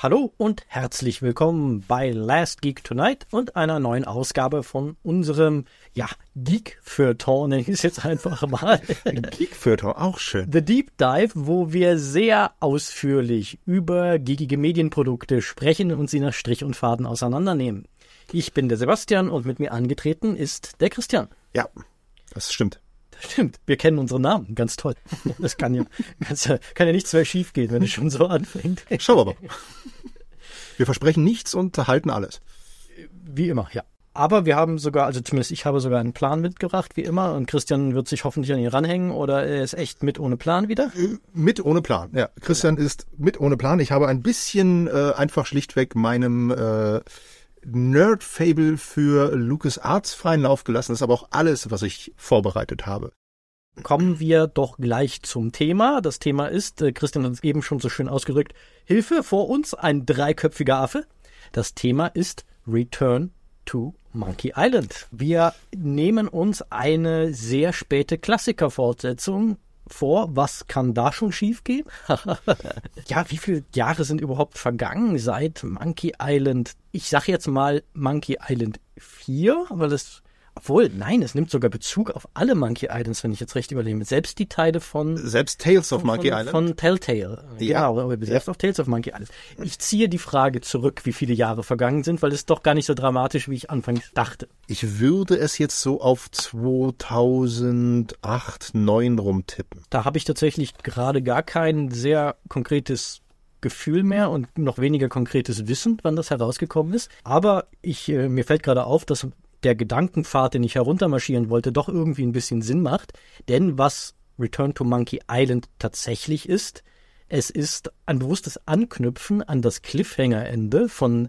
Hallo und herzlich willkommen bei Last Geek Tonight und einer neuen Ausgabe von unserem, ja, Geek-Feuilleton, nenne ich es jetzt einfach mal. Geek-Feuilleton, auch schön. The Deep Dive, wo wir sehr ausführlich über geekige Medienprodukte sprechen und sie nach Strich und Faden auseinandernehmen. Ich bin der Sebastian und mit mir angetreten ist der Christian. Ja, das stimmt. Stimmt, wir kennen unsere Namen, ganz toll. Das kann ja nichts mehr schief gehen, wenn es schon so anfängt. Schauen wir mal. Wir versprechen nichts und halten alles. Wie immer, ja. Aber wir haben sogar, also zumindest ich habe sogar einen Plan mitgebracht, wie immer. Und Christian wird sich hoffentlich an ihn ranhängen oder er ist echt mit ohne Plan wieder? Mit ohne Plan, ja. Christian ist mit ohne Plan. Ich habe ein bisschen einfach schlichtweg meinem Nerd-Fable für LucasArts freien Lauf gelassen. Das ist aber auch alles, was ich vorbereitet habe. Kommen wir doch gleich zum Thema. Das Thema ist, Christian hat es eben schon so schön ausgedrückt, Hilfe, vor uns ein dreiköpfiger Affe. Das Thema ist Return to Monkey Island. Wir nehmen uns eine sehr späte Klassikerfortsetzung vor. Was kann da schon schief gehen? Ja, wie viele Jahre sind überhaupt vergangen seit Monkey Island? Ich sage jetzt mal Monkey Island 4, aber das... Obwohl, nein, es nimmt sogar Bezug auf alle Monkey Islands, wenn ich jetzt recht überlege. Selbst die Teile von... Selbst Tales of Monkey Island. Von Telltale. Ja, genau, aber selbst auch Tales of Monkey Island. Ich ziehe die Frage zurück, wie viele Jahre vergangen sind, weil es doch gar nicht so dramatisch, wie ich anfangs dachte. Ich würde es jetzt so auf 2008, 2009 rumtippen. Da habe ich tatsächlich gerade gar kein sehr konkretes Gefühl mehr und noch weniger konkretes Wissen, wann das herausgekommen ist. Aber mir fällt gerade auf, dass... der Gedankenpfad, den ich heruntermarschieren wollte, doch irgendwie ein bisschen Sinn macht. Denn was Return to Monkey Island tatsächlich ist, es ist ein bewusstes Anknüpfen an das Cliffhanger-Ende von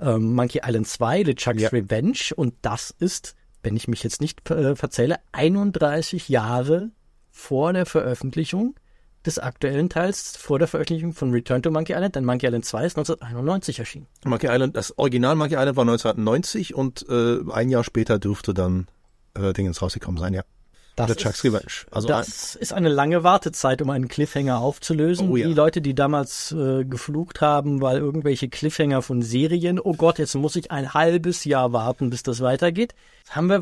Monkey Island 2, LeChuck's Revenge. Und das ist, wenn ich mich jetzt nicht verzähle, 31 Jahre vor der Veröffentlichung des aktuellen Teils, vor der Veröffentlichung von Return to Monkey Island, denn Monkey Island 2 ist 1991 erschienen. Monkey Island, das Original Monkey Island war 1990 und ein Jahr später dürfte dann Dingens rausgekommen sein, ja. LeChuck's Revenge. Also das ist eine lange Wartezeit, um einen Cliffhanger aufzulösen. Oh, ja. Die Leute, die damals geflucht haben, weil irgendwelche Cliffhanger von Serien, oh Gott, jetzt muss ich ein halbes Jahr warten, bis das weitergeht. Jetzt haben wir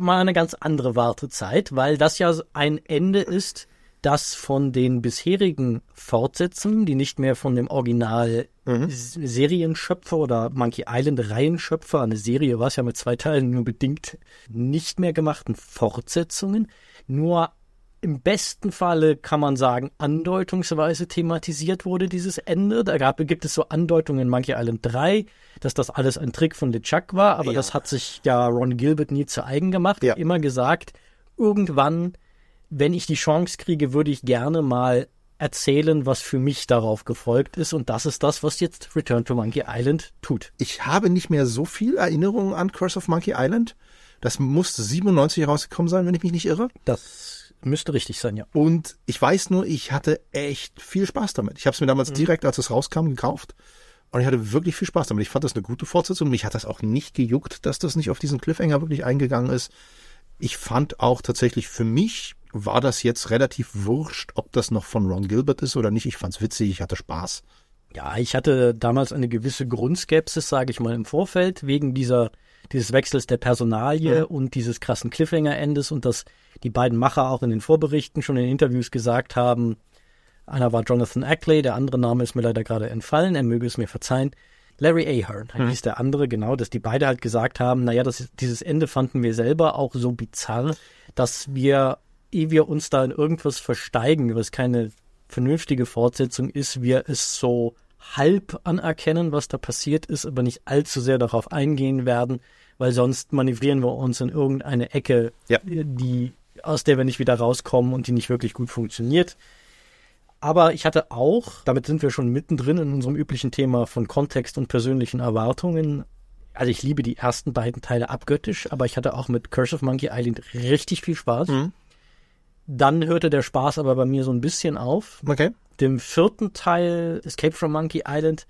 mal eine ganz andere Wartezeit, weil das ja ein Ende ist, das von den bisherigen Fortsetzungen, die nicht mehr von dem Original-Serienschöpfer oder Monkey Island-Reihenschöpfer, eine Serie war es ja mit 2 Teilen nur bedingt, nicht mehr gemachten Fortsetzungen, nur im besten Falle kann man sagen, andeutungsweise thematisiert wurde dieses Ende. Da gibt es so Andeutungen in Monkey Island 3, dass das alles ein Trick von LeChuck war, aber das hat sich ja Ron Gilbert nie zu eigen gemacht. Ja. Immer gesagt, irgendwann... wenn ich die Chance kriege, würde ich gerne mal erzählen, was für mich darauf gefolgt ist. Und das ist das, was jetzt Return to Monkey Island tut. Ich habe nicht mehr so viel Erinnerungen an Curse of Monkey Island. Das muss 97 rausgekommen sein, wenn ich mich nicht irre. Das müsste richtig sein, ja. Und ich weiß nur, ich hatte echt viel Spaß damit. Ich habe es mir damals direkt, als es rauskam, gekauft. Und ich hatte wirklich viel Spaß damit. Ich fand das eine gute Fortsetzung. Mich hat das auch nicht gejuckt, dass das nicht auf diesen Cliffhanger wirklich eingegangen ist. Ich fand auch tatsächlich für mich... war das jetzt relativ wurscht, ob das noch von Ron Gilbert ist oder nicht? Ich fand's witzig, ich hatte Spaß. Ja, ich hatte damals eine gewisse Grundskepsis, sage ich mal, im Vorfeld, wegen dieses Wechsels der Personalie und dieses krassen Cliffhanger-Endes und dass die beiden Macher auch in den Vorberichten schon in Interviews gesagt haben, einer war Jonathan Ackley, der andere Name ist mir leider gerade entfallen, er möge es mir verzeihen, Larry Ahern, hieß der andere, genau, dass die beide halt gesagt haben, naja, dieses Ende fanden wir selber auch so bizarr, dass wir... ehe wir uns da in irgendwas versteigen, was keine vernünftige Fortsetzung ist, wir es so halb anerkennen, was da passiert ist, aber nicht allzu sehr darauf eingehen werden, weil sonst manövrieren wir uns in irgendeine Ecke, die, aus der wir nicht wieder rauskommen und die nicht wirklich gut funktioniert. Aber ich hatte auch, damit sind wir schon mittendrin in unserem üblichen Thema von Kontext und persönlichen Erwartungen, also ich liebe die ersten beiden Teile abgöttisch, aber ich hatte auch mit Curse of Monkey Island richtig viel Spaß. Mhm. Dann hörte der Spaß aber bei mir so ein bisschen auf. Okay. Dem vierten Teil, Escape from Monkey Island,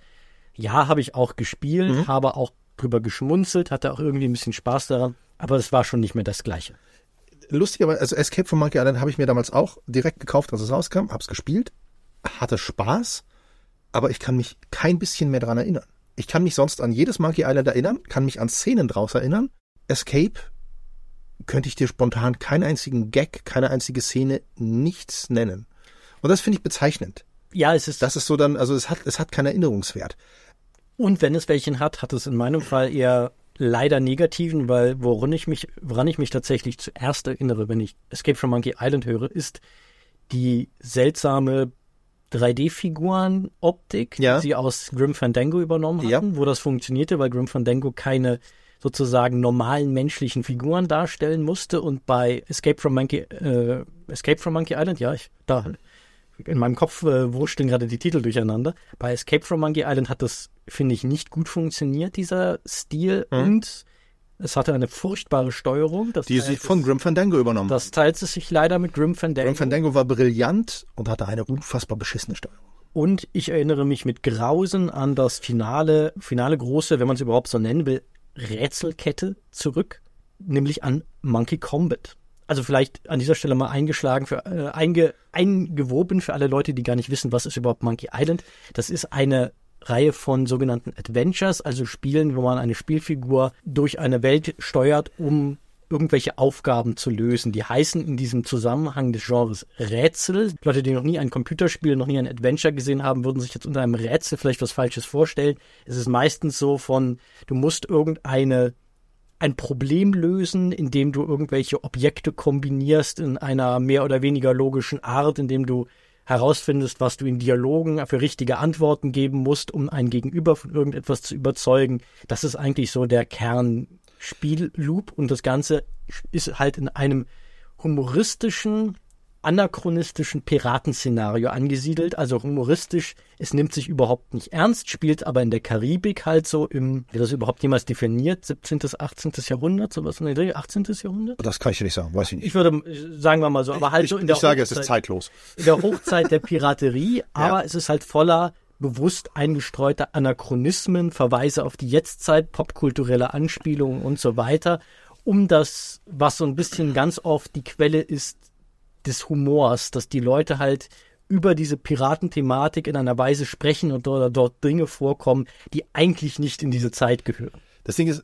ja, habe ich auch gespielt, habe auch drüber geschmunzelt, hatte auch irgendwie ein bisschen Spaß daran, aber es war schon nicht mehr das Gleiche. Lustigerweise, also Escape from Monkey Island habe ich mir damals auch direkt gekauft, als es rauskam, habe es gespielt, hatte Spaß, aber ich kann mich kein bisschen mehr daran erinnern. Ich kann mich sonst an jedes Monkey Island erinnern, kann mich an Szenen draus erinnern. Escape könnte ich dir spontan keinen einzigen Gag, keine einzige Szene, nichts nennen. Und das finde ich bezeichnend. Ja, es ist... Das ist so dann, also es hat keinen Erinnerungswert. Und wenn es welchen hat, hat es in meinem Fall eher leider negativen, weil woran ich mich tatsächlich zuerst erinnere, wenn ich Escape from Monkey Island höre, ist die seltsame 3D-Figuren-Optik, ja, die sie aus Grim Fandango übernommen hatten, ja, wo das funktionierte, weil Grim Fandango keine sozusagen normalen menschlichen Figuren darstellen musste, und bei Escape from Monkey Island, ja, in meinem Kopf wursteln gerade die Titel durcheinander. Bei Escape from Monkey Island hat das, finde ich, nicht gut funktioniert, dieser Stil. Mhm. Und es hatte eine furchtbare Steuerung. Die sie von Grim Fandango übernommen. Das teilte sich leider mit Grim Fandango. Grim Fandango war brillant und hatte eine unfassbar beschissene Steuerung. Und ich erinnere mich mit Grausen an das finale große, wenn man es überhaupt so nennen will, Rätselkette zurück, nämlich an Monkey Combat. Also vielleicht an dieser Stelle mal eingewoben für alle Leute, die gar nicht wissen, was ist überhaupt Monkey Island. Das ist eine Reihe von sogenannten Adventures, also Spielen, wo man eine Spielfigur durch eine Welt steuert, um irgendwelche Aufgaben zu lösen. Die heißen in diesem Zusammenhang des Genres Rätsel. Leute, die noch nie ein Computerspiel, noch nie ein Adventure gesehen haben, würden sich jetzt unter einem Rätsel vielleicht was Falsches vorstellen. Es ist meistens so von, du musst ein Problem lösen, indem du irgendwelche Objekte kombinierst in einer mehr oder weniger logischen Art, indem du herausfindest, was du in Dialogen für richtige Antworten geben musst, um ein Gegenüber von irgendetwas zu überzeugen. Das ist eigentlich so der Kernspielloop, und das Ganze ist halt in einem humoristischen, anachronistischen Piratenszenario angesiedelt, also humoristisch, es nimmt sich überhaupt nicht ernst, spielt aber in der Karibik halt so wird das überhaupt jemals definiert, 17. bis 18. Jahrhundert, sowas in der Dreh, 18. Jahrhundert? Das kann ich dir nicht sagen, weiß ich nicht. Ich würde, sagen wir mal so, aber halt ich, so in der Hochzeit. Ich sage, es ist zeitlos. In der Hochzeit der Piraterie, aber ja, es ist halt voller bewusst eingestreuter Anachronismen, Verweise auf die Jetztzeit, popkulturelle Anspielungen und so weiter, um das, was so ein bisschen ganz oft die Quelle ist, des Humors, dass die Leute halt über diese Piratenthematik in einer Weise sprechen und dort Dinge vorkommen, die eigentlich nicht in diese Zeit gehören. Das Ding ist,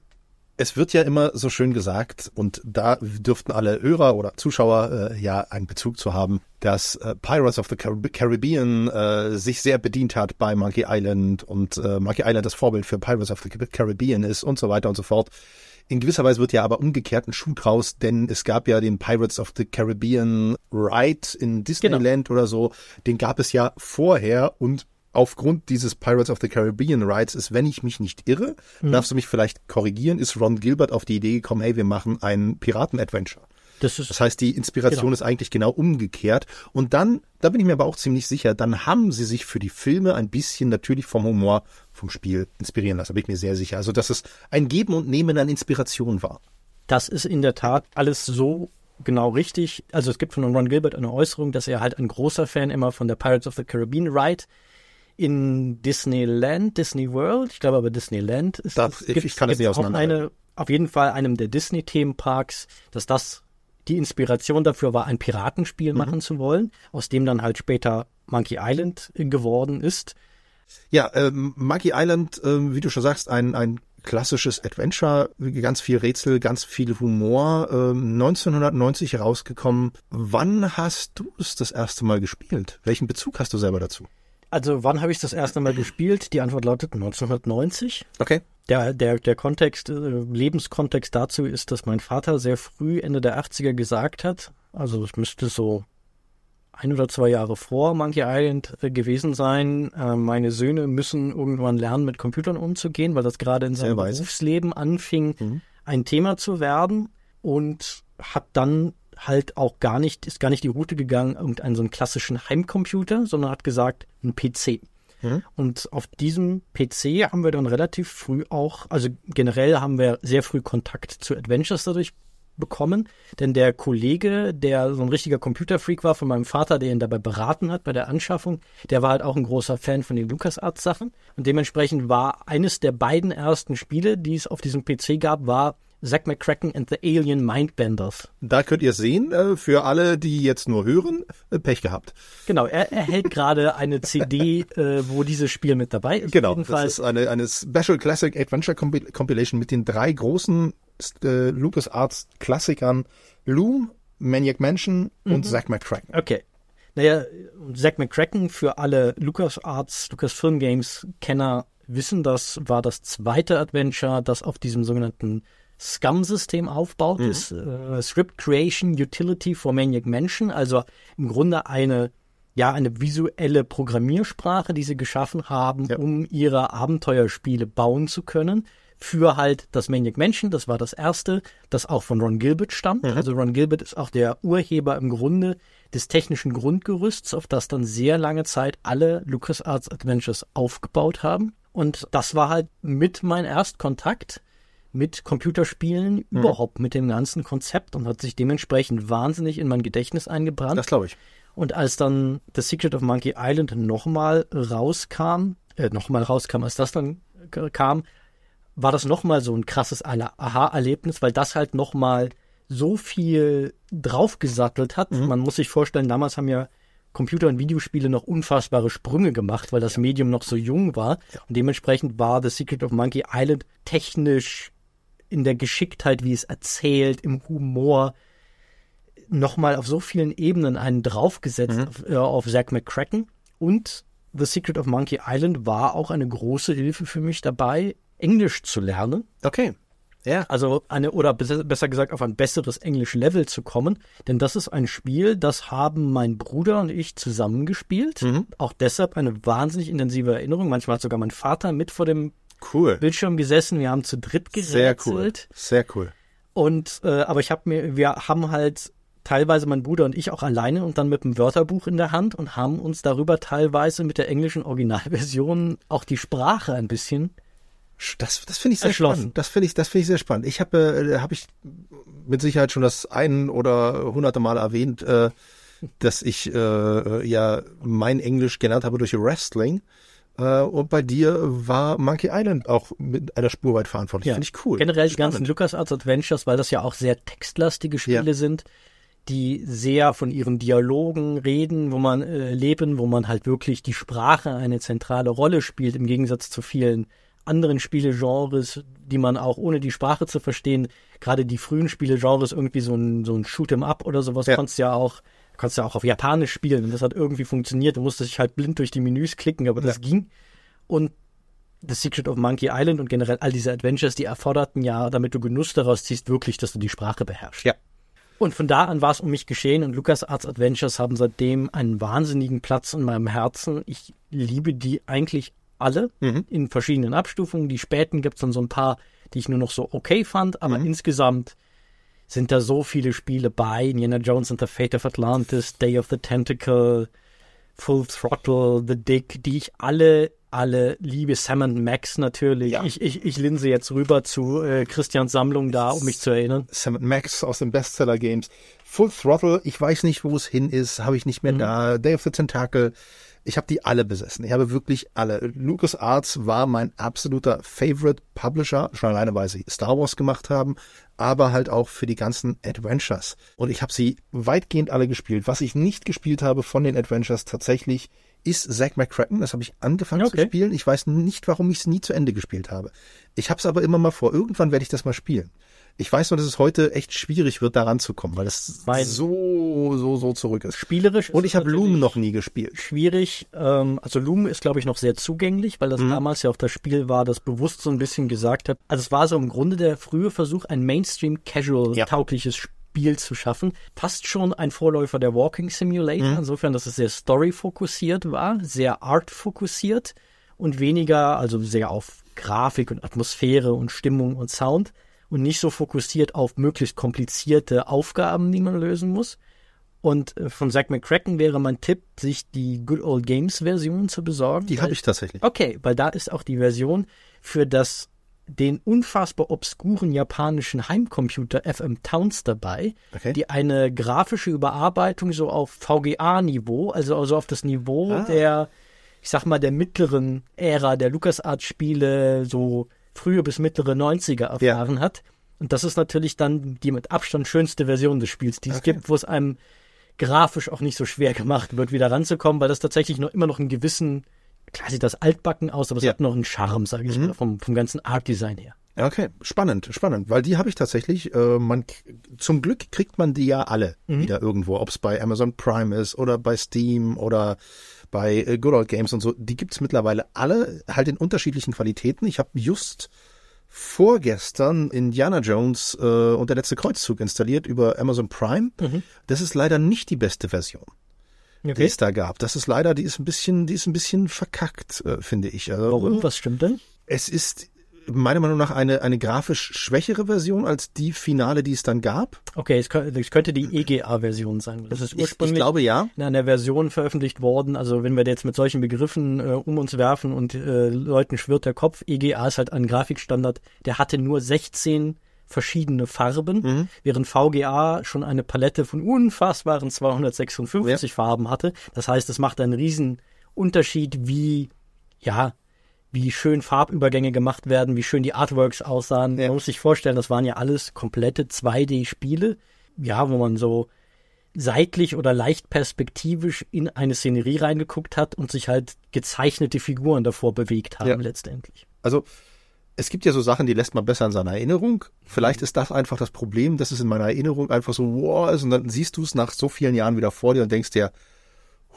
es wird ja immer so schön gesagt, und da dürften alle Hörer oder Zuschauer ja einen Bezug zu haben, dass Pirates of the Caribbean sich sehr bedient hat bei Monkey Island und Monkey Island das Vorbild für Pirates of the Caribbean ist und so weiter und so fort. In gewisser Weise wird ja aber umgekehrt ein Schuh draus, denn es gab ja den Pirates of the Caribbean Ride in Disneyland, genau, oder so. Den gab es ja vorher, und aufgrund dieses Pirates of the Caribbean Rides ist, wenn ich mich nicht irre, darfst du mich vielleicht korrigieren, ist Ron Gilbert auf die Idee gekommen, hey, wir machen ein Piraten-Adventure. Das heißt, die Inspiration ist eigentlich genau umgekehrt. Und dann, da bin ich mir aber auch ziemlich sicher, dann haben sie sich für die Filme ein bisschen natürlich vom Humor, vom Spiel inspirieren lassen. Da bin ich mir sehr sicher. Also, dass es ein Geben und Nehmen an Inspiration war. Das ist in der Tat alles so genau richtig. Also, es gibt von Ron Gilbert eine Äußerung, dass er halt ein großer Fan immer von der Pirates of the Caribbean Ride in Disneyland, Disney World, ich glaube aber Disneyland ist das. Ich kann es nicht auseinanderhalten. Auf jeden Fall einem der Disney-Themenparks, dass das die Inspiration dafür war, ein Piratenspiel machen zu wollen, aus dem dann halt später Monkey Island geworden ist. Ja, Monkey Island, wie du schon sagst, ein klassisches Adventure, ganz viel Rätsel, ganz viel Humor. 1990 rausgekommen. Wann hast du es das erste Mal gespielt? Welchen Bezug hast du selber dazu? Also, wann habe ich das erste Mal gespielt? Die Antwort lautet 1990. Okay. Der Kontext, Lebenskontext dazu ist, dass mein Vater sehr früh Ende der 80er gesagt hat, also es müsste so 1 oder 2 Jahre vor Monkey Island gewesen sein, meine Söhne müssen irgendwann lernen, mit Computern umzugehen, weil das gerade in seinem Berufsleben anfing, ein Thema zu werden, und hat dann halt auch ist gar nicht die Route gegangen, irgendeinen so einen klassischen Heimcomputer, sondern hat gesagt, ein PC. Mhm. Und auf diesem PC haben wir dann relativ früh auch, also generell haben wir sehr früh Kontakt zu Adventures dadurch bekommen, denn der Kollege, der so ein richtiger Computerfreak war von meinem Vater, der ihn dabei beraten hat bei der Anschaffung, der war halt auch ein großer Fan von den LucasArts-Sachen, und dementsprechend war eines der beiden ersten Spiele, die es auf diesem PC gab, war Zak McKracken and the Alien Mindbenders. Da könnt ihr es sehen. Für alle, die jetzt nur hören, Pech gehabt. Genau, er erhält gerade eine CD, wo dieses Spiel mit dabei ist. Genau, jedenfalls. Das ist eine Special Classic Adventure Compilation mit den drei großen LucasArts Klassikern Loom, Maniac Mansion und Zak McKracken. Okay. Naja, Zak McKracken, für alle LucasArts, Lucasfilm Games Kenner wissen, das war das zweite Adventure, das auf diesem sogenannten Scum-System aufbaut. Ist Script Creation Utility for Maniac Mansion, also im Grunde eine visuelle Programmiersprache, die sie geschaffen haben, um ihre Abenteuerspiele bauen zu können. Für halt das Maniac Mansion, das war das erste, das auch von Ron Gilbert stammt. Mhm. Also Ron Gilbert ist auch der Urheber im Grunde des technischen Grundgerüsts, auf das dann sehr lange Zeit alle LucasArts Adventures aufgebaut haben. Und das war halt mit mein Erstkontakt mit Computerspielen überhaupt, mit dem ganzen Konzept, und hat sich dementsprechend wahnsinnig in mein Gedächtnis eingebrannt. Das glaube ich. Und als dann The Secret of Monkey Island als das dann kam, war das nochmal so ein krasses Aha-Erlebnis, weil das halt nochmal so viel draufgesattelt hat. Man muss sich vorstellen, damals haben ja Computer- und Videospiele noch unfassbare Sprünge gemacht, weil das Medium noch so jung war. Und dementsprechend war The Secret of Monkey Island technisch in der Geschicktheit, wie es erzählt, im Humor, nochmal auf so vielen Ebenen einen draufgesetzt auf Zak McKracken. Und The Secret of Monkey Island war auch eine große Hilfe für mich dabei, Englisch zu lernen. Okay. Ja. Also besser gesagt, auf ein besseres Englisch-Level zu kommen. Denn das ist ein Spiel, das haben mein Bruder und ich zusammengespielt. Auch deshalb eine wahnsinnig intensive Erinnerung. Manchmal hat sogar mein Vater mit vor dem Bildschirm gesessen. Wir haben zu dritt gerätselt. Sehr cool. Und aber wir haben halt teilweise mein Bruder und ich auch alleine und dann mit einem Wörterbuch in der Hand und haben uns darüber teilweise mit der englischen Originalversion auch die Sprache ein bisschen Das finde ich sehr spannend. Das finde ich sehr spannend. Ich habe ich mit Sicherheit schon das ein oder hunderte Mal erwähnt, dass ich mein Englisch gelernt habe durch Wrestling. Und bei dir war Monkey Island auch mit einer Spur weit verantwortlich. Ja. Finde ich cool. Generell die ganzen LucasArts Adventures, weil das ja auch sehr textlastige Spiele sind, die sehr von ihren Dialogen reden, wo man halt wirklich die Sprache eine zentrale Rolle spielt, im Gegensatz zu vielen anderen Spielegenres, die man auch ohne die Sprache zu verstehen, gerade die frühen Spielegenres, irgendwie so ein Shoot'em-up oder sowas, konntest ja auch auf Japanisch spielen, und das hat irgendwie funktioniert. Du musstest dich halt blind durch die Menüs klicken, aber das ging. Und The Secret of Monkey Island und generell all diese Adventures, die erforderten ja, damit du Genuss daraus ziehst, wirklich, dass du die Sprache beherrschst. Ja. Und von da an war es um mich geschehen, und LucasArts Adventures haben seitdem einen wahnsinnigen Platz in meinem Herzen. Ich liebe die eigentlich alle in verschiedenen Abstufungen. Die späten gibt es dann so ein paar, die ich nur noch so okay fand, aber insgesamt sind da so viele Spiele bei. Indiana Jones and the Fate of Atlantis, Day of the Tentacle, Full Throttle, The Dick, die ich alle liebe. Sam and Max natürlich. Ja. Ich linse jetzt rüber zu Christians Sammlung da, um mich zu erinnern. Sam and Max aus den Bestseller Games. Full Throttle, ich weiß nicht, wo es hin ist, habe ich nicht mehr da. Day of the Tentacle. Ich habe die alle besessen. Ich habe wirklich alle. LucasArts war mein absoluter Favorite Publisher, schon alleine, weil sie Star Wars gemacht haben, aber halt auch für die ganzen Adventures. Und ich habe sie weitgehend alle gespielt. Was ich nicht gespielt habe von den Adventures tatsächlich, ist Zak McKracken. Das habe ich angefangen zu spielen. Ich weiß nicht, warum ich es nie zu Ende gespielt habe. Ich habe es aber immer mal vor. Irgendwann werde ich das mal spielen. Ich weiß nur, dass es heute echt schwierig wird, daran zu kommen, weil das so zurück ist. Spielerisch. Und ich habe Loom noch nie gespielt. Schwierig. Also Loom ist, glaube ich, noch sehr zugänglich, weil das damals ja auch das Spiel war, das bewusst so ein bisschen gesagt hat. Also es war so im Grunde der frühe Versuch, ein Mainstream-Casual-taugliches Spiel zu schaffen. Fast schon ein Vorläufer der Walking Simulator. Insofern, dass es sehr story-fokussiert war, sehr art-fokussiert und weniger, also sehr auf Grafik und Atmosphäre und Stimmung und Sound. Und nicht so fokussiert auf möglichst komplizierte Aufgaben, die man lösen muss. Und von Zak McKracken wäre mein Tipp, sich die Good Old Games Version zu besorgen. Die habe ich tatsächlich. Okay, weil da ist auch die Version für den unfassbar obskuren japanischen Heimcomputer FM Towns dabei, die eine grafische Überarbeitung so auf VGA-Niveau, also auf das Niveau der, ich sag mal, der mittleren Ära der LucasArts-Spiele, so frühe bis mittlere 90er erfahren hat, Und das ist natürlich dann die mit Abstand schönste Version des Spiels, die es gibt, wo es einem grafisch auch nicht so schwer gemacht wird, wieder ranzukommen, weil das tatsächlich noch immer noch einen gewissen, klar sieht das altbacken aus, aber es hat noch einen Charme, sage ich mal, vom ganzen Art-Design her. Okay, spannend, weil die habe ich tatsächlich, zum Glück kriegt man die ja alle wieder irgendwo, ob es bei Amazon Prime ist oder bei Steam oder bei Good Old Games und so, die gibt's mittlerweile alle, halt in unterschiedlichen Qualitäten. Ich habe just vorgestern Indiana Jones und der letzte Kreuzzug installiert über Amazon Prime. Das ist leider nicht die beste Version, die es da gab. Das ist leider, die ist ein bisschen verkackt, finde ich. Also, warum? Was stimmt denn? Es ist meiner Meinung nach eine grafisch schwächere Version als die finale, die es dann gab. Okay, es könnte die EGA-Version sein. Das ist ursprünglich, ich glaube, in einer Version veröffentlicht worden. Also wenn wir jetzt mit solchen Begriffen um uns werfen und Leuten schwirrt der Kopf, EGA ist halt ein Grafikstandard, der hatte nur 16 verschiedene Farben, während VGA schon eine Palette von unfassbaren 256 Farben hatte. Das heißt, es macht einen riesen Unterschied, wie schön Farbübergänge gemacht werden, wie schön die Artworks aussahen. Man muss sich vorstellen, das waren ja alles komplette 2D-Spiele, wo man so seitlich oder leicht perspektivisch in eine Szenerie reingeguckt hat und sich halt gezeichnete Figuren davor bewegt haben letztendlich. Also es gibt ja so Sachen, die lässt man besser in seiner Erinnerung. Vielleicht ist das einfach das Problem, dass es in meiner Erinnerung einfach so wow ist und dann siehst du es nach so vielen Jahren wieder vor dir und denkst dir,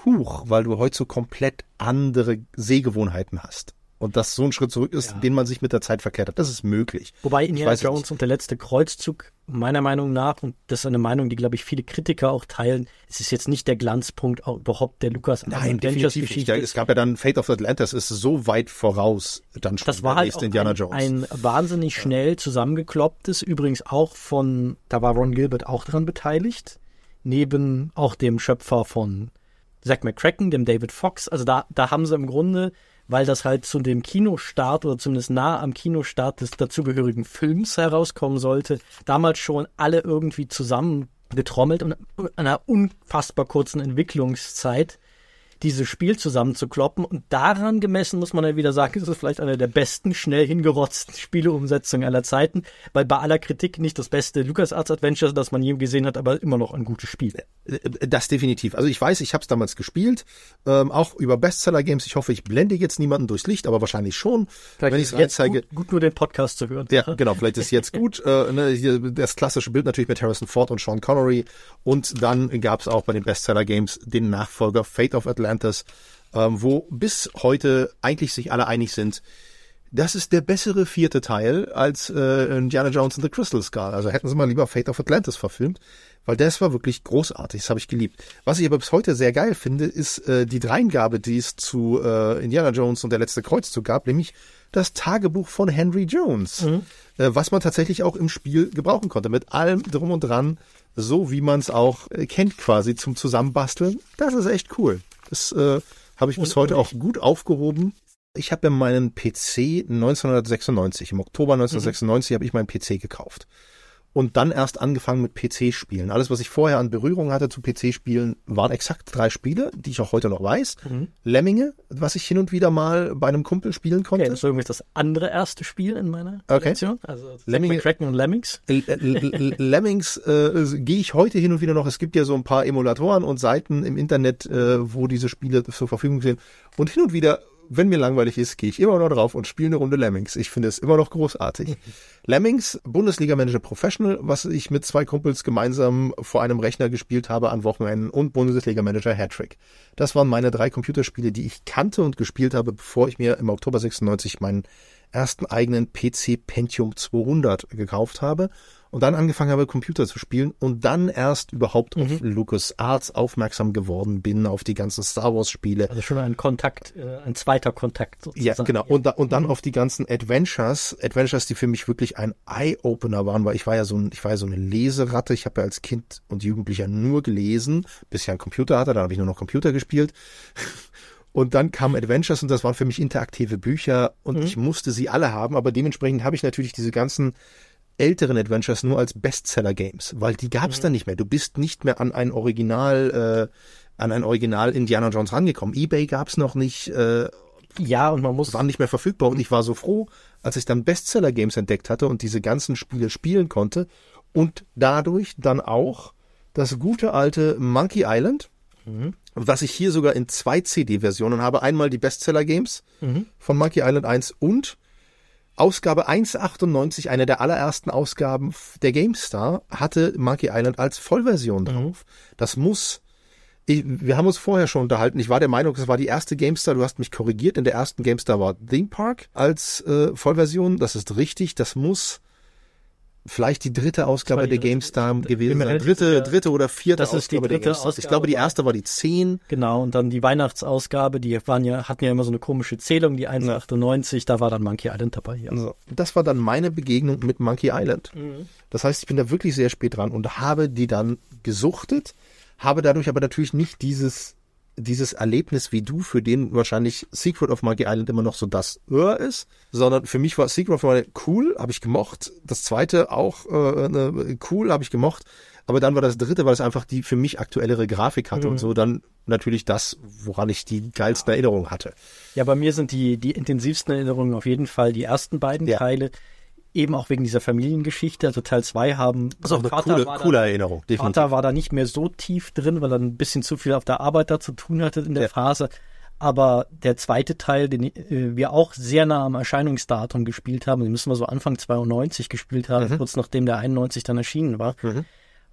huch, weil du heute so komplett andere Sehgewohnheiten hast. Und dass so ein Schritt zurück ist, den man sich mit der Zeit verkehrt hat. Das ist möglich. Wobei Indiana Jones und der letzte Kreuzzug meiner Meinung nach, und das ist eine Meinung, die, glaube ich, viele Kritiker auch teilen, es ist jetzt nicht der Glanzpunkt auch überhaupt der LucasArts Adventures-Geschichte. Es gab ja dann Fate of Atlantis, ist so weit voraus dann schon. Das war halt auch Indiana Jones. Ein wahnsinnig schnell zusammengeklopptes, übrigens auch von, da war Ron Gilbert auch dran beteiligt, neben auch dem Schöpfer von Zak McKracken, dem David Fox. Also da haben sie im Grunde, weil das halt zu dem Kinostart oder zumindest nah am Kinostart des dazugehörigen Films herauskommen sollte, damals schon alle irgendwie zusammengetrommelt und in einer unfassbar kurzen Entwicklungszeit dieses Spiel zusammenzukloppen. Und daran gemessen muss man ja wieder sagen, ist es vielleicht eine der besten, schnell hingerotzten Spieleumsetzungen aller Zeiten, weil bei aller Kritik nicht das beste LucasArts Adventures, das man je gesehen hat, aber immer noch ein gutes Spiel. Das definitiv. Also ich weiß, ich habe es damals gespielt, auch über Bestseller-Games. Ich hoffe, ich blende jetzt niemanden durchs Licht, aber wahrscheinlich schon. Vielleicht wenn ich es anzeige. Gut, nur den Podcast zu hören. Ja, genau, vielleicht ist jetzt gut. Das klassische Bild natürlich mit Harrison Ford und Sean Connery. Und dann gab es auch bei den Bestseller-Games den Nachfolger Fate of Atlantis, wo bis heute eigentlich sich alle einig sind, das ist der bessere vierte Teil als Indiana Jones and the Crystal Skull. Also hätten sie mal lieber Fate of Atlantis verfilmt, weil das war wirklich großartig, das habe ich geliebt. Was ich aber bis heute sehr geil finde, ist die Dreingabe, die es zu Indiana Jones und der letzte Kreuzzug gab, nämlich das Tagebuch von Henry Jones, was man tatsächlich auch im Spiel gebrauchen konnte, mit allem drum und dran, so wie man es auch kennt quasi zum Zusammenbasteln. Das ist echt cool. Das habe ich bis heute auch gut aufgehoben. Ich habe ja meinen PC 1996, im Oktober 1996 habe ich meinen PC gekauft. Und dann erst angefangen mit PC-Spielen. Alles, was ich vorher an Berührung hatte zu PC-Spielen, waren exakt 3 Spiele, die ich auch heute noch weiß. Lemminge, was ich hin und wieder mal bei einem Kumpel spielen konnte. Okay, das ist übrigens das andere erste Spiel in meiner Edition. Also Cracken und Lemmings. Lemmings gehe ich heute hin und wieder noch. Es gibt ja so ein paar Emulatoren und Seiten im Internet, wo diese Spiele zur Verfügung stehen. Und hin und wieder, wenn mir langweilig ist, gehe ich immer noch drauf und spiele eine Runde Lemmings. Ich finde es immer noch großartig. Lemmings, Bundesliga Manager Professional, was ich mit 2 Kumpels gemeinsam vor einem Rechner gespielt habe an Wochenenden, und Bundesliga Manager Hattrick. Das waren meine 3 Computerspiele, die ich kannte und gespielt habe, bevor ich mir im Oktober 96 meinen ersten eigenen PC Pentium 200 gekauft habe und dann angefangen habe, Computer zu spielen und dann erst überhaupt auf LucasArts aufmerksam geworden bin, auf die ganzen Star Wars Spiele. Also schon ein Kontakt, ein zweiter Kontakt sozusagen. Ja, genau. Und dann auf die ganzen Adventures, die für mich wirklich ein Eye-Opener waren, weil ich war ja so eine Leseratte. Ich habe ja als Kind und Jugendlicher nur gelesen, bis ich einen Computer hatte, dann habe ich nur noch Computer gespielt. Und dann kamen Adventures und das waren für mich interaktive Bücher und ich musste sie alle haben, aber dementsprechend habe ich natürlich diese ganzen älteren Adventures nur als Bestseller-Games, weil die gab es dann nicht mehr. Du bist nicht mehr an ein Original, Indiana Jones rangekommen. eBay gab es noch nicht, und man muss waren nicht mehr verfügbar und ich war so froh, als ich dann Bestseller-Games entdeckt hatte und diese ganzen Spiele spielen konnte und dadurch dann auch das gute alte Monkey Island, was ich hier sogar in 2 CD-Versionen habe. Einmal die Bestseller-Games von Monkey Island 1 und Ausgabe 198, eine der allerersten Ausgaben der GameStar, hatte Monkey Island als Vollversion drauf. Das muss... Wir haben uns vorher schon unterhalten. Ich war der Meinung, es war die erste GameStar. Du hast mich korrigiert. In der ersten GameStar war Theme Park als Vollversion. Das ist richtig. Das muss vielleicht die dritte Ausgabe der GameStar gewesen sein. Dritte oder vierte Ausgabe. Das ist die dritte Ausgabe. Ich glaube, die erste war die 10. Genau. Und dann die Weihnachtsausgabe. Die hatten ja immer so eine komische Zählung. Die 198. Da war dann Monkey Island dabei. Ja. Also, das war dann meine Begegnung mit Monkey Island. Das heißt, ich bin da wirklich sehr spät dran und habe die dann gesuchtet. Habe dadurch aber natürlich nicht dieses Erlebnis wie du, für den wahrscheinlich Secret of Monkey Island immer noch so das Öhr ist, sondern für mich war Secret of Monkey Island cool, habe ich gemocht. Das zweite auch cool, habe ich gemocht. Aber dann war das dritte, weil es einfach die für mich aktuellere Grafik hatte und so, dann natürlich das, woran ich die geilsten Erinnerungen hatte. Ja, bei mir sind die intensivsten Erinnerungen auf jeden Fall die ersten beiden Teile. Eben auch wegen dieser Familiengeschichte, also Teil 2 haben... Das ist auch eine coole Erinnerung, definitiv. Vater war da nicht mehr so tief drin, weil er ein bisschen zu viel auf der Arbeit da zu tun hatte in der Phase. Aber der zweite Teil, den wir auch sehr nah am Erscheinungsdatum gespielt haben, den müssen wir so Anfang 92 gespielt haben, kurz nachdem der 91 dann erschienen war.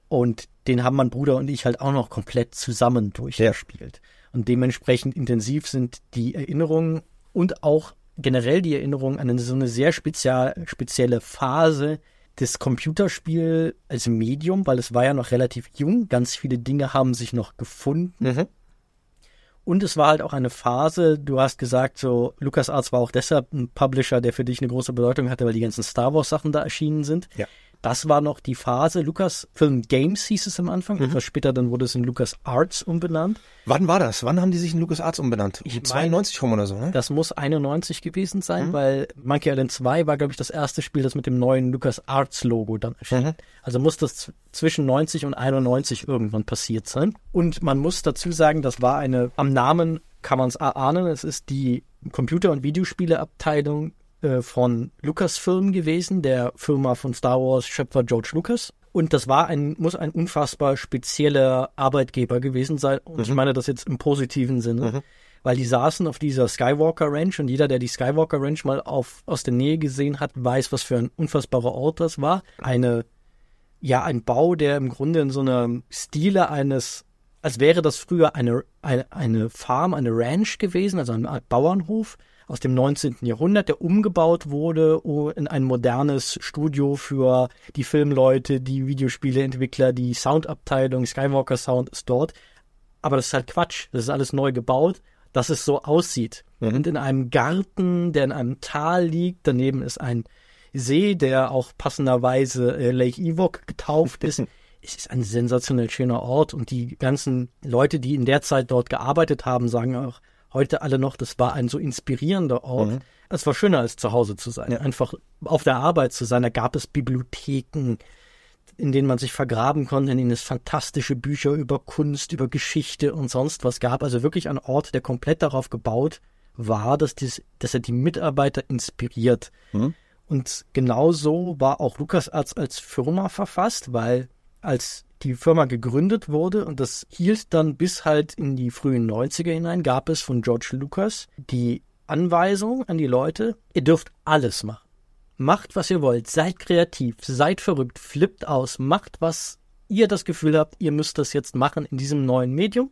Und den haben mein Bruder und ich halt auch noch komplett zusammen durchgespielt. Und dementsprechend intensiv sind die Erinnerungen und auch generell die Erinnerung an so eine sehr spezielle Phase des Computerspiels als Medium, weil es war ja noch relativ jung, ganz viele Dinge haben sich noch gefunden. Und es war halt auch eine Phase, du hast gesagt, so LucasArts war auch deshalb ein Publisher, der für dich eine große Bedeutung hatte, weil die ganzen Star Wars Sachen da erschienen sind. Das war noch die Phase, Lucasfilm Games hieß es am Anfang, etwas später dann wurde es in LucasArts umbenannt. Wann war das? Wann haben die sich in LucasArts umbenannt? Ich meine, 92 rum oder so, ne? Das muss 91 gewesen sein, weil Monkey Island 2 war, glaube ich, das erste Spiel, das mit dem neuen LucasArts-Logo dann erschien. Also muss das zwischen 90 und 91 irgendwann passiert sein. Und man muss dazu sagen, das war eine, am Namen kann man es erahnen, es ist die Computer- und Videospieleabteilung von Lucasfilm gewesen, der Firma von Star Wars Schöpfer George Lucas. Und das war muss ein unfassbar spezieller Arbeitgeber gewesen sein. Und ich meine das jetzt im positiven Sinne, weil die saßen auf dieser Skywalker Ranch und jeder, der die Skywalker Ranch mal aus der Nähe gesehen hat, weiß, was für ein unfassbarer Ort das war. Ein Bau, der im Grunde in so einem Stile als wäre das früher eine Farm, eine Ranch gewesen, also eine Art Bauernhof aus dem 19. Jahrhundert, der umgebaut wurde in ein modernes Studio für die Filmleute, die Videospieleentwickler, die Soundabteilung, Skywalker Sound ist dort. Aber das ist halt Quatsch. Das ist alles neu gebaut, dass es so aussieht. Und in einem Garten, der in einem Tal liegt, daneben ist ein See, der auch passenderweise Lake Ewok getauft ist. Es ist ein sensationell schöner Ort und die ganzen Leute, die in der Zeit dort gearbeitet haben, sagen auch, heute alle noch, das war ein so inspirierender Ort. Es war schöner, als zu Hause zu sein, einfach auf der Arbeit zu sein. Da gab es Bibliotheken, in denen man sich vergraben konnte, in denen es fantastische Bücher über Kunst, über Geschichte und sonst was gab. Also wirklich ein Ort, der komplett darauf gebaut war, dass er die Mitarbeiter inspiriert. Und genauso war auch LucasArts als Firma verfasst, weil als die Firma gegründet wurde und das hielt dann bis halt in die frühen 90er hinein, gab es von George Lucas die Anweisung an die Leute, ihr dürft alles machen. Macht, was ihr wollt, seid kreativ, seid verrückt, flippt aus, macht, was ihr das Gefühl habt, ihr müsst das jetzt machen in diesem neuen Medium.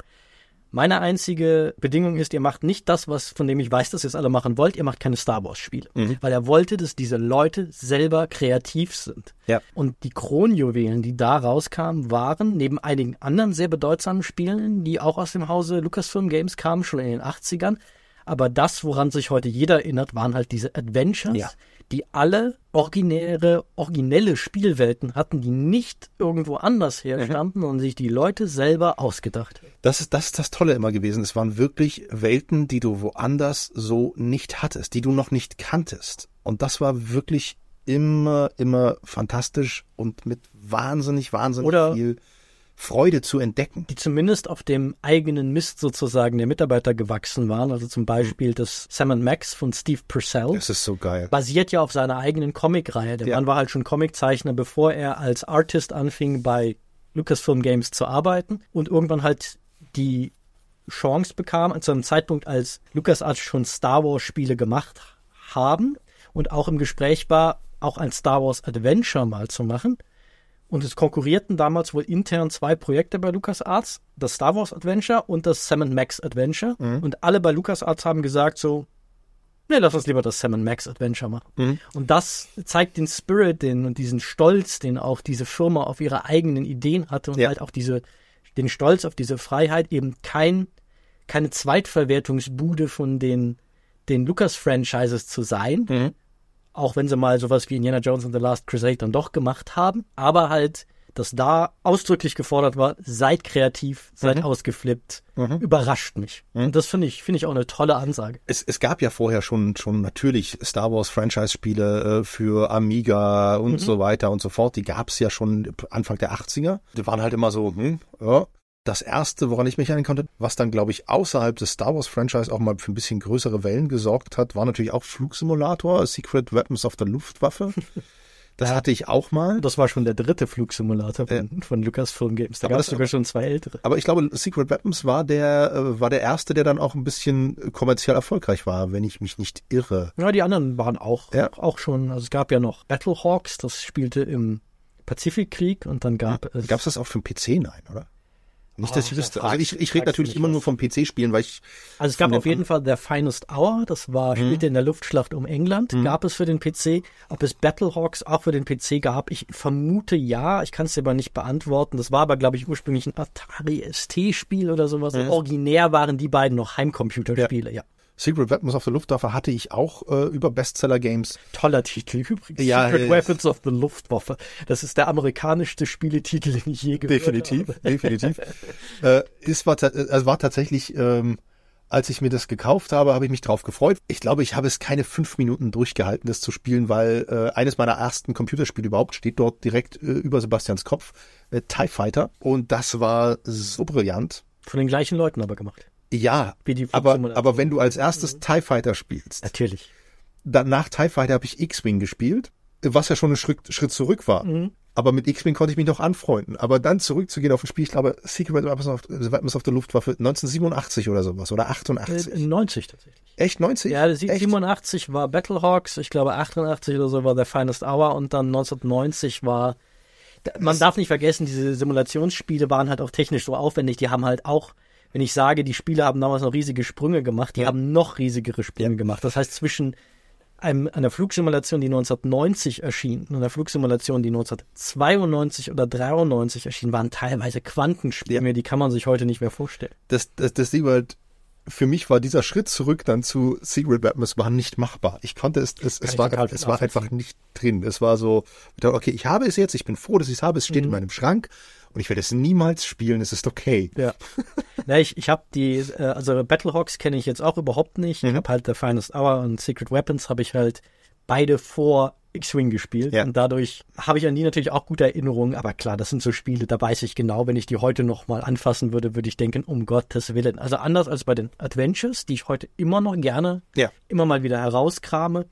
Meine einzige Bedingung ist, ihr macht nicht das, was von dem ich weiß, dass ihr es alle machen wollt. Ihr macht keine Star Wars-Spiele, weil er wollte, dass diese Leute selber kreativ sind. Und die Kronjuwelen, die da rauskamen, waren neben einigen anderen sehr bedeutsamen Spielen, die auch aus dem Hause Lucasfilm Games kamen, schon in den 80ern. Aber das, woran sich heute jeder erinnert, waren halt diese Adventures, die alle originelle Spielwelten hatten, die nicht irgendwo anders herstammten und sich die Leute selber ausgedacht. Das ist das Tolle immer gewesen. Es waren wirklich Welten, die du woanders so nicht hattest, die du noch nicht kanntest. Und das war wirklich immer fantastisch und mit wahnsinnig viel Freude zu entdecken. Die zumindest auf dem eigenen Mist sozusagen der Mitarbeiter gewachsen waren. Also zum Beispiel das Sam and Max von Steve Purcell. Das ist so geil. Basiert ja auf seiner eigenen Comicreihe. Der Mann war halt schon Comiczeichner, bevor er als Artist anfing, bei Lucasfilm Games zu arbeiten und irgendwann halt die Chance bekam, zu einem Zeitpunkt, als LucasArts schon Star Wars Spiele gemacht haben und auch im Gespräch war, auch ein Star Wars Adventure mal zu machen. Und es konkurrierten damals wohl intern zwei Projekte bei LucasArts, das Star Wars Adventure und das Sam and Max Adventure. Mhm. Und alle bei LucasArts haben gesagt so, nee, lass uns lieber das Sam and Max Adventure machen. Mhm. Und das zeigt den Spirit, und diesen Stolz, den auch diese Firma auf ihre eigenen Ideen hatte und halt auch den Stolz auf diese Freiheit, eben keine Zweitverwertungsbude von den Lucas-Franchises zu sein. Mhm. Auch wenn sie mal sowas wie Indiana Jones and the Last Crusade dann doch gemacht haben, aber halt, dass da ausdrücklich gefordert war, seid kreativ, seid ausgeflippt, überrascht mich. Mhm. Und das finde ich auch eine tolle Ansage. Es gab ja vorher schon natürlich Star Wars Franchise-Spiele für Amiga und so weiter und so fort. Die gab es ja schon Anfang der 80er. Die waren halt immer so, Das erste, woran ich mich erinnern konnte, was dann, glaube ich, außerhalb des Star Wars Franchise auch mal für ein bisschen größere Wellen gesorgt hat, war natürlich auch Flugsimulator, Secret Weapons of the Luftwaffe. Das hatte ich auch mal. Das war schon der dritte Flugsimulator von Lucasfilm Games. Da gab es sogar schon zwei ältere. Aber ich glaube, Secret Weapons war der erste, der dann auch ein bisschen kommerziell erfolgreich war, wenn ich mich nicht irre. Ja, die anderen waren auch schon. Also es gab ja noch Battlehawks, das spielte im Pazifikkrieg und dann gab es... Gab es das auch für den PC? Nein, oder? Nicht, dass ich wüsste. Also ich rede natürlich immer nur vom PC-Spielen, weil ich... Also es gab auf jeden Fall The Finest Hour, das spielte in der Luftschlacht um England, gab es für den PC. Ob es Battlehawks auch für den PC gab, ich vermute ja, ich kann es dir aber nicht beantworten. Das war aber, glaube ich, ursprünglich ein Atari ST-Spiel oder sowas. Ja. Originär waren die beiden noch Heimcomputerspiele, ja. Secret Weapons of the Luftwaffe hatte ich auch über Bestseller-Games. Toller Titel übrigens. Ja, Secret Weapons of the Luftwaffe. Das ist der amerikanischste Spieletitel, den ich je gehört habe. Definitiv. Es war tatsächlich, als ich mir das gekauft habe, habe ich mich drauf gefreut. Ich glaube, ich habe es keine 5 Minuten durchgehalten, das zu spielen, weil eines meiner ersten Computerspiele überhaupt steht dort direkt über Sebastians Kopf. TIE Fighter. Und das war so brillant. Von den gleichen Leuten aber gemacht. Ja, aber wenn du als erstes TIE Fighter spielst. Natürlich. Dann nach TIE Fighter habe ich X-Wing gespielt, was ja schon ein Schritt zurück war. Mhm. Aber mit X-Wing konnte ich mich noch anfreunden. Aber dann zurückzugehen auf ein Spiel, ich glaube, Secret Weapons of the Luftwaffe 1987 oder sowas, oder 88. 90 tatsächlich. Echt, 90? Ja, 87 war Battlehawks, ich glaube 88 oder so war The Finest Hour und dann 1990 war... Man darf nicht vergessen, diese Simulationsspiele waren halt auch technisch so aufwendig, die haben halt auch... Wenn ich sage, die Spieler haben damals noch riesige Sprünge gemacht, die haben noch riesigere Sprünge gemacht. Das heißt, zwischen einer Flugsimulation, die 1990 erschien, und einer Flugsimulation, die 1992 oder 1993 erschien, waren teilweise Quantensprünge, die kann man sich heute nicht mehr vorstellen. Das Ding war halt, für mich war dieser Schritt zurück dann zu Secret Weapons war nicht machbar. Ich konnte es war einfach nicht drin. Es war so, okay, ich habe es jetzt, ich bin froh, dass ich es habe, es steht in meinem Schrank. Und ich werde es niemals spielen, es ist okay. Ja. Na, ich habe also Battlehawks kenne ich jetzt auch überhaupt nicht. Ich habe halt The Finest Hour und Secret Weapons habe ich halt beide vor X-Wing gespielt. Ja. Und dadurch habe ich an die natürlich auch gute Erinnerungen. Aber klar, das sind so Spiele, da weiß ich genau, wenn ich die heute nochmal anfassen würde, würde ich denken, um Gottes Willen. Also anders als bei den Adventures, die ich heute immer noch gerne immer mal wieder herauskrame,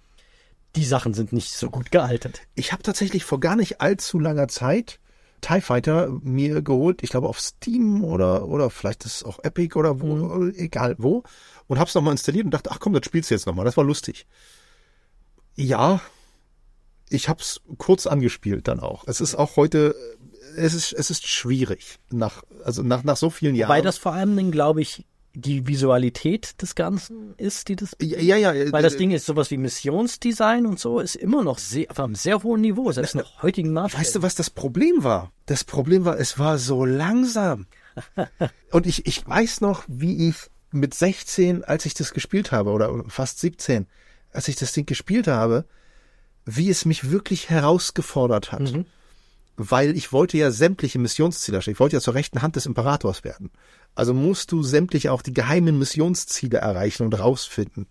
die Sachen sind nicht so gut gealtert. Ich habe tatsächlich vor gar nicht allzu langer Zeit TIE Fighter mir geholt, ich glaube auf Steam oder vielleicht ist es auch Epic oder wo, egal wo, und hab's nochmal installiert und dachte, ach komm, das spielst du jetzt nochmal, das war lustig. Ja, ich hab's kurz angespielt dann auch. Es ist auch heute, es ist schwierig, nach so vielen Jahren. Wobei das vor allem, glaube ich, die Visualität des Ganzen ist, die das... Ja. Weil das Ding ist, sowas wie Missionsdesign und so, ist immer noch auf einem sehr hohen Niveau, selbst nach heutigen Maßstäben. Weißt du, was das Problem war? Das Problem war, es war so langsam. Und ich weiß noch, wie ich mit 16, als ich das gespielt habe, oder fast 17, als ich das Ding gespielt habe, wie es mich wirklich herausgefordert hat. Mhm. Weil ich wollte ja sämtliche Missionsziele erreichen. Ich wollte ja zur rechten Hand des Imperators werden. Also musst du sämtliche auch die geheimen Missionsziele erreichen und rausfinden.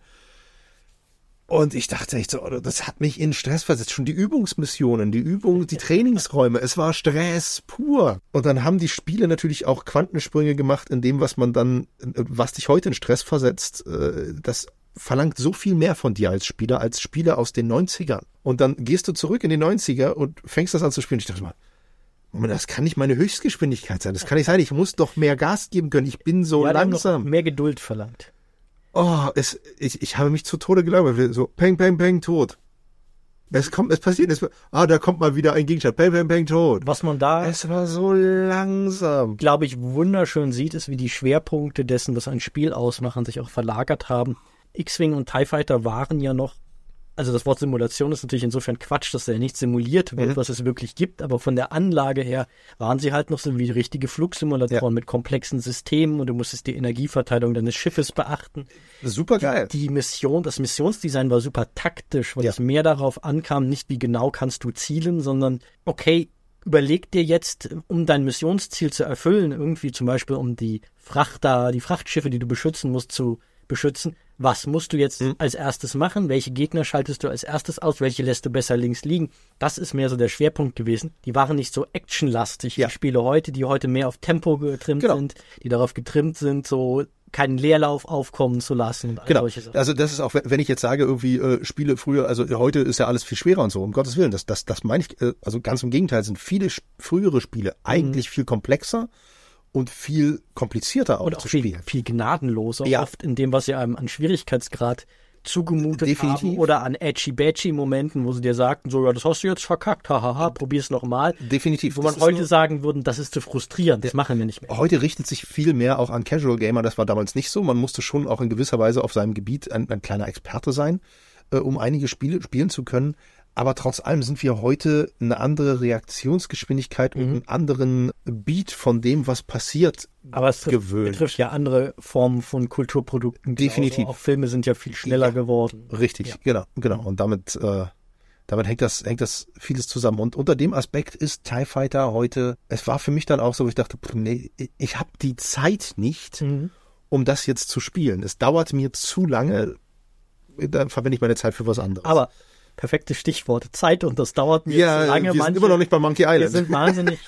Und ich dachte echt so, das hat mich in Stress versetzt. Schon die Übungsmissionen, die Trainingsräume, es war Stress pur. Und dann haben die Spiele natürlich auch Quantensprünge gemacht in dem, was man dann, was dich heute in Stress versetzt, das verlangt so viel mehr von dir als Spieler aus den 90ern. Und dann gehst du zurück in die 90er und fängst das an zu spielen. Ich dachte mal, Moment, das kann nicht meine Höchstgeschwindigkeit sein. Das kann nicht sein. Ich muss doch mehr Gas geben können. Ich bin so langsam. Mehr Geduld verlangt. Oh, ich habe mich zu Tode gelangweilt. So, peng, peng, peng, tot. Da kommt mal wieder ein Gegenstand. Peng, peng, peng, tot. Was man da... Es war so langsam. Glaube ich, wunderschön sieht, ist, wie die Schwerpunkte dessen, was ein Spiel ausmachen, sich auch verlagert haben. X-Wing und TIE Fighter waren ja noch... Also das Wort Simulation ist natürlich insofern Quatsch, dass da ja nicht simuliert wird, was es wirklich gibt. Aber von der Anlage her waren sie halt noch so wie richtige Flugsimulatoren mit komplexen Systemen und du musstest die Energieverteilung deines Schiffes beachten. Super geil. Die Mission, das Missionsdesign war super taktisch, weil es mehr darauf ankam, nicht wie genau kannst du zielen, sondern okay, überleg dir jetzt, um dein Missionsziel zu erfüllen, irgendwie zum Beispiel um die Frachtschiffe, die du beschützen musst, zu beschützen. Was musst du jetzt als erstes machen? Welche Gegner schaltest du als erstes aus? Welche lässt du besser links liegen? Das ist mehr so der Schwerpunkt gewesen. Die waren nicht so actionlastig wie Spiele heute, die heute mehr auf Tempo getrimmt sind, die darauf getrimmt sind, so keinen Leerlauf aufkommen zu lassen und all solche Sachen. Also das ist auch, wenn ich jetzt sage, irgendwie Spiele früher, also heute ist ja alles viel schwerer und so, um Gottes Willen, das meine ich, also ganz im Gegenteil, sind viele frühere Spiele eigentlich viel komplexer und viel komplizierter auch zu spielen. Und auch viel gnadenloser, oft in dem, was sie einem an Schwierigkeitsgrad zugemutet haben oder an Edgy-Badgy-Momenten, wo sie dir sagten, so, ja, das hast du jetzt verkackt, hahaha, probier's nochmal. Definitiv. Wo man heute sagen würde, das ist zu frustrierend, das machen wir nicht mehr. Heute richtet sich viel mehr auch an Casual-Gamer, das war damals nicht so. Man musste schon auch in gewisser Weise auf seinem Gebiet ein kleiner Experte sein, um einige Spiele spielen zu können. Aber trotz allem sind wir heute eine andere Reaktionsgeschwindigkeit und einen anderen Beat von dem, was passiert, gewöhnt. Aber es betrifft ja andere Formen von Kulturprodukten. Definitiv. Auch Filme sind ja viel schneller geworden. Richtig, genau. Und damit hängt das vieles zusammen. Und unter dem Aspekt ist TIE Fighter heute, es war für mich dann auch so, ich dachte, nee, ich habe die Zeit nicht, um das jetzt zu spielen. Es dauert mir zu lange, dann verwende ich meine Zeit für was anderes. Aber perfekte Stichworte. Zeit und das dauert mir zu lange. Wir sind immer noch nicht bei Monkey Island. Wir sind wahnsinnig.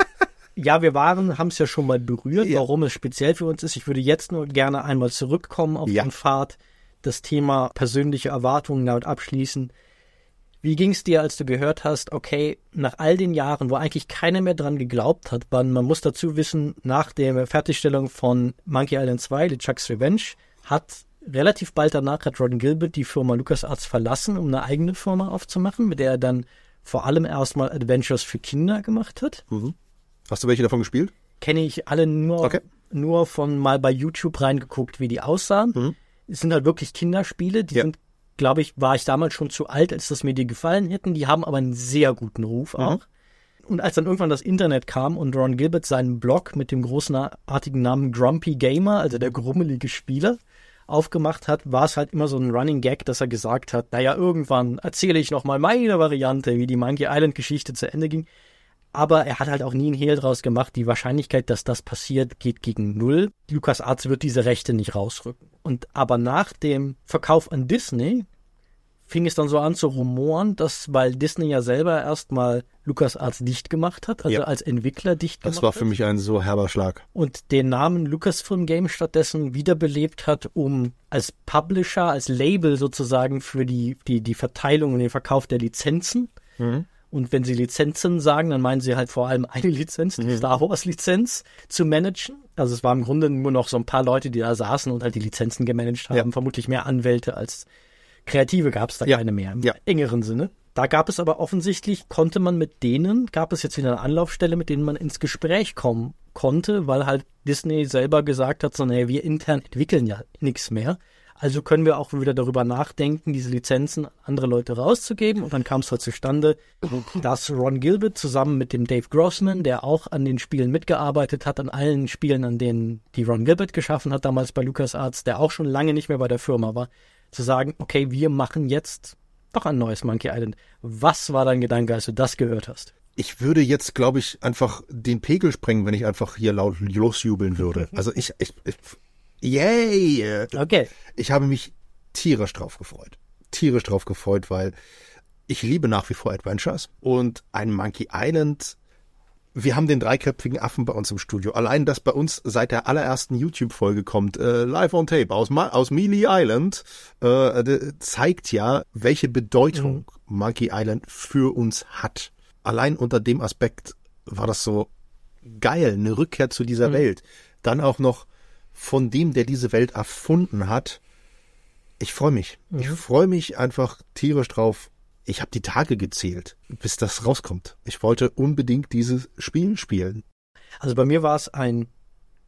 Haben es ja schon mal berührt, warum es speziell für uns ist. Ich würde jetzt nur gerne einmal zurückkommen auf den Pfad, das Thema persönliche Erwartungen laut abschließen. Wie ging es dir, als du gehört hast, okay, nach all den Jahren, wo eigentlich keiner mehr dran geglaubt hat, man muss dazu wissen, nach der Fertigstellung von Monkey Island 2, LeChuck's Revenge, relativ bald danach hat Ron Gilbert die Firma LucasArts verlassen, um eine eigene Firma aufzumachen, mit der er dann vor allem erstmal Adventures für Kinder gemacht hat. Hast du welche davon gespielt? Kenne ich alle nur von mal bei YouTube reingeguckt, wie die aussahen. Es sind halt wirklich Kinderspiele, die sind, glaube ich, war ich damals schon zu alt, als das mir die gefallen hätten. Die haben aber einen sehr guten Ruf auch. Und als dann irgendwann das Internet kam und Ron Gilbert seinen Blog mit dem großartigen Namen Grumpy Gamer, also der grummelige Spieler, aufgemacht hat, war es halt immer so ein Running Gag, dass er gesagt hat, naja, irgendwann erzähle ich nochmal meine Variante, wie die Monkey Island Geschichte zu Ende ging. Aber er hat halt auch nie einen Hehl draus gemacht. Die Wahrscheinlichkeit, dass das passiert, geht gegen null. LucasArts wird diese Rechte nicht rausrücken. Aber nach dem Verkauf an Disney fing es dann so an zu rumoren, dass, weil Disney ja selber erstmal LucasArts dicht gemacht hat, also als Entwickler dicht gemacht hat. Das war für mich ein so herber Schlag. Und den Namen Lucasfilm Games stattdessen wiederbelebt hat, um als Publisher, als Label sozusagen für die Verteilung und den Verkauf der Lizenzen. Und wenn sie Lizenzen sagen, dann meinen sie halt vor allem eine Lizenz, die Star Wars Lizenz, zu managen. Also es war im Grunde nur noch so ein paar Leute, die da saßen und halt die Lizenzen gemanagt haben. Vermutlich mehr Anwälte als Kreative gab es da keine mehr, im engeren Sinne. Da gab es aber offensichtlich, gab es jetzt wieder eine Anlaufstelle, mit denen man ins Gespräch kommen konnte, weil halt Disney selber gesagt hat, so, naja, wir intern entwickeln ja nichts mehr. Also können wir auch wieder darüber nachdenken, diese Lizenzen an andere Leute rauszugeben. Und dann kam es halt zustande, dass Ron Gilbert zusammen mit dem Dave Grossman, der auch an den Spielen mitgearbeitet hat, an allen Spielen, an denen die Ron Gilbert geschaffen hat, damals bei LucasArts, der auch schon lange nicht mehr bei der Firma war, zu sagen, okay, wir machen jetzt doch ein neues Monkey Island. Was war dein Gedanke, als du das gehört hast? Ich würde jetzt, glaube ich, einfach den Pegel sprengen, wenn ich einfach hier laut losjubeln würde. Also ich yay! Okay. Ich habe mich tierisch drauf gefreut. tierisch drauf gefreut, weil ich liebe nach wie vor Adventures und ein Monkey Island. Wir haben den dreiköpfigen Affen bei uns im Studio. Allein, dass bei uns seit der allerersten YouTube-Folge kommt, live on tape aus Mêlée Island, zeigt ja, welche Bedeutung Monkey Island für uns hat. Allein unter dem Aspekt war das so geil, eine Rückkehr zu dieser Welt. Dann auch noch von dem, der diese Welt erfunden hat. Ich freue mich. Ich freue mich einfach tierisch drauf. Ich habe die Tage gezählt, bis das rauskommt. Ich wollte unbedingt dieses Spiel spielen. Also bei mir war es ein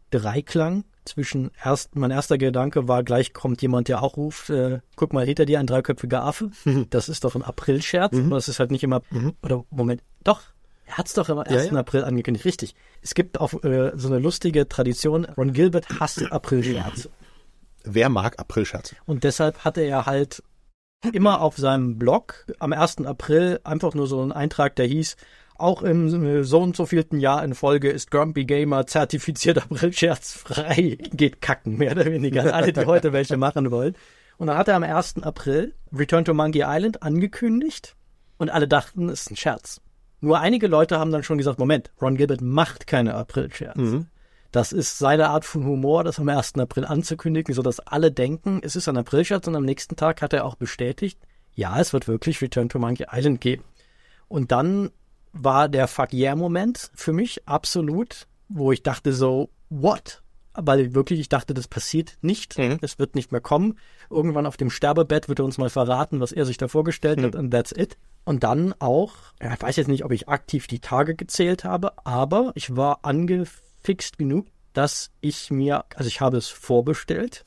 Dreiklang zwischen mein erster Gedanke war, gleich kommt jemand, der auch ruft, guck mal hinter dir, ein dreiköpfiger Affe. Das ist doch ein April-Scherz. Aber das ist halt nicht immer, oder Moment, doch, er hat es doch am 1. April angekündigt. Richtig. Es gibt auch so eine lustige Tradition, Ron Gilbert hasst April-Scherze. Wer mag April-Scherze? Und deshalb hatte er halt immer auf seinem Blog am 1. April einfach nur so einen Eintrag, der hieß, auch im so und so vielten Jahr in Folge ist Grumpy Gamer zertifiziert April-Scherz frei. Geht kacken, mehr oder weniger. An alle, die heute welche machen wollen. Und dann hat er am 1. April Return to Monkey Island angekündigt und alle dachten, es ist ein Scherz. Nur einige Leute haben dann schon gesagt, Moment, Ron Gilbert macht keine April-Scherz. Das ist seine Art von Humor, das am 1. April anzukündigen, sodass alle denken, es ist ein April-Scherz, und am nächsten Tag hat er auch bestätigt, ja, es wird wirklich Return to Monkey Island geben. Und dann war der Fuck-Yeah-Moment für mich absolut, wo ich dachte so, what? Weil wirklich, ich dachte, das passiert nicht, es wird nicht mehr kommen. Irgendwann auf dem Sterbebett wird er uns mal verraten, was er sich da vorgestellt hat, und that's it. Und dann auch, ich weiß jetzt nicht, ob ich aktiv die Tage gezählt habe, aber ich war fixt genug, dass ich mir, also ich habe es vorbestellt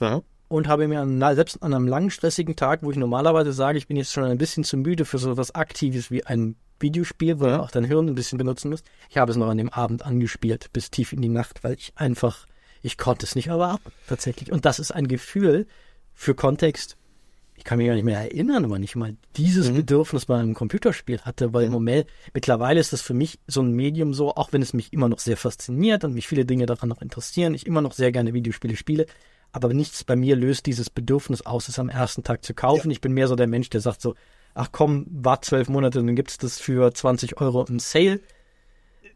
und habe mir selbst an einem langen, stressigen Tag, wo ich normalerweise sage, ich bin jetzt schon ein bisschen zu müde für so etwas Aktives wie ein Videospiel, wo man auch dein Hirn ein bisschen benutzen muss. Ich habe es noch an dem Abend angespielt, bis tief in die Nacht, weil ich einfach, ich konnte es nicht erwarten, tatsächlich. Und das ist ein Gefühl für Kontext. Ich kann mich gar nicht mehr erinnern, wann ich mal dieses Bedürfnis bei einem Computerspiel hatte, weil mittlerweile ist das für mich so ein Medium so, auch wenn es mich immer noch sehr fasziniert und mich viele Dinge daran noch interessieren, ich immer noch sehr gerne Videospiele spiele, aber nichts bei mir löst dieses Bedürfnis aus, es am ersten Tag zu kaufen. Ja. Ich bin mehr so der Mensch, der sagt so, ach komm, wart 12 Monate, dann gibt's das für 20 Euro im Sale.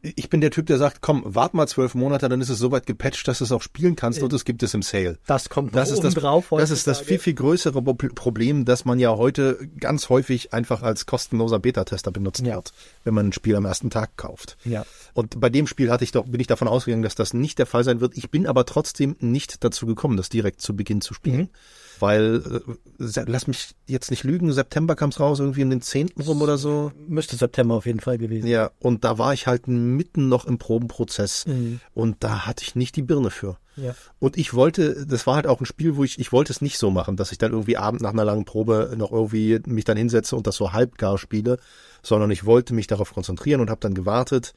Ich bin der Typ, der sagt, komm, wart mal 12 Monate, dann ist es soweit gepatcht, dass du es auch spielen kannst und es gibt es im Sale. Das kommt noch oben drauf heute. Das ist das viel, viel größere Problem, dass man ja heute ganz häufig einfach als kostenloser Beta-Tester benutzt wird, wenn man ein Spiel am ersten Tag kauft. Ja. Und bei dem Spiel bin ich davon ausgegangen, dass das nicht der Fall sein wird. Ich bin aber trotzdem nicht dazu gekommen, das direkt zu Beginn zu spielen. Weil, lass mich jetzt nicht lügen, September kam es raus, irgendwie um den 10. rum oder so. Müsste September auf jeden Fall gewesen. Ja, und da war ich halt mitten noch im Probenprozess und da hatte ich nicht die Birne für. Ja. Und ich wollte, das war halt auch ein Spiel, wo ich wollte es nicht so machen, dass ich dann irgendwie abend nach einer langen Probe noch irgendwie mich dann hinsetze und das so halbgar spiele, sondern ich wollte mich darauf konzentrieren und habe dann gewartet,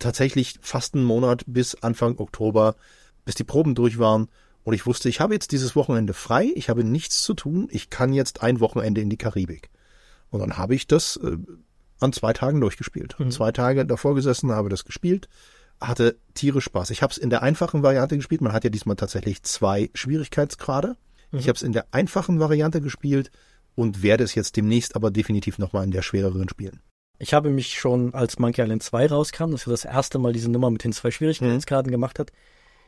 tatsächlich fast einen Monat bis Anfang Oktober, bis die Proben durch waren. Und ich wusste, ich habe jetzt dieses Wochenende frei, ich habe nichts zu tun, ich kann jetzt ein Wochenende in die Karibik. Und dann habe ich das an 2 Tagen durchgespielt. 2 Tage davor gesessen, habe das gespielt, hatte tierisch Spaß. Ich habe es in der einfachen Variante gespielt, man hat ja diesmal tatsächlich 2 Schwierigkeitsgrade. Ich habe es in der einfachen Variante gespielt und werde es jetzt demnächst aber definitiv nochmal in der schwereren spielen. Ich habe mich schon, als Monkey Island 2 rauskam, dass er das erste Mal diese Nummer mit den 2 Schwierigkeitsgraden gemacht hat,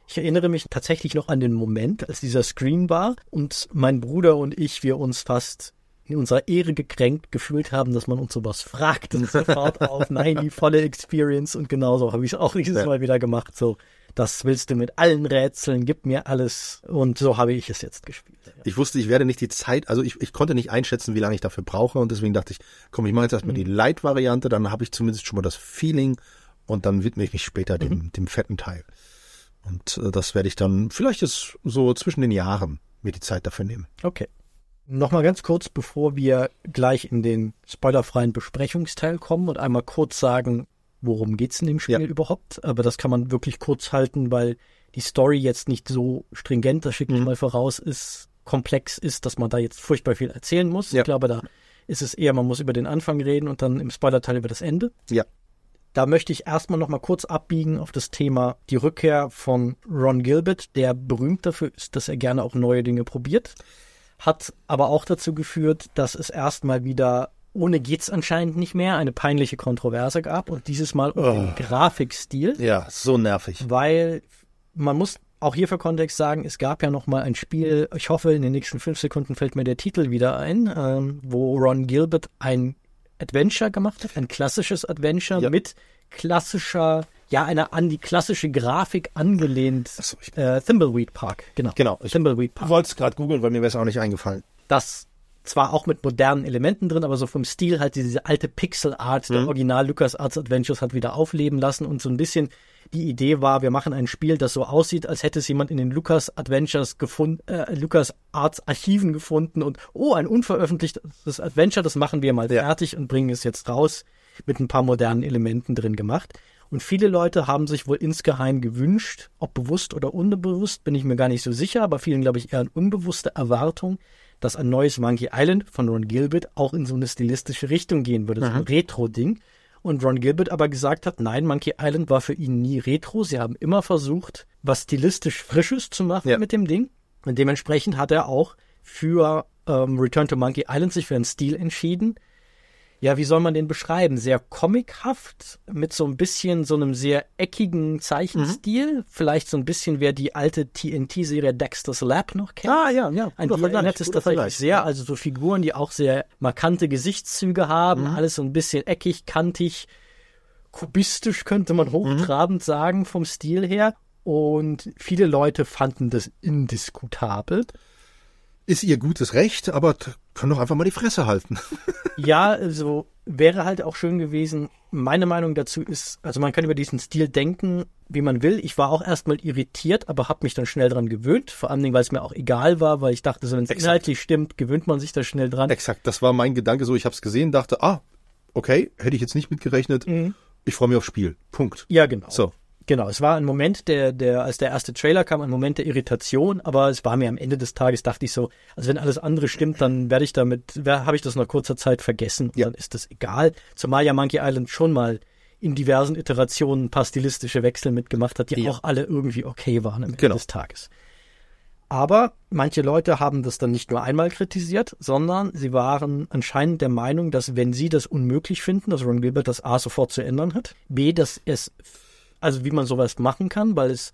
ich erinnere mich tatsächlich noch an den Moment, als dieser Screen war und mein Bruder und ich, wir uns fast in unserer Ehre gekränkt gefühlt haben, dass man uns sowas fragt und sofort auf, nein, die volle Experience, und genauso habe ich es auch dieses Mal wieder gemacht, so, das willst du mit allen Rätseln, gib mir alles, und so habe ich es jetzt gespielt. Ja. Ich wusste, ich werde nicht die Zeit, also ich konnte nicht einschätzen, wie lange ich dafür brauche, und deswegen dachte ich, komm, ich mache jetzt erstmal die Light-Variante, dann habe ich zumindest schon mal das Feeling und dann widme ich mich später dem fetten Teil. Und das werde ich dann vielleicht jetzt so zwischen den Jahren mir die Zeit dafür nehmen. Okay. Nochmal ganz kurz, bevor wir gleich in den spoilerfreien Besprechungsteil kommen, und einmal kurz sagen, worum geht's in dem Spiel überhaupt? Aber das kann man wirklich kurz halten, weil die Story jetzt nicht so stringent, das schicke ich mal voraus, ist, komplex ist, dass man da jetzt furchtbar viel erzählen muss. Ja. Ich glaube, da ist es eher, man muss über den Anfang reden und dann im Spoilerteil über das Ende. Ja. Da möchte ich erstmal noch mal kurz abbiegen auf das Thema die Rückkehr von Ron Gilbert, der berühmt dafür ist, dass er gerne auch neue Dinge probiert. hat aber auch dazu geführt, dass es erstmal wieder ohne geht's anscheinend nicht mehr, eine peinliche Kontroverse gab und dieses Mal um den Grafikstil. Ja, so nervig. Weil man muss auch hier für Kontext sagen, es gab ja nochmal ein Spiel, ich hoffe in den nächsten 5 Sekunden fällt mir der Titel wieder ein, wo Ron Gilbert ein Adventure gemacht hat, ein klassisches Adventure mit klassischer, einer an die klassische Grafik angelehnt Thimbleweed Park. Genau. Ich wollte es gerade googeln, weil mir wäre es auch nicht eingefallen. Das zwar auch mit modernen Elementen drin, aber so vom Stil halt diese alte Pixel-Art der Original LucasArts Adventures hat wieder aufleben lassen und so ein bisschen die Idee war, wir machen ein Spiel, das so aussieht, als hätte es jemand in den LucasArts Archiven gefunden und ein unveröffentlichtes Adventure, das machen wir mal fertig und bringen es jetzt raus, mit ein paar modernen Elementen drin gemacht. Und viele Leute haben sich wohl insgeheim gewünscht, ob bewusst oder unbewusst, bin ich mir gar nicht so sicher, aber vielen glaube ich eher eine unbewusste Erwartung, dass ein neues Monkey Island von Ron Gilbert auch in so eine stilistische Richtung gehen würde, so ein Retro-Ding. Und Ron Gilbert aber gesagt hat, nein, Monkey Island war für ihn nie Retro. Sie haben immer versucht, was stilistisch Frisches zu machen mit dem Ding. Und dementsprechend hat er auch für Return to Monkey Island sich für einen Stil entschieden. Ja, wie soll man den beschreiben? Sehr comichaft, mit so ein bisschen so einem sehr eckigen Zeichenstil. Vielleicht so ein bisschen, wer die alte TNT-Serie Dexter's Lab noch kennt. Ein Vergleich tatsächlich sehr, also so Figuren, die auch sehr markante Gesichtszüge haben. Alles so ein bisschen eckig, kantig, kubistisch könnte man hochtrabend sagen vom Stil her. Und viele Leute fanden das indiskutabel. Ist ihr gutes Recht, aber kann doch einfach mal die Fresse halten. Ja, also wäre halt auch schön gewesen. Meine Meinung dazu ist, also man kann über diesen Stil denken, wie man will. Ich war auch erstmal irritiert, aber habe mich dann schnell dran gewöhnt. Vor allem, weil es mir auch egal war, weil ich dachte, so, wenn es inhaltlich stimmt, gewöhnt man sich da schnell dran. Exakt, das war mein Gedanke so. Ich habe es gesehen, dachte, okay, hätte ich jetzt nicht mitgerechnet. Ich freue mich aufs Spiel. Punkt. Ja, genau. So. Genau, es war ein Moment, als der erste Trailer kam, ein Moment der Irritation, aber es war mir am Ende des Tages, dachte ich so, also wenn alles andere stimmt, dann habe ich das nach kurzer Zeit vergessen und dann ist das egal. Zumal ja Monkey Island schon mal in diversen Iterationen ein paar stilistische Wechsel mitgemacht hat, die auch alle irgendwie okay waren am Ende des Tages. Aber manche Leute haben das dann nicht nur einmal kritisiert, sondern sie waren anscheinend der Meinung, dass wenn sie das unmöglich finden, dass Ron Gilbert das A sofort zu ändern hat, B, dass es... Also wie man sowas machen kann, weil es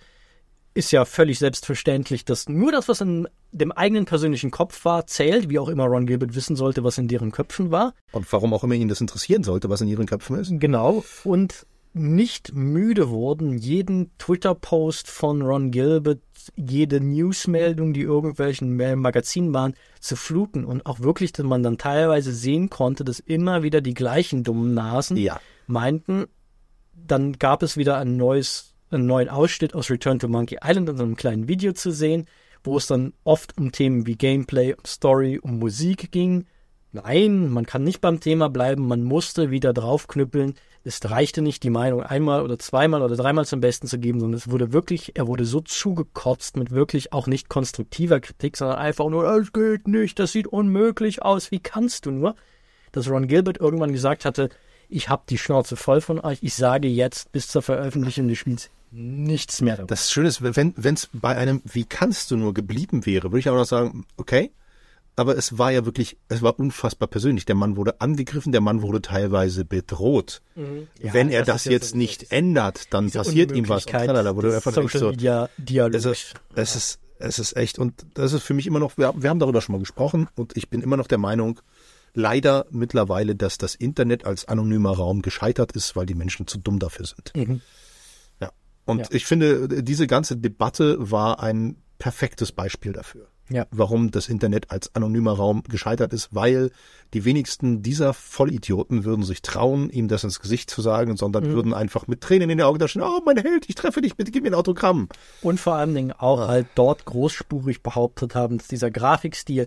ist ja völlig selbstverständlich, dass nur das, was in dem eigenen persönlichen Kopf war, zählt, wie auch immer Ron Gilbert wissen sollte, was in deren Köpfen war. Und warum auch immer ihn das interessieren sollte, was in ihren Köpfen ist. Genau. Und nicht müde wurden, jeden Twitter-Post von Ron Gilbert, jede Newsmeldung, die irgendwelchen Magazinen waren, zu fluten. Und auch wirklich, dass man dann teilweise sehen konnte, dass immer wieder die gleichen dummen Nasen meinten, dann gab es wieder einen neuen Ausschnitt aus Return to Monkey Island in so einem kleinen Video zu sehen, wo es dann oft um Themen wie Gameplay, um Story, um Musik ging. Nein, man kann nicht beim Thema bleiben, man musste wieder draufknüppeln. Es reichte nicht, die Meinung einmal oder zweimal oder dreimal zum Besten zu geben, sondern er wurde so zugekotzt mit wirklich auch nicht konstruktiver Kritik, sondern einfach nur, es geht nicht, das sieht unmöglich aus, wie kannst du nur? Dass Ron Gilbert irgendwann gesagt hatte, ich habe die Schnauze voll von euch. Ich sage jetzt bis zur Veröffentlichung des Spiels nichts mehr darüber. Das Schöne ist, wenn es bei einem "Wie kannst du nur" geblieben wäre, würde ich auch noch sagen, okay. Aber es war ja wirklich, es war unfassbar persönlich. Der Mann wurde angegriffen, der Mann wurde teilweise bedroht. Ja, wenn er das jetzt nicht ändert, dann passiert ihm was. Da wurde einfach Social Media Dialog. Es ist echt, und das ist für mich immer noch, wir haben darüber schon mal gesprochen und ich bin immer noch der Meinung, leider mittlerweile, dass das Internet als anonymer Raum gescheitert ist, weil die Menschen zu dumm dafür sind. Ja. Und ich finde, diese ganze Debatte war ein perfektes Beispiel dafür, warum das Internet als anonymer Raum gescheitert ist, weil die wenigsten dieser Vollidioten würden sich trauen, ihm das ins Gesicht zu sagen, sondern würden einfach mit Tränen in den Augen da stehen, oh, mein Held, ich treffe dich, bitte gib mir ein Autogramm. Und vor allen Dingen auch halt dort großspurig behauptet haben, dass dieser Grafikstil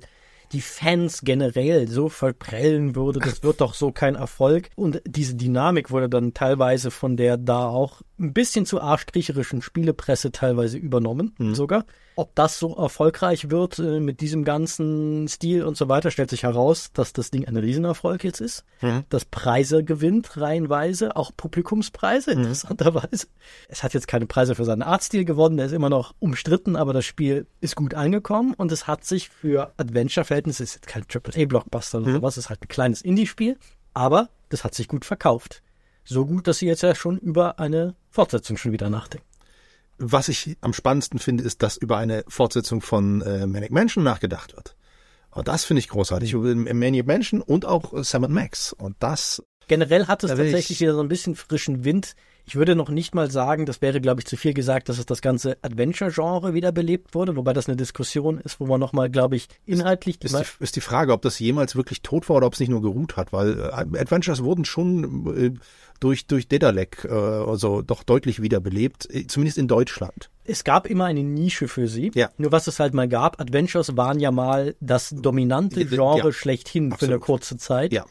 die Fans generell so verprellen würde, das wird doch so kein Erfolg. Und diese Dynamik wurde dann teilweise von der da auch ein bisschen zur arschkriecherischen Spielepresse teilweise übernommen sogar. Ob das so erfolgreich wird mit diesem ganzen Stil und so weiter, stellt sich heraus, dass das Ding ein Riesenerfolg jetzt ist. Mhm. Das Preise gewinnt reihenweise, auch Publikumspreise interessanterweise. Es hat jetzt keine Preise für seinen Artstil gewonnen, der ist immer noch umstritten, aber das Spiel ist gut angekommen und es hat sich für Adventure-Verhältnisse, ist jetzt kein AAA-Blockbuster oder sowas, ist halt ein kleines Indie-Spiel, aber das hat sich gut verkauft. So gut, dass sie jetzt ja schon über eine Fortsetzung schon wieder nachdenken. Was ich am spannendsten finde, ist, dass über eine Fortsetzung von Maniac Mansion nachgedacht wird. Und das finde ich großartig. Maniac Mansion und auch Sam and Max. Und das. Generell hat es tatsächlich wieder so ein bisschen frischen Wind. Ich würde noch nicht mal sagen, das wäre, glaube ich, zu viel gesagt, dass es das ganze Adventure-Genre wiederbelebt wurde, wobei das eine Diskussion ist, wo man nochmal, glaube ich, inhaltlich... Ist die Frage, ob das jemals wirklich tot war oder ob es nicht nur geruht hat, weil Adventures wurden schon durch Dedalec also doch deutlich wiederbelebt, zumindest in Deutschland. Es gab immer eine Nische für sie, nur was es halt mal gab, Adventures waren ja mal das dominante Genre schlechthin für eine kurze Zeit. Ja.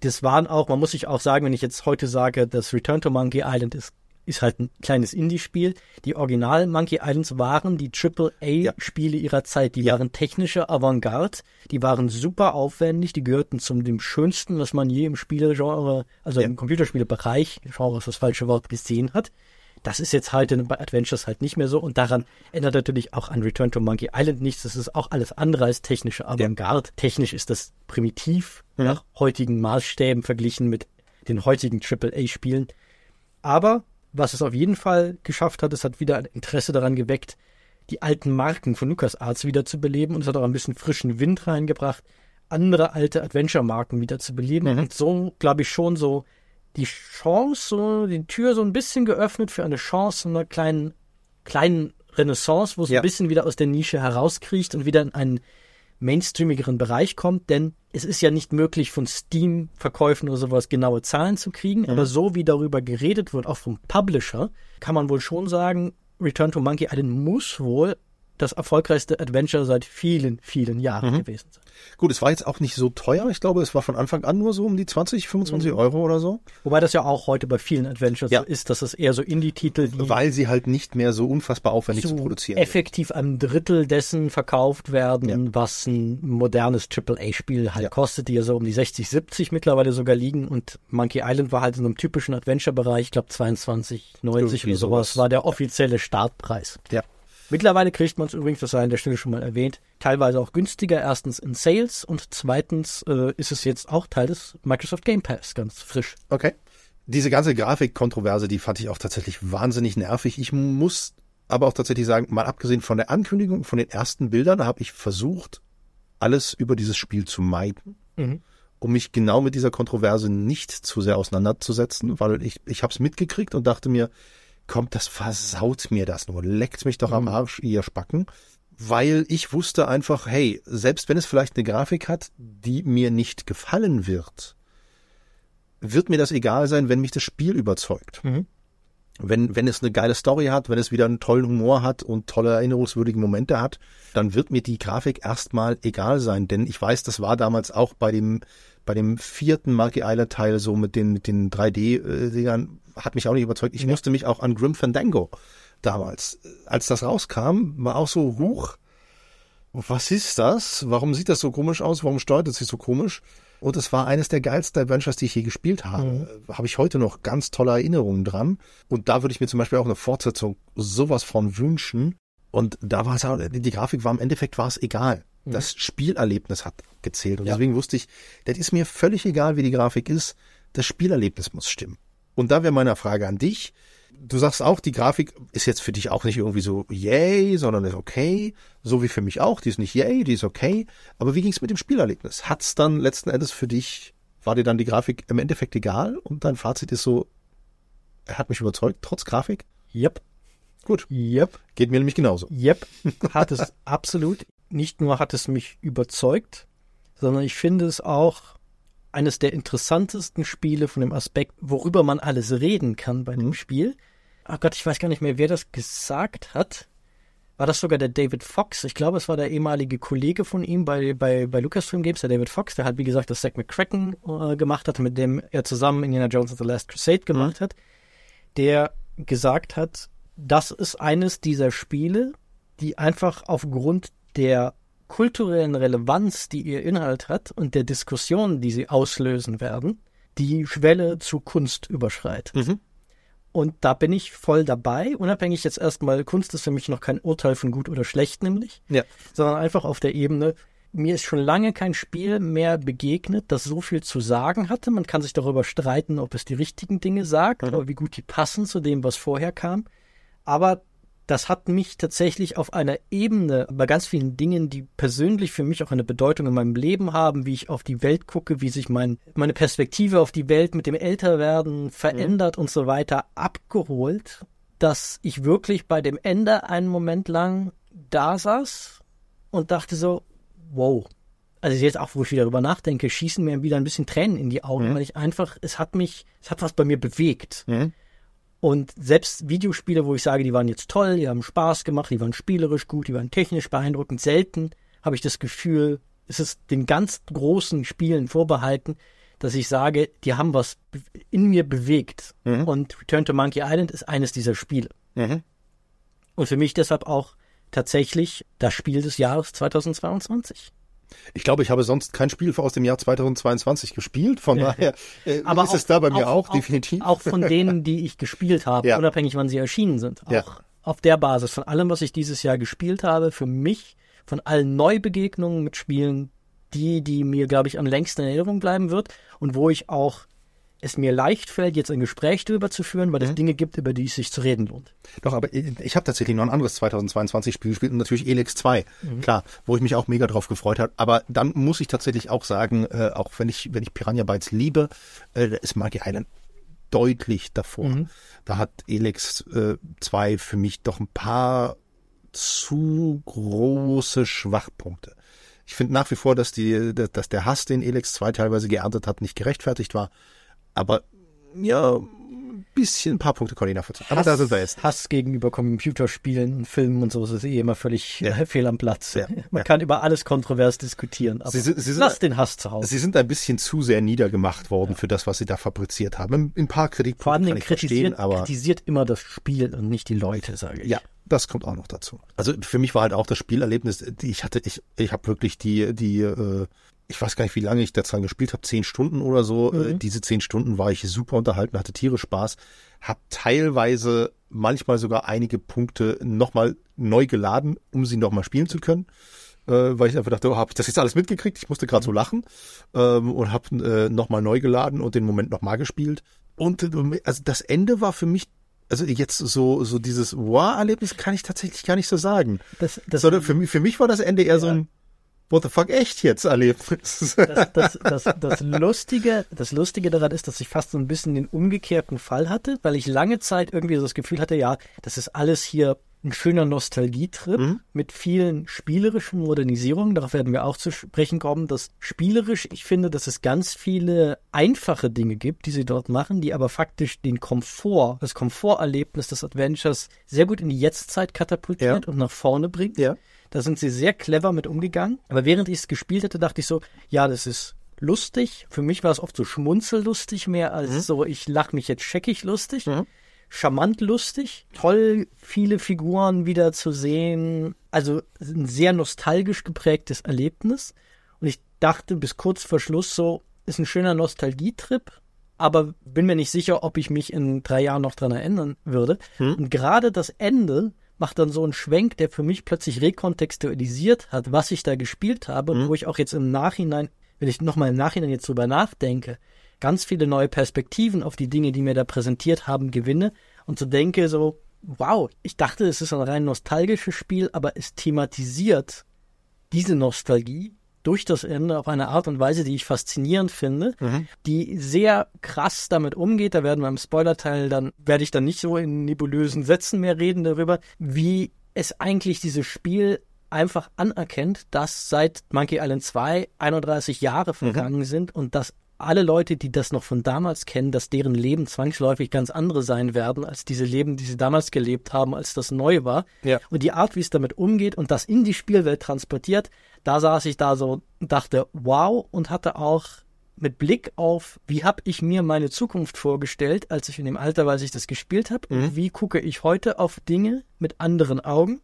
Das waren auch, man muss sich auch sagen, wenn ich jetzt heute sage, das Return to Monkey Island ist halt ein kleines Indie-Spiel. Die Original Monkey Islands waren die AAA-Spiele ihrer Zeit. Die waren technische Avantgarde, die waren super aufwendig, die gehörten zum dem Schönsten, was man je im Spielegenre, also im Computerspielebereich, Genre ist das falsche Wort, gesehen hat. Das ist jetzt halt bei Adventures halt nicht mehr so und daran ändert natürlich auch an Return to Monkey Island nichts. Das ist auch alles andere als technische Avantgarde. Technisch ist das primitiv nach heutigen Maßstäben verglichen mit den heutigen AAA-Spielen. Aber was es auf jeden Fall geschafft hat, es hat wieder ein Interesse daran geweckt, die alten Marken von LucasArts wieder zu beleben und es hat auch ein bisschen frischen Wind reingebracht, andere alte Adventure-Marken wieder zu beleben und so, glaube ich, schon so die Chance, so die Tür so ein bisschen geöffnet für eine Chance einer kleinen Renaissance, wo es ein bisschen wieder aus der Nische herauskriecht und wieder in einen mainstreamigeren Bereich kommt, denn es ist ja nicht möglich, von Steam-Verkäufen oder sowas genaue Zahlen zu kriegen, aber so wie darüber geredet wird, auch vom Publisher, kann man wohl schon sagen, Return to Monkey Island muss wohl das erfolgreichste Adventure seit vielen, vielen Jahren gewesen sein. Gut, es war jetzt auch nicht so teuer. Ich glaube, es war von Anfang an nur so um die 20, 25 Euro oder so. Wobei das ja auch heute bei vielen Adventures so ist, dass es eher so Indie-Titel, die... Weil sie halt nicht mehr so unfassbar aufwendig zu produzieren effektiv sind. Einem Drittel dessen verkauft werden, was ein modernes AAA-Spiel halt kostet, die ja so um die 60, 70 mittlerweile sogar liegen. Und Monkey Island war halt in einem typischen Adventure-Bereich, ich glaube 22,90 oder sowas, war der offizielle Startpreis. Ja. Mittlerweile kriegt man es übrigens, das sei an der Stelle schon mal erwähnt, teilweise auch günstiger. Erstens in Sales und zweitens ist es jetzt auch Teil des Microsoft Game Pass, ganz frisch. Okay. Diese ganze Grafikkontroverse, die fand ich auch tatsächlich wahnsinnig nervig. Ich muss aber auch tatsächlich sagen, mal abgesehen von der Ankündigung, von den ersten Bildern, habe ich versucht, alles über dieses Spiel zu meiden, um mich genau mit dieser Kontroverse nicht zu sehr auseinanderzusetzen, weil ich habe es mitgekriegt und dachte mir, kommt, das versaut mir das nur, leckt mich doch am Arsch, ihr Spacken, weil ich wusste einfach, hey, selbst wenn es vielleicht eine Grafik hat, die mir nicht gefallen wird, wird mir das egal sein, wenn mich das Spiel überzeugt. Wenn es eine geile Story hat, wenn es wieder einen tollen Humor hat und tolle erinnerungswürdige Momente hat, dann wird mir die Grafik erstmal egal sein, denn ich weiß, das war damals auch bei dem vierten Monkey Island Teil so mit den 3D-Dingern, hat mich auch nicht überzeugt. Ich musste mich auch an Grim Fandango damals, als das rauskam, war auch so, huch, was ist das? Warum sieht das so komisch aus? Warum steuert es sich so komisch? Und es war eines der geilsten Adventures, die ich je gespielt habe. Habe ich heute noch ganz tolle Erinnerungen dran. Und da würde ich mir zum Beispiel auch eine Fortsetzung sowas von wünschen. Und da war es auch, die Grafik war im Endeffekt, war es egal. Das Spielerlebnis hat gezählt. Und deswegen wusste ich, das ist mir völlig egal, wie die Grafik ist. Das Spielerlebnis muss stimmen. Und da wäre meine Frage an dich. Du sagst auch, die Grafik ist jetzt für dich auch nicht irgendwie so yay, sondern ist okay. So wie für mich auch. Die ist nicht yay, die ist okay. Aber wie ging es mit dem Spielerlebnis? Hat's dann letzten Endes für dich, war dir dann die Grafik im Endeffekt egal? Und dein Fazit ist so, er hat mich überzeugt, trotz Grafik? Yep. Gut. Yep. Geht mir nämlich genauso. Yep. Hat es absolut. Nicht nur hat es mich überzeugt, sondern ich finde es auch eines der interessantesten Spiele von dem Aspekt, worüber man alles reden kann bei dem Spiel. Ach Gott, ich weiß gar nicht mehr, wer das gesagt hat. War das sogar der David Fox? Ich glaube, es war der ehemalige Kollege von ihm bei Lucasfilm Games, der David Fox, der halt, wie gesagt, das Zak McKracken gemacht hat, mit dem er zusammen Indiana Jones and the Last Crusade gemacht hat. Der gesagt hat, das ist eines dieser Spiele, die einfach aufgrund der kulturellen Relevanz, die ihr Inhalt hat und der Diskussion, die sie auslösen werden, die Schwelle zu Kunst überschreitet. Mhm. Und da bin ich voll dabei, unabhängig jetzt erstmal, Kunst ist für mich noch kein Urteil von gut oder schlecht nämlich, ja, sondern einfach auf der Ebene, mir ist schon lange kein Spiel mehr begegnet, das so viel zu sagen hatte. Man kann sich darüber streiten, ob es die richtigen Dinge sagt, mhm, oder wie gut die passen zu dem, was vorher kam. Aber das hat mich tatsächlich auf einer Ebene bei ganz vielen Dingen, die persönlich für mich auch eine Bedeutung in meinem Leben haben, wie ich auf die Welt gucke, wie sich meine Perspektive auf die Welt mit dem Älterwerden verändert, mhm, und so weiter, abgeholt, dass ich wirklich bei dem Ende einen Moment lang da saß und dachte so, wow. Also jetzt auch, wo ich wieder darüber nachdenke, schießen mir wieder ein bisschen Tränen in die Augen, mhm, weil ich einfach, es hat was bei mir bewegt. Mhm. Und selbst Videospiele, wo ich sage, die waren jetzt toll, die haben Spaß gemacht, die waren spielerisch gut, die waren technisch beeindruckend, selten habe ich das Gefühl, es ist den ganz großen Spielen vorbehalten, dass ich sage, die haben was in mir bewegt. Mhm. Und Return to Monkey Island ist eines dieser Spiele. Mhm. Und für mich deshalb auch tatsächlich das Spiel des Jahres 2022. Ich glaube, ich habe sonst kein Spiel aus dem Jahr 2022 gespielt, von daher aber ist es da bei mir auch definitiv. Auch von denen, die ich gespielt habe, ja, unabhängig wann sie erschienen sind. Auch auf der Basis von allem, was ich dieses Jahr gespielt habe, für mich, von allen Neubegegnungen mit Spielen, die mir, glaube ich, am längsten in Erinnerung bleiben wird und wo ich auch es mir leicht fällt, jetzt ein Gespräch darüber zu führen, weil es Dinge gibt, über die es sich zu reden lohnt. Doch, aber ich habe tatsächlich noch ein anderes 2022-Spiel gespielt und natürlich Elex 2, klar, wo ich mich auch mega drauf gefreut habe. Aber dann muss ich tatsächlich auch sagen, auch wenn ich Piranha Bytes liebe, ist Monkey Island deutlich davor. Mhm. Da hat Elex 2 für mich doch ein paar zu große Schwachpunkte. Ich finde nach wie vor, dass der Hass, den Elex 2 teilweise geerntet hat, nicht gerechtfertigt war. Aber ja, ein paar Punkte kann ich nachvollziehen. Aber da sind wir jetzt. Hass gegenüber Computerspielen und Filmen und so ist eh immer völlig fehl am Platz. Ja. Man kann über alles kontrovers diskutieren, aber lass den Hass zu Hause. Sie sind ein bisschen zu sehr niedergemacht worden für das, was sie da fabriziert haben. Ein paar Kritikpunkte kann ich verstehen, aber kritisiert immer das Spiel und nicht die Leute, sage ich. Ja, das kommt auch noch dazu. Also für mich war halt auch das Spielerlebnis, ich habe wirklich ich weiß gar nicht, wie lange ich daran gespielt habe, 10 Stunden oder so. Mhm. Diese 10 Stunden war ich super unterhalten, hatte Tiere Spaß, habe teilweise manchmal sogar einige Punkte nochmal neu geladen, um sie nochmal spielen zu können, weil ich einfach dachte, habe ich das jetzt alles mitgekriegt? Ich musste gerade so lachen und habe nochmal neu geladen und den Moment nochmal gespielt. Und also das Ende war für mich, also jetzt so dieses Wow-Erlebnis kann ich tatsächlich gar nicht so sagen. Sondern für mich war das Ende eher so ein What the fuck, echt jetzt erlebt? Das Lustige daran ist, dass ich fast so ein bisschen den umgekehrten Fall hatte, weil ich lange Zeit irgendwie so das Gefühl hatte, ja, das ist alles hier ein schöner Nostalgietrip mit vielen spielerischen Modernisierungen. Darauf werden wir auch zu sprechen kommen, dass spielerisch, ich finde, dass es ganz viele einfache Dinge gibt, die sie dort machen, die aber faktisch den Komfort, das Komforterlebnis des Adventures sehr gut in die Jetztzeit katapultiert und nach vorne bringt. Ja. Da sind sie sehr clever mit umgegangen. Aber während ich es gespielt hatte, dachte ich so, ja, das ist lustig. Für mich war es oft so schmunzellustig mehr als so, ich lache mich jetzt scheckig lustig. Mhm. Charmant lustig. Toll, viele Figuren wieder zu sehen. Also ein sehr nostalgisch geprägtes Erlebnis. Und ich dachte bis kurz vor Schluss so, ist ein schöner Nostalgietrip. Aber bin mir nicht sicher, ob ich mich in 3 Jahren noch dran erinnern würde. Mhm. Und gerade das Ende macht dann so einen Schwenk, der für mich plötzlich rekontextualisiert hat, was ich da gespielt habe, und wo ich auch jetzt im Nachhinein, wenn ich nochmal im Nachhinein jetzt drüber nachdenke, ganz viele neue Perspektiven auf die Dinge, die mir da präsentiert haben, gewinne und so denke so, wow, ich dachte, es ist ein rein nostalgisches Spiel, aber es thematisiert diese Nostalgie durch das Ende auf eine Art und Weise, die ich faszinierend finde, die sehr krass damit umgeht. Da werden wir im Spoilerteil werde ich nicht so in nebulösen Sätzen mehr reden darüber, wie es eigentlich dieses Spiel einfach anerkennt, dass seit Monkey Island 2 31 Jahre vergangen sind und dass alle Leute, die das noch von damals kennen, dass deren Leben zwangsläufig ganz andere sein werden, als diese Leben, die sie damals gelebt haben, als das neu war. Ja. Und die Art, wie es damit umgeht und das in die Spielwelt transportiert, da saß ich da so und dachte, wow, und hatte auch mit Blick auf, wie habe ich mir meine Zukunft vorgestellt, als ich in dem Alter, als ich das gespielt habe, und wie gucke ich heute auf Dinge mit anderen Augen,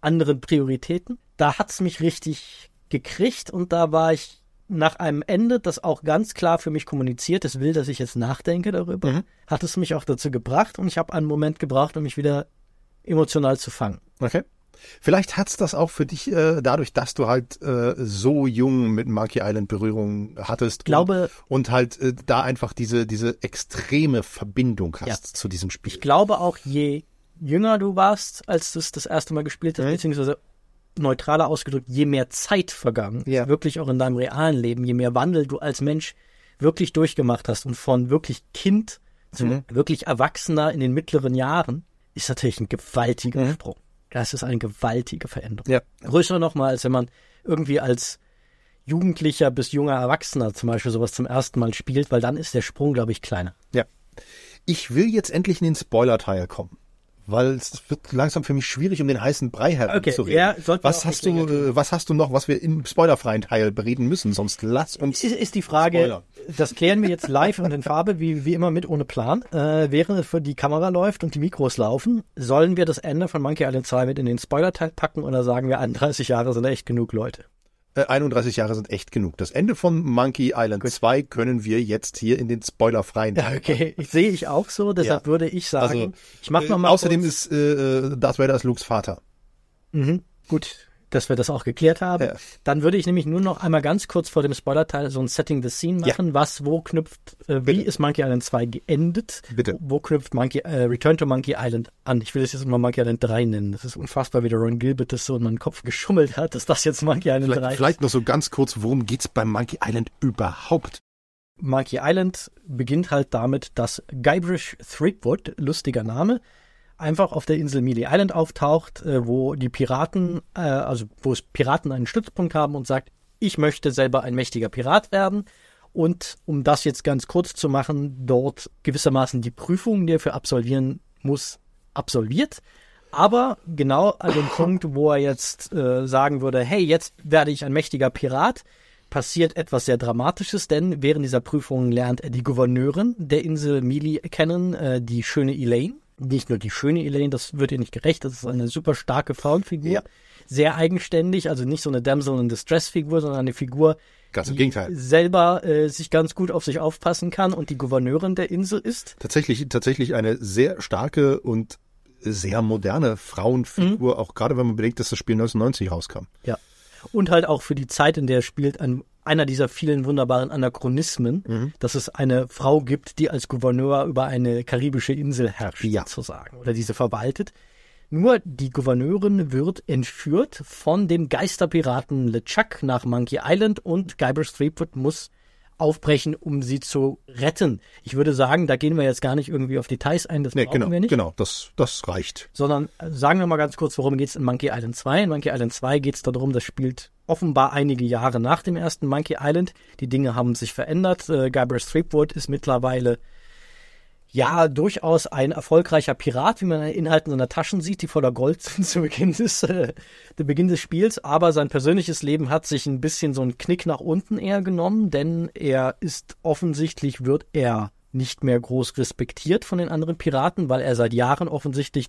anderen Prioritäten. Da hat's mich richtig gekriegt und da war ich nach einem Ende, das auch ganz klar für mich kommuniziert, es will, dass ich jetzt nachdenke darüber, hat es mich auch dazu gebracht und ich habe einen Moment gebraucht, um mich wieder emotional zu fangen. Okay. Vielleicht hat's das auch für dich dadurch, dass du halt so jung mit Monkey Island Berührung hattest, glaube, und halt da einfach diese extreme Verbindung hast zu diesem Spiel. Ich glaube auch, je jünger du warst, als du es das erste Mal gespielt hast, beziehungsweise neutraler ausgedrückt, je mehr Zeit vergangen, wirklich auch in deinem realen Leben, je mehr Wandel du als Mensch wirklich durchgemacht hast und von wirklich Kind zu wirklich Erwachsener in den mittleren Jahren, ist natürlich ein gewaltiger Sprung. Das ist eine gewaltige Veränderung. Ja. Größer nochmal, als wenn man irgendwie als Jugendlicher bis junger Erwachsener zum Beispiel sowas zum ersten Mal spielt, weil dann ist der Sprung, glaube ich, kleiner. Ja. Ich will jetzt endlich in den Spoiler-Teil kommen, weil es wird langsam für mich schwierig, um den heißen Brei herumzureden. Was hast du noch, was wir im spoilerfreien Teil bereden müssen? Sonst lass uns ist die Frage, Spoiler. Das klären wir jetzt live und in Farbe, wie immer mit ohne Plan. Während die Kamera läuft und die Mikros laufen, sollen wir das Ende von Monkey Island 2 mit in den Spoiler-Teil packen oder sagen wir, 31 Jahre sind echt genug, Leute? 31 Jahre sind echt genug. Das Ende von Monkey Island 2 können wir jetzt hier in den spoilerfreien Teil. Okay, sehe ich auch so, deshalb würde ich sagen, also, ich mache nochmal außerdem kurz. Ist Darth Vader ist Lukes Vater. Gut, dass wir das auch geklärt haben. Ja. Dann würde ich nämlich nur noch einmal ganz kurz vor dem Spoilerteil so ein Setting the Scene machen, was wo knüpft, wie ist Monkey Island 2 geendet? Bitte. Wo knüpft Return to Monkey Island an? Ich will es jetzt mal Monkey Island 3 nennen. Das ist unfassbar, wie der Ron Gilbert das so in meinen Kopf geschummelt hat, dass das jetzt Monkey Island 3 ist. Vielleicht noch so ganz kurz, worum geht's bei Monkey Island überhaupt? Monkey Island beginnt halt damit, dass Guybrush Threepwood, lustiger Name, einfach auf der Insel Mêlée Island auftaucht, wo die Piraten, also wo es Piraten einen Stützpunkt haben und sagt, ich möchte selber ein mächtiger Pirat werden. Und um das jetzt ganz kurz zu machen, dort gewissermaßen die Prüfung, die er für absolvieren muss, absolviert. Aber genau an dem Punkt, wo er jetzt sagen würde, hey, jetzt werde ich ein mächtiger Pirat, passiert etwas sehr Dramatisches, denn während dieser Prüfung lernt er die Gouverneurin der Insel Mêlée kennen, die schöne Elaine. Nicht nur die schöne Elaine, das wird ihr nicht gerecht, das ist eine super starke Frauenfigur, sehr eigenständig, also nicht so eine Damsel in Distress-Figur, sondern eine Figur, die selber sich ganz gut auf sich aufpassen kann und die Gouverneurin der Insel ist. Tatsächlich eine sehr starke und sehr moderne Frauenfigur, auch gerade wenn man bedenkt, dass das Spiel 1990 rauskam. Ja, und halt auch für die Zeit, in der er spielt, einer dieser vielen wunderbaren Anachronismen, dass es eine Frau gibt, die als Gouverneur über eine karibische Insel herrscht, sozusagen, oder diese verwaltet. Nur die Gouverneurin wird entführt von dem Geisterpiraten LeChuck nach Monkey Island und Guybrush Threepwood muss aufbrechen, um sie zu retten. Ich würde sagen, da gehen wir jetzt gar nicht irgendwie auf Details ein, das brauchen wir nicht. Genau, das reicht. Sondern sagen wir mal ganz kurz, worum geht es in Monkey Island 2? In Monkey Island 2 geht es darum, das spielt offenbar einige Jahre nach dem ersten Monkey Island. Die Dinge haben sich verändert. Guybrush Threepwood ist mittlerweile durchaus ein erfolgreicher Pirat, wie man an den Inhalten seiner Taschen sieht, die voller Gold sind zu Beginn des Spiels. Aber sein persönliches Leben hat sich ein bisschen so einen Knick nach unten eher genommen, denn wird er nicht mehr groß respektiert von den anderen Piraten, weil er seit Jahren offensichtlich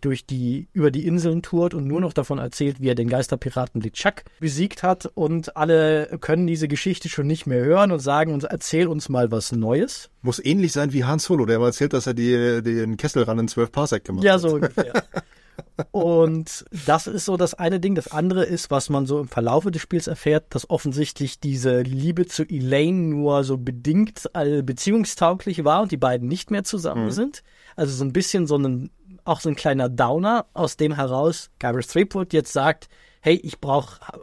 über die Inseln tourt und nur noch davon erzählt, wie er den Geisterpiraten LeChuck besiegt hat. Und alle können diese Geschichte schon nicht mehr hören und sagen uns, erzähl uns mal was Neues. Muss ähnlich sein wie Han Solo, der mal erzählt, dass er den Kesselrand in 12 Parsec gemacht hat. Ja, so ungefähr. Und das ist so das eine Ding. Das andere ist, was man so im Verlaufe des Spiels erfährt, dass offensichtlich diese Liebe zu Elaine nur so bedingt beziehungstauglich war und die beiden nicht mehr zusammen sind. Also so ein bisschen auch so ein kleiner Downer, aus dem heraus Guybrush Threepwood jetzt sagt, hey,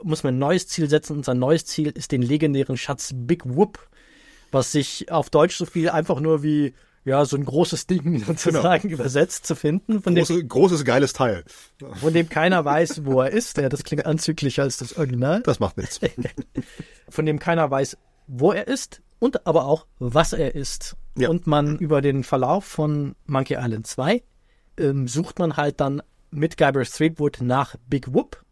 muss mir ein neues Ziel setzen und sein neues Ziel ist den legendären Schatz Big Whoop, was sich auf Deutsch so viel einfach nur wie so ein großes Ding sozusagen übersetzt zu finden. Großes, geiles Teil. Von dem keiner weiß, wo er ist. Ja, das klingt anzüglicher als das Original. Das macht nichts. Von dem keiner weiß, wo er ist und aber auch, was er ist. Ja. Und man über den Verlauf von Monkey Island 2 sucht man halt dann mit Guybrush Threepwood nach Big Whoop,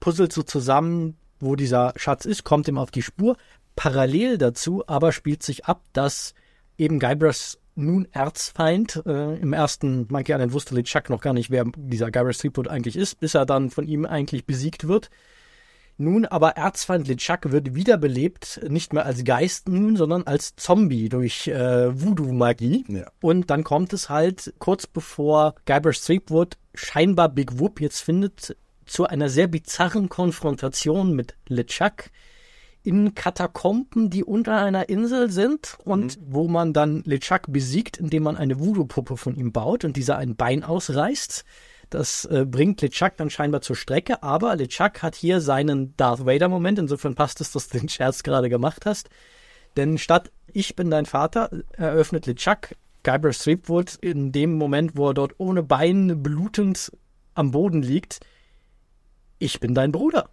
puzzelt so zusammen, wo dieser Schatz ist, kommt ihm auf die Spur, parallel dazu aber spielt sich ab, dass eben Guybrush nun Erzfeind, im ersten Monkey Island wusste LeChuck noch gar nicht, wer dieser Guybrush Threepwood eigentlich ist, bis er dann von ihm eigentlich besiegt wird. Nun aber Erzfeind LeChuck wird wiederbelebt, nicht mehr als Geist nun, sondern als Zombie durch Voodoo-Magie. Ja. Und dann kommt es halt kurz bevor Guybrush Threepwood scheinbar Big Whoop jetzt findet, zu einer sehr bizarren Konfrontation mit LeChuck in Katakomben, die unter einer Insel sind und wo man dann LeChuck besiegt, indem man eine Voodoo-Puppe von ihm baut und dieser ein Bein ausreißt. Das bringt LeChuck dann scheinbar zur Strecke, aber LeChuck hat hier seinen Darth Vader-Moment, insofern passt es, dass du den Scherz gerade gemacht hast, denn statt "Ich bin dein Vater" eröffnet LeChuck Guybrush Threepwood in dem Moment, wo er dort ohne Bein blutend am Boden liegt: "Ich bin dein Bruder."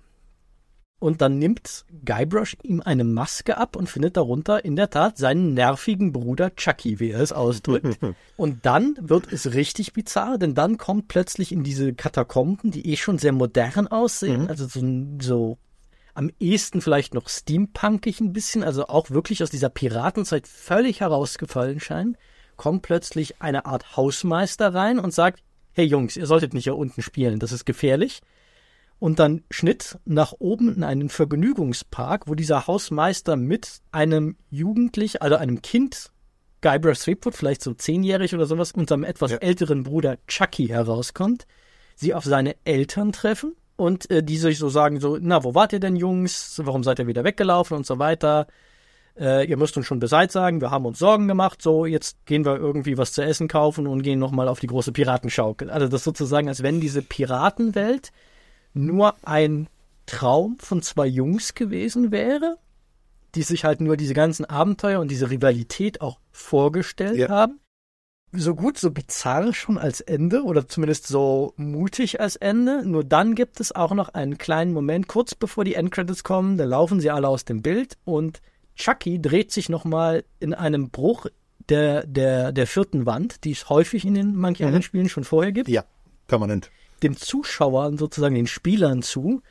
Und dann nimmt Guybrush ihm eine Maske ab und findet darunter in der Tat seinen nervigen Bruder Chucky, wie er es ausdrückt. Und dann wird es richtig bizarr, denn dann kommt plötzlich in diese Katakomben, die schon sehr modern aussehen, also so am ehesten vielleicht noch steampunkig ein bisschen, also auch wirklich aus dieser Piratenzeit völlig herausgefallen scheinen, kommt plötzlich eine Art Hausmeister rein und sagt: "Hey Jungs, ihr solltet nicht hier unten spielen, das ist gefährlich." Und dann Schnitt nach oben in einen Vergnügungspark, wo dieser Hausmeister mit einem Jugendlichen, also einem Kind, Guybrush Threepwood, vielleicht so 10-jährig oder sowas, und seinem etwas älteren Bruder Chucky herauskommt, sie auf seine Eltern treffen und die sich so sagen so: "Na, wo wart ihr denn, Jungs? Warum seid ihr wieder weggelaufen?" und so weiter. Ihr müsst uns schon Bescheid sagen, wir haben uns Sorgen gemacht, so, jetzt gehen wir irgendwie was zu essen kaufen und gehen nochmal auf die große Piratenschaukel." Also das sozusagen, als wenn diese Piratenwelt nur ein Traum von zwei Jungs gewesen wäre, die sich halt nur diese ganzen Abenteuer und diese Rivalität auch vorgestellt haben. So gut, so bizarr schon als Ende oder zumindest so mutig als Ende. Nur dann gibt es auch noch einen kleinen Moment, kurz bevor die Endcredits kommen, da laufen sie alle aus dem Bild und Chucky dreht sich nochmal in einem Bruch der vierten Wand, die es häufig in den Monkey Island Spielen schon vorher gibt. Ja, permanent. Dem Zuschauer, sozusagen den Spielern zu.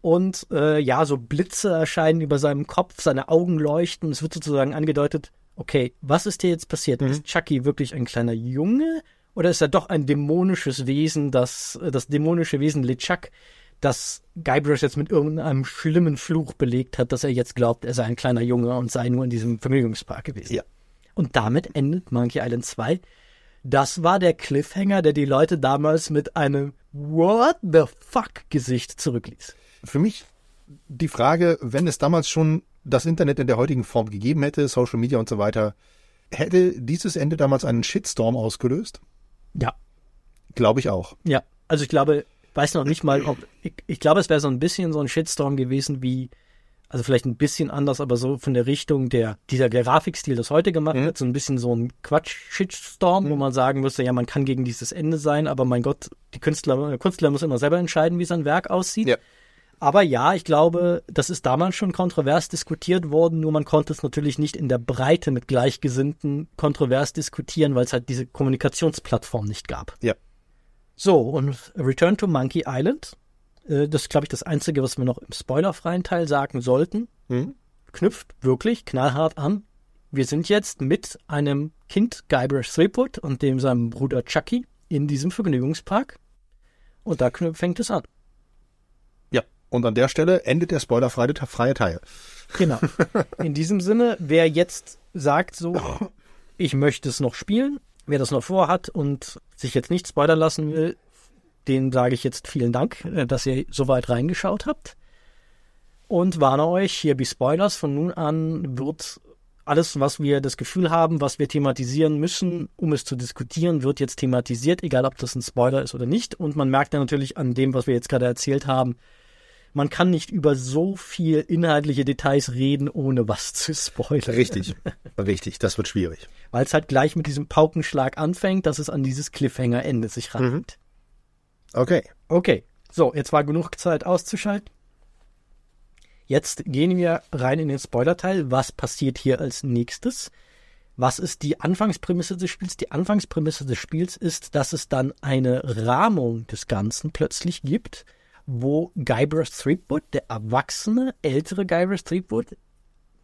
Und so Blitze erscheinen über seinem Kopf, seine Augen leuchten. Es wird sozusagen angedeutet, okay, was ist dir jetzt passiert? Ist Chucky wirklich ein kleiner Junge? Oder ist er doch ein dämonisches Wesen, das dämonische Wesen LeChuck, das Guybrush jetzt mit irgendeinem schlimmen Fluch belegt hat, dass er jetzt glaubt, er sei ein kleiner Junge und sei nur in diesem Vergnügungspark gewesen. Ja. Und damit endet Monkey Island 2. Das war der Cliffhanger, der die Leute damals mit einem What the fuck-Gesicht zurückließ. Für mich die Frage, wenn es damals schon das Internet in der heutigen Form gegeben hätte, Social Media und so weiter, hätte dieses Ende damals einen Shitstorm ausgelöst? Ja. Glaube ich auch. Ja, also ich glaube, weiß noch nicht mal, ob ich glaube, es wäre so ein bisschen so ein Shitstorm gewesen wie, also vielleicht ein bisschen anders, aber so von der Richtung dieser Grafikstil, das heute gemacht wird, so ein bisschen so ein Quatsch-Shitstorm, wo man sagen müsste, ja, man kann gegen dieses Ende sein, aber mein Gott, der Künstler muss immer selber entscheiden, wie sein Werk aussieht. Ja. Aber ja, ich glaube, das ist damals schon kontrovers diskutiert worden, nur man konnte es natürlich nicht in der Breite mit Gleichgesinnten kontrovers diskutieren, weil es halt diese Kommunikationsplattform nicht gab. Ja. So, und Return to Monkey Island. Das ist, glaube ich, das Einzige, was wir noch im spoilerfreien Teil sagen sollten. Knüpft wirklich knallhart an. Wir sind jetzt mit einem Kind Guybrush Threepwood und seinem Bruder Chucky in diesem Vergnügungspark. Und da fängt es an. Ja, und an der Stelle endet der spoilerfreie Teil. Genau. In diesem Sinne, wer jetzt sagt so, ich möchte es noch spielen, wer das noch vorhat und sich jetzt nicht spoilern lassen will, denen sage ich jetzt vielen Dank, dass ihr so weit reingeschaut habt. Und warne euch, hier bei Spoilers, von nun an wird alles, was wir das Gefühl haben, was wir thematisieren müssen, um es zu diskutieren, wird jetzt thematisiert, egal ob das ein Spoiler ist oder nicht. Und man merkt ja natürlich an dem, was wir jetzt gerade erzählt haben, man kann nicht über so viel inhaltliche Details reden, ohne was zu spoilern. Richtig, das wird schwierig. Weil es halt gleich mit diesem Paukenschlag anfängt, dass es an dieses Cliffhanger-Ende sich rankt. Okay, so, jetzt war genug Zeit auszuschalten. Jetzt gehen wir rein in den Spoiler-Teil. Was passiert hier als nächstes? Was ist die Anfangsprämisse des Spiels? Die Anfangsprämisse des Spiels ist, dass es dann eine Rahmung des Ganzen plötzlich gibt, wo Guybrush Threepwood, der erwachsene, ältere Guybrush Threepwood,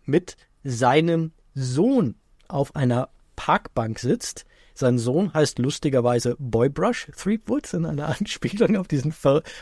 mit seinem Sohn auf einer Parkbank sitzt. Sein Sohn heißt lustigerweise Boybrush Threepwood, in einer Anspielung auf diesen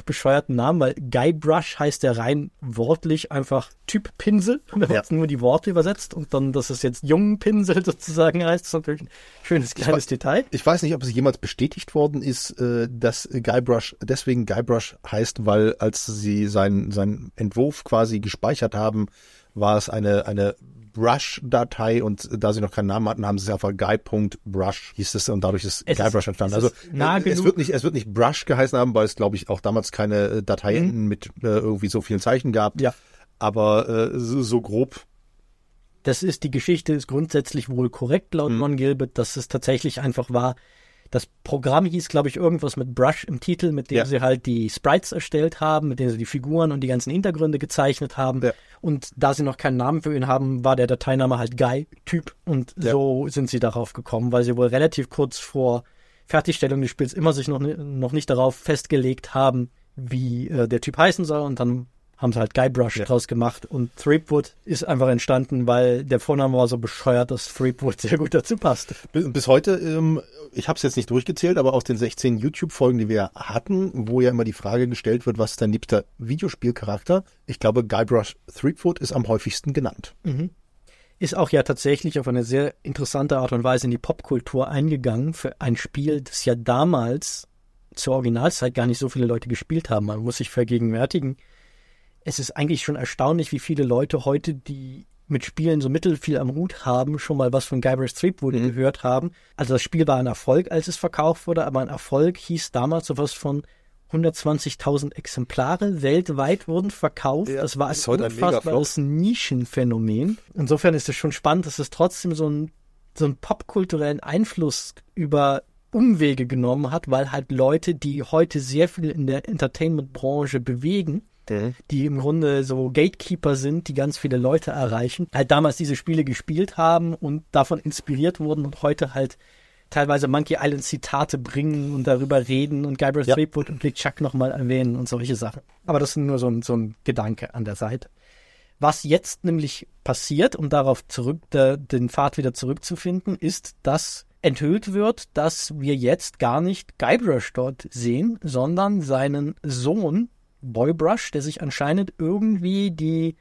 bescheuerten Namen, weil Guybrush heißt ja rein wortlich einfach Typ Pinsel, wenn man nur die Worte übersetzt und dann, dass es jetzt Jungpinsel sozusagen heißt, ist natürlich ein schönes kleines Detail. Ich weiß nicht, ob es jemals bestätigt worden ist, dass Guybrush deswegen Guybrush heißt, weil als sie seinen Entwurf quasi gespeichert haben, war es eine Brush-Datei und da sie noch keinen Namen hatten, haben sie es einfach Guy.Brush hieß es und dadurch ist Guybrush entstanden. Also es wird nicht Brush geheißen haben, weil es glaube ich auch damals keine Dateien mit irgendwie so vielen Zeichen gab. Ja. Aber so grob. Die Geschichte ist grundsätzlich wohl korrekt laut Ron Gilbert, dass es tatsächlich einfach war. Das Programm hieß, glaube ich, irgendwas mit Brush im Titel, mit dem sie halt die Sprites erstellt haben, mit denen sie die Figuren und die ganzen Hintergründe gezeichnet haben. Ja. Und da sie noch keinen Namen für ihn haben, war der Dateiname halt Guy-Typ. Und so sind sie darauf gekommen, weil sie wohl relativ kurz vor Fertigstellung des Spiels immer sich noch nicht darauf festgelegt haben, wie der Typ heißen soll. Und dann haben sie halt Guybrush draus gemacht. Und Threepwood ist einfach entstanden, weil der Vorname war so bescheuert, dass Threepwood sehr gut dazu passt. Bis heute, ich habe es jetzt nicht durchgezählt, aber aus den 16 YouTube-Folgen, die wir hatten, wo ja immer die Frage gestellt wird, was ist dein liebster Videospielcharakter? Ich glaube, Guybrush Threepwood ist am häufigsten genannt. Mhm. Ist auch ja tatsächlich auf eine sehr interessante Art und Weise in die Popkultur eingegangen für ein Spiel, das ja damals zur Originalzeit gar nicht so viele Leute gespielt haben. Man muss sich vergegenwärtigen, es ist eigentlich schon erstaunlich, wie viele Leute heute, die mit Spielen so mittelfiel am Hut haben, schon mal was von Guybrush Threepwood gehört haben. Also das Spiel war ein Erfolg, als es verkauft wurde, aber ein Erfolg hieß damals sowas von 120.000 Exemplare weltweit wurden verkauft. Ja, das war ein unfassbares Nischenphänomen. Insofern ist es schon spannend, dass es trotzdem so einen popkulturellen Einfluss über Umwege genommen hat, weil halt Leute, die heute sehr viel in der Entertainment-Branche bewegen, die im Grunde so Gatekeeper sind, die ganz viele Leute erreichen, halt damals diese Spiele gespielt haben und davon inspiriert wurden und heute halt teilweise Monkey Island Zitate bringen und darüber reden und Guybrush Threepwood und LeChuck nochmal erwähnen und solche Sachen. Aber das ist nur so ein Gedanke an der Seite. Was jetzt nämlich passiert, um darauf den Pfad wieder zurückzufinden, ist, dass enthüllt wird, dass wir jetzt gar nicht Guybrush dort sehen, sondern seinen Sohn Boybrush, der sich anscheinend irgendwie die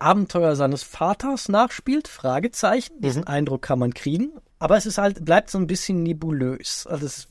Abenteuer seines Vaters nachspielt, Fragezeichen. Diesen Eindruck kann man kriegen. Aber es ist halt, bleibt so ein bisschen nebulös. Also es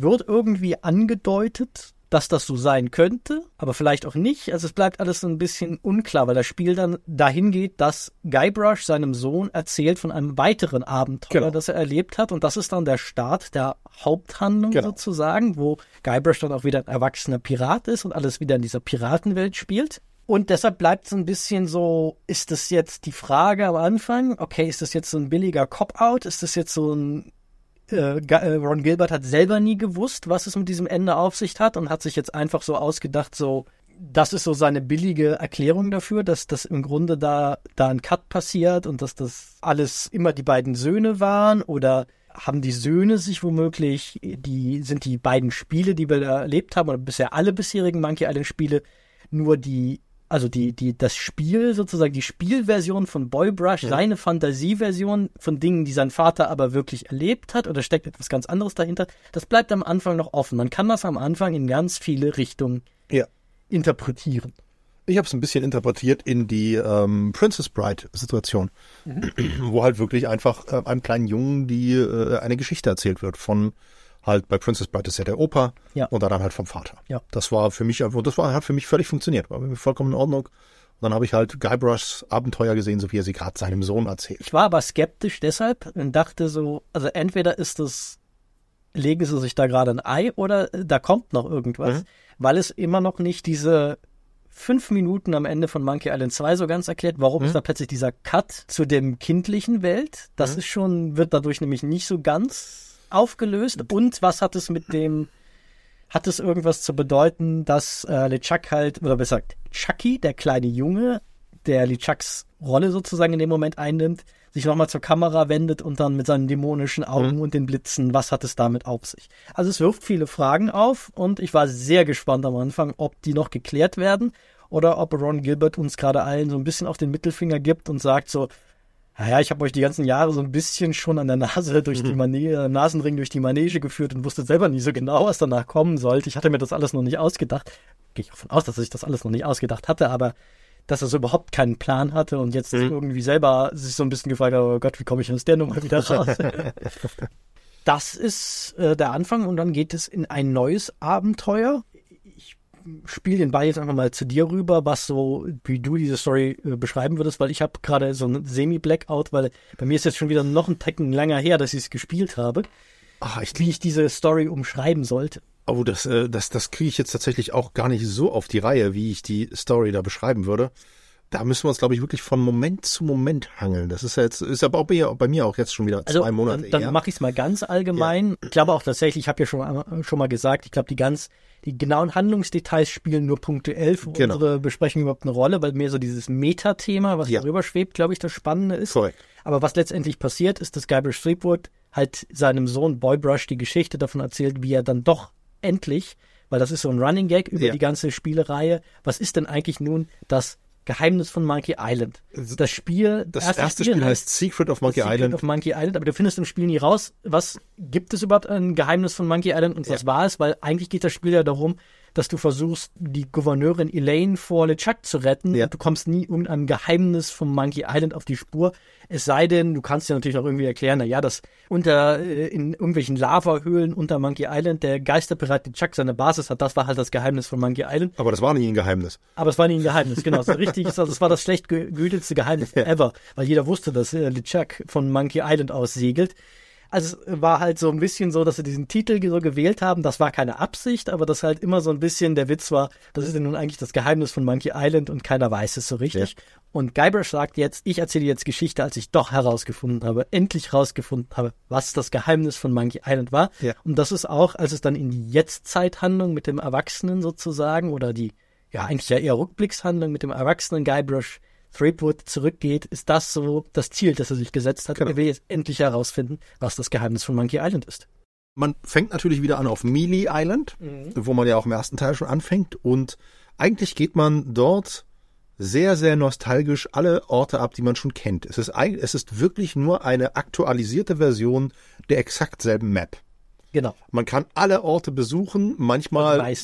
wird irgendwie angedeutet, dass das so sein könnte, aber vielleicht auch nicht. Also es bleibt alles so ein bisschen unklar, weil das Spiel dann dahin geht, dass Guybrush seinem Sohn erzählt von einem weiteren Abenteuer, das er erlebt hat. Und das ist dann der Start der Haupthandlung sozusagen, wo Guybrush dann auch wieder ein erwachsener Pirat ist und alles wieder in dieser Piratenwelt spielt. Und deshalb bleibt es ein bisschen so, ist das jetzt die Frage am Anfang? Okay, ist das jetzt so ein billiger Cop-Out? Ist das jetzt so ein... Ron Gilbert hat selber nie gewusst, was es mit diesem Ende auf sich hat und hat sich jetzt einfach so ausgedacht, so das ist so seine billige Erklärung dafür, dass das im Grunde da ein Cut passiert und dass das alles immer die beiden Söhne waren oder haben die Söhne sich womöglich, sind die beiden Spiele, die wir da erlebt haben oder bisher alle bisherigen Monkey Island Spiele, nur das Spiel sozusagen, die Spielversion von Boybrush, seine Fantasieversion von Dingen, die sein Vater aber wirklich erlebt hat oder steckt etwas ganz anderes dahinter, das bleibt am Anfang noch offen. Man kann das am Anfang in ganz viele Richtungen interpretieren. Ich habe es ein bisschen interpretiert in die Princess Bride-Situation, wo halt wirklich einfach einem kleinen Jungen eine Geschichte erzählt wird von halt bei Princess Bride ist ja der Opa und dann halt vom Vater. Ja. Das hat für mich völlig funktioniert, war mir vollkommen in Ordnung. Und dann habe ich halt Guybrushs Abenteuer gesehen, so wie er sie gerade seinem Sohn erzählt. Ich war aber skeptisch deshalb und dachte so, also entweder legen sie sich da gerade ein Ei oder da kommt noch irgendwas, weil es immer noch nicht diese 5 Minuten am Ende von Monkey Island 2 so ganz erklärt, warum ist da plötzlich dieser Cut zu dem kindlichen Welt. Das ist schon, wird dadurch nämlich nicht so ganz aufgelöst. Und was hat es hat es irgendwas zu bedeuten, dass LeChuck halt, oder besser gesagt, Chucky, der kleine Junge, der LeChucks Rolle sozusagen in dem Moment einnimmt, sich nochmal zur Kamera wendet und dann mit seinen dämonischen Augen und den Blitzen, was hat es damit auf sich? Also es wirft viele Fragen auf und ich war sehr gespannt am Anfang, ob die noch geklärt werden oder ob Ron Gilbert uns gerade allen so ein bisschen auf den Mittelfinger gibt und sagt so, naja, ich habe euch die ganzen Jahre so ein bisschen schon an der Nase durch die Manege, Nasenring durch die Manege geführt und wusste selber nie so genau, was danach kommen sollte. Ich hatte mir das alles noch nicht ausgedacht. Gehe ich auch von aus, dass ich das alles noch nicht ausgedacht hatte, aber dass er so überhaupt keinen Plan hatte und jetzt irgendwie selber sich so ein bisschen gefragt hat, oh Gott, wie komme ich aus der Nummer wieder raus? Das ist der Anfang und dann geht es in ein neues Abenteuer. Ich spiele den Ball jetzt einfach mal zu dir rüber, was so, wie du diese Story beschreiben würdest, weil ich habe gerade so einen Semi-Blackout, weil bei mir ist jetzt schon wieder noch ein Tacken langer her, dass ich es gespielt habe, wie ich diese Story umschreiben sollte. Oh, das kriege ich jetzt tatsächlich auch gar nicht so auf die Reihe, wie ich die Story da beschreiben würde. Da müssen wir uns, glaube ich, wirklich von Moment zu Moment hangeln. Das ist ja jetzt, ist aber auch bei mir auch jetzt schon wieder 2 Monate. Dann mache ich es mal ganz allgemein. Ja. Ich glaube auch tatsächlich, ich habe ja schon mal gesagt, ich glaube, die genauen Handlungsdetails spielen nur punktuell für unsere Besprechung überhaupt eine Rolle, weil mehr so dieses Metathema, was darüber schwebt, glaube ich, das Spannende ist. Correct. Aber was letztendlich passiert, ist, dass Guybrush Threepwood halt seinem Sohn Boybrush die Geschichte davon erzählt, wie er dann doch endlich, weil das ist so ein Running Gag über die ganze Spielereihe, was ist denn eigentlich nun das Geheimnis von Monkey Island? Das Spiel, das erste Spiel heißt Secret of Monkey Island. Secret of Monkey Island, aber du findest im Spiel nie raus, was gibt es überhaupt ein Geheimnis von Monkey Island und was war es, weil eigentlich geht das Spiel ja darum, dass du versuchst, die Gouverneurin Elaine vor LeChuck zu retten und du kommst nie irgendeinem Geheimnis vom Monkey Island auf die Spur. Es sei denn, du kannst dir natürlich auch irgendwie erklären, naja, dass in irgendwelchen Lavahöhlen unter Monkey Island der Geisterpirat LeChuck seine Basis hat. Das war halt das Geheimnis von Monkey Island. Aber das war nie ein Geheimnis. Genau. So richtig ist, das war das schlecht gehütetste Geheimnis ever, weil jeder wusste, dass LeChuck von Monkey Island aus segelt. Also es war halt so ein bisschen so, dass sie diesen Titel so gewählt haben. Das war keine Absicht, aber das halt immer so ein bisschen der Witz war, das ist ja nun eigentlich das Geheimnis von Monkey Island und keiner weiß es so richtig. Ja. Und Guybrush sagt jetzt, ich erzähle jetzt Geschichte, als ich doch endlich herausgefunden habe, was das Geheimnis von Monkey Island war. Ja. Und das ist auch, als es dann in die Jetztzeithandlung mit dem Erwachsenen sozusagen oder die, ja eigentlich ja eher Rückblickshandlung mit dem Erwachsenen Guybrush Threepwood zurückgeht, ist das so das Ziel, das er sich gesetzt hat. Genau. Er will jetzt endlich herausfinden, was das Geheimnis von Monkey Island ist. Man fängt natürlich wieder an auf Mêlée Island, wo man ja auch im ersten Teil schon anfängt. Und eigentlich geht man dort sehr, sehr nostalgisch alle Orte ab, die man schon kennt. Es ist wirklich nur eine aktualisierte Version der exakt selben Map. Genau. Man kann alle Orte besuchen, manchmal...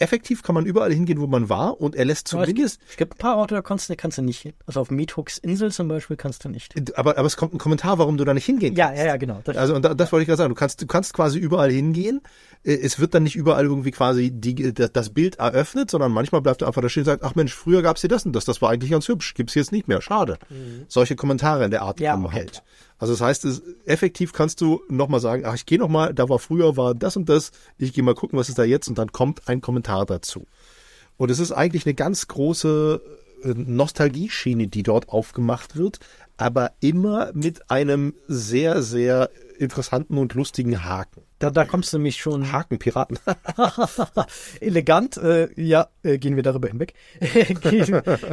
Effektiv kann man überall hingehen, wo man war, und er lässt zumindest... Es gibt ein paar Orte, da kannst du nicht hin. Also auf Meathooks Insel zum Beispiel kannst du nicht hin. Aber es kommt ein Kommentar, warum du da nicht hingehen kannst. Ja, genau. Das wollte ich gerade sagen. Du kannst quasi überall hingehen. Es wird dann nicht überall irgendwie quasi das Bild eröffnet, sondern manchmal bleibt einfach da stehen und sagt, ach Mensch, früher gab's hier das und das. Das war eigentlich ganz hübsch. Gibt's jetzt nicht mehr. Schade. Solche Kommentare in der Art, die man hält. Also das heißt, effektiv kannst du nochmal sagen, ach, ich gehe nochmal, da war früher, war das und das, ich gehe mal gucken, was ist da jetzt, und dann kommt ein Kommentar dazu. Und es ist eigentlich eine ganz große Nostalgie-Schiene, die dort aufgemacht wird, aber immer mit einem sehr, sehr interessanten und lustigen Haken. Da kommst du nämlich schon... Hakenpiraten. Elegant, gehen wir darüber hinweg.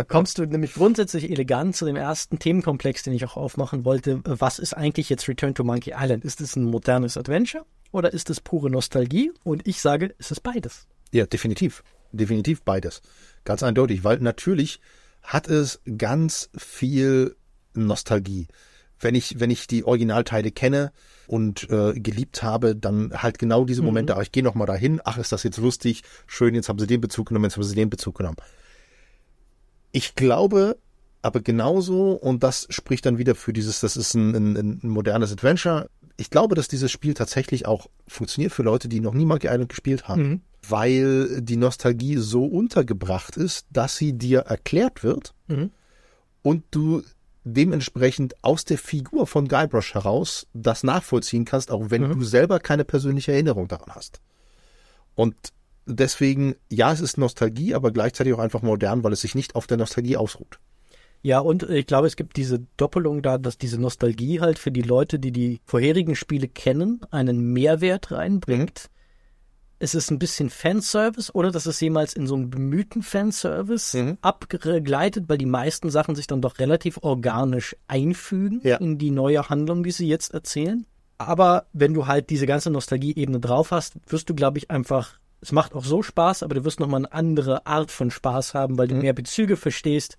Kommst du nämlich grundsätzlich elegant zu dem ersten Themenkomplex, den ich auch aufmachen wollte. Was ist eigentlich jetzt Return to Monkey Island? Ist es ein modernes Adventure oder ist es pure Nostalgie? Und ich sage, es ist beides. Ja, definitiv. Definitiv beides. Ganz eindeutig, weil natürlich hat es ganz viel Nostalgie. Wenn ich die Originalteile kenne und geliebt habe, dann halt genau diese Momente, ach, ich gehe nochmal dahin, ach, ist das jetzt lustig, schön, jetzt haben sie den Bezug genommen. Ich glaube, aber genauso, und das spricht dann wieder für dieses, das ist ein modernes Adventure, ich glaube, dass dieses Spiel tatsächlich auch funktioniert für Leute, die noch nie Monkey Island gespielt haben, weil die Nostalgie so untergebracht ist, dass sie dir erklärt wird und du dementsprechend aus der Figur von Guybrush heraus das nachvollziehen kannst, auch wenn du selber keine persönliche Erinnerung daran hast. Und deswegen, ja, es ist Nostalgie, aber gleichzeitig auch einfach modern, weil es sich nicht auf der Nostalgie ausruht. Ja, und ich glaube, es gibt diese Doppelung da, dass diese Nostalgie halt für die Leute, die die vorherigen Spiele kennen, einen Mehrwert reinbringt. Es ist ein bisschen Fanservice, oder dass es jemals in so einem bemühten Fanservice abgleitet, weil die meisten Sachen sich dann doch relativ organisch einfügen in die neue Handlung, die sie jetzt erzählen. Aber wenn du halt diese ganze Nostalgie-Ebene drauf hast, wirst du, glaube ich, einfach Es macht auch so Spaß, aber du wirst nochmal eine andere Art von Spaß haben, weil du mehr Bezüge verstehst,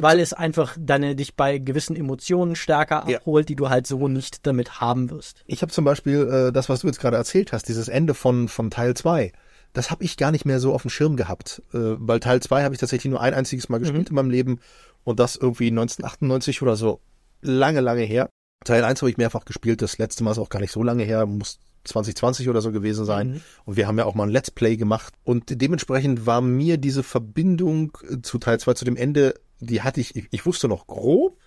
weil es einfach dich bei gewissen Emotionen stärker abholt, die du halt so nicht damit haben wirst. Ich habe zum Beispiel das, was du jetzt gerade erzählt hast, dieses Ende von Teil 2, das habe ich gar nicht mehr so auf dem Schirm gehabt, weil Teil 2 habe ich tatsächlich nur ein einziges Mal gespielt in meinem Leben und das irgendwie 1998 oder so, lange, lange her. Teil 1 habe ich mehrfach gespielt, das letzte Mal ist auch gar nicht so lange her, muss 2020 oder so gewesen sein. Und wir haben ja auch mal ein Let's Play gemacht. Und dementsprechend war mir diese Verbindung zu Teil 2, zu dem Ende, die hatte ich wusste noch grob,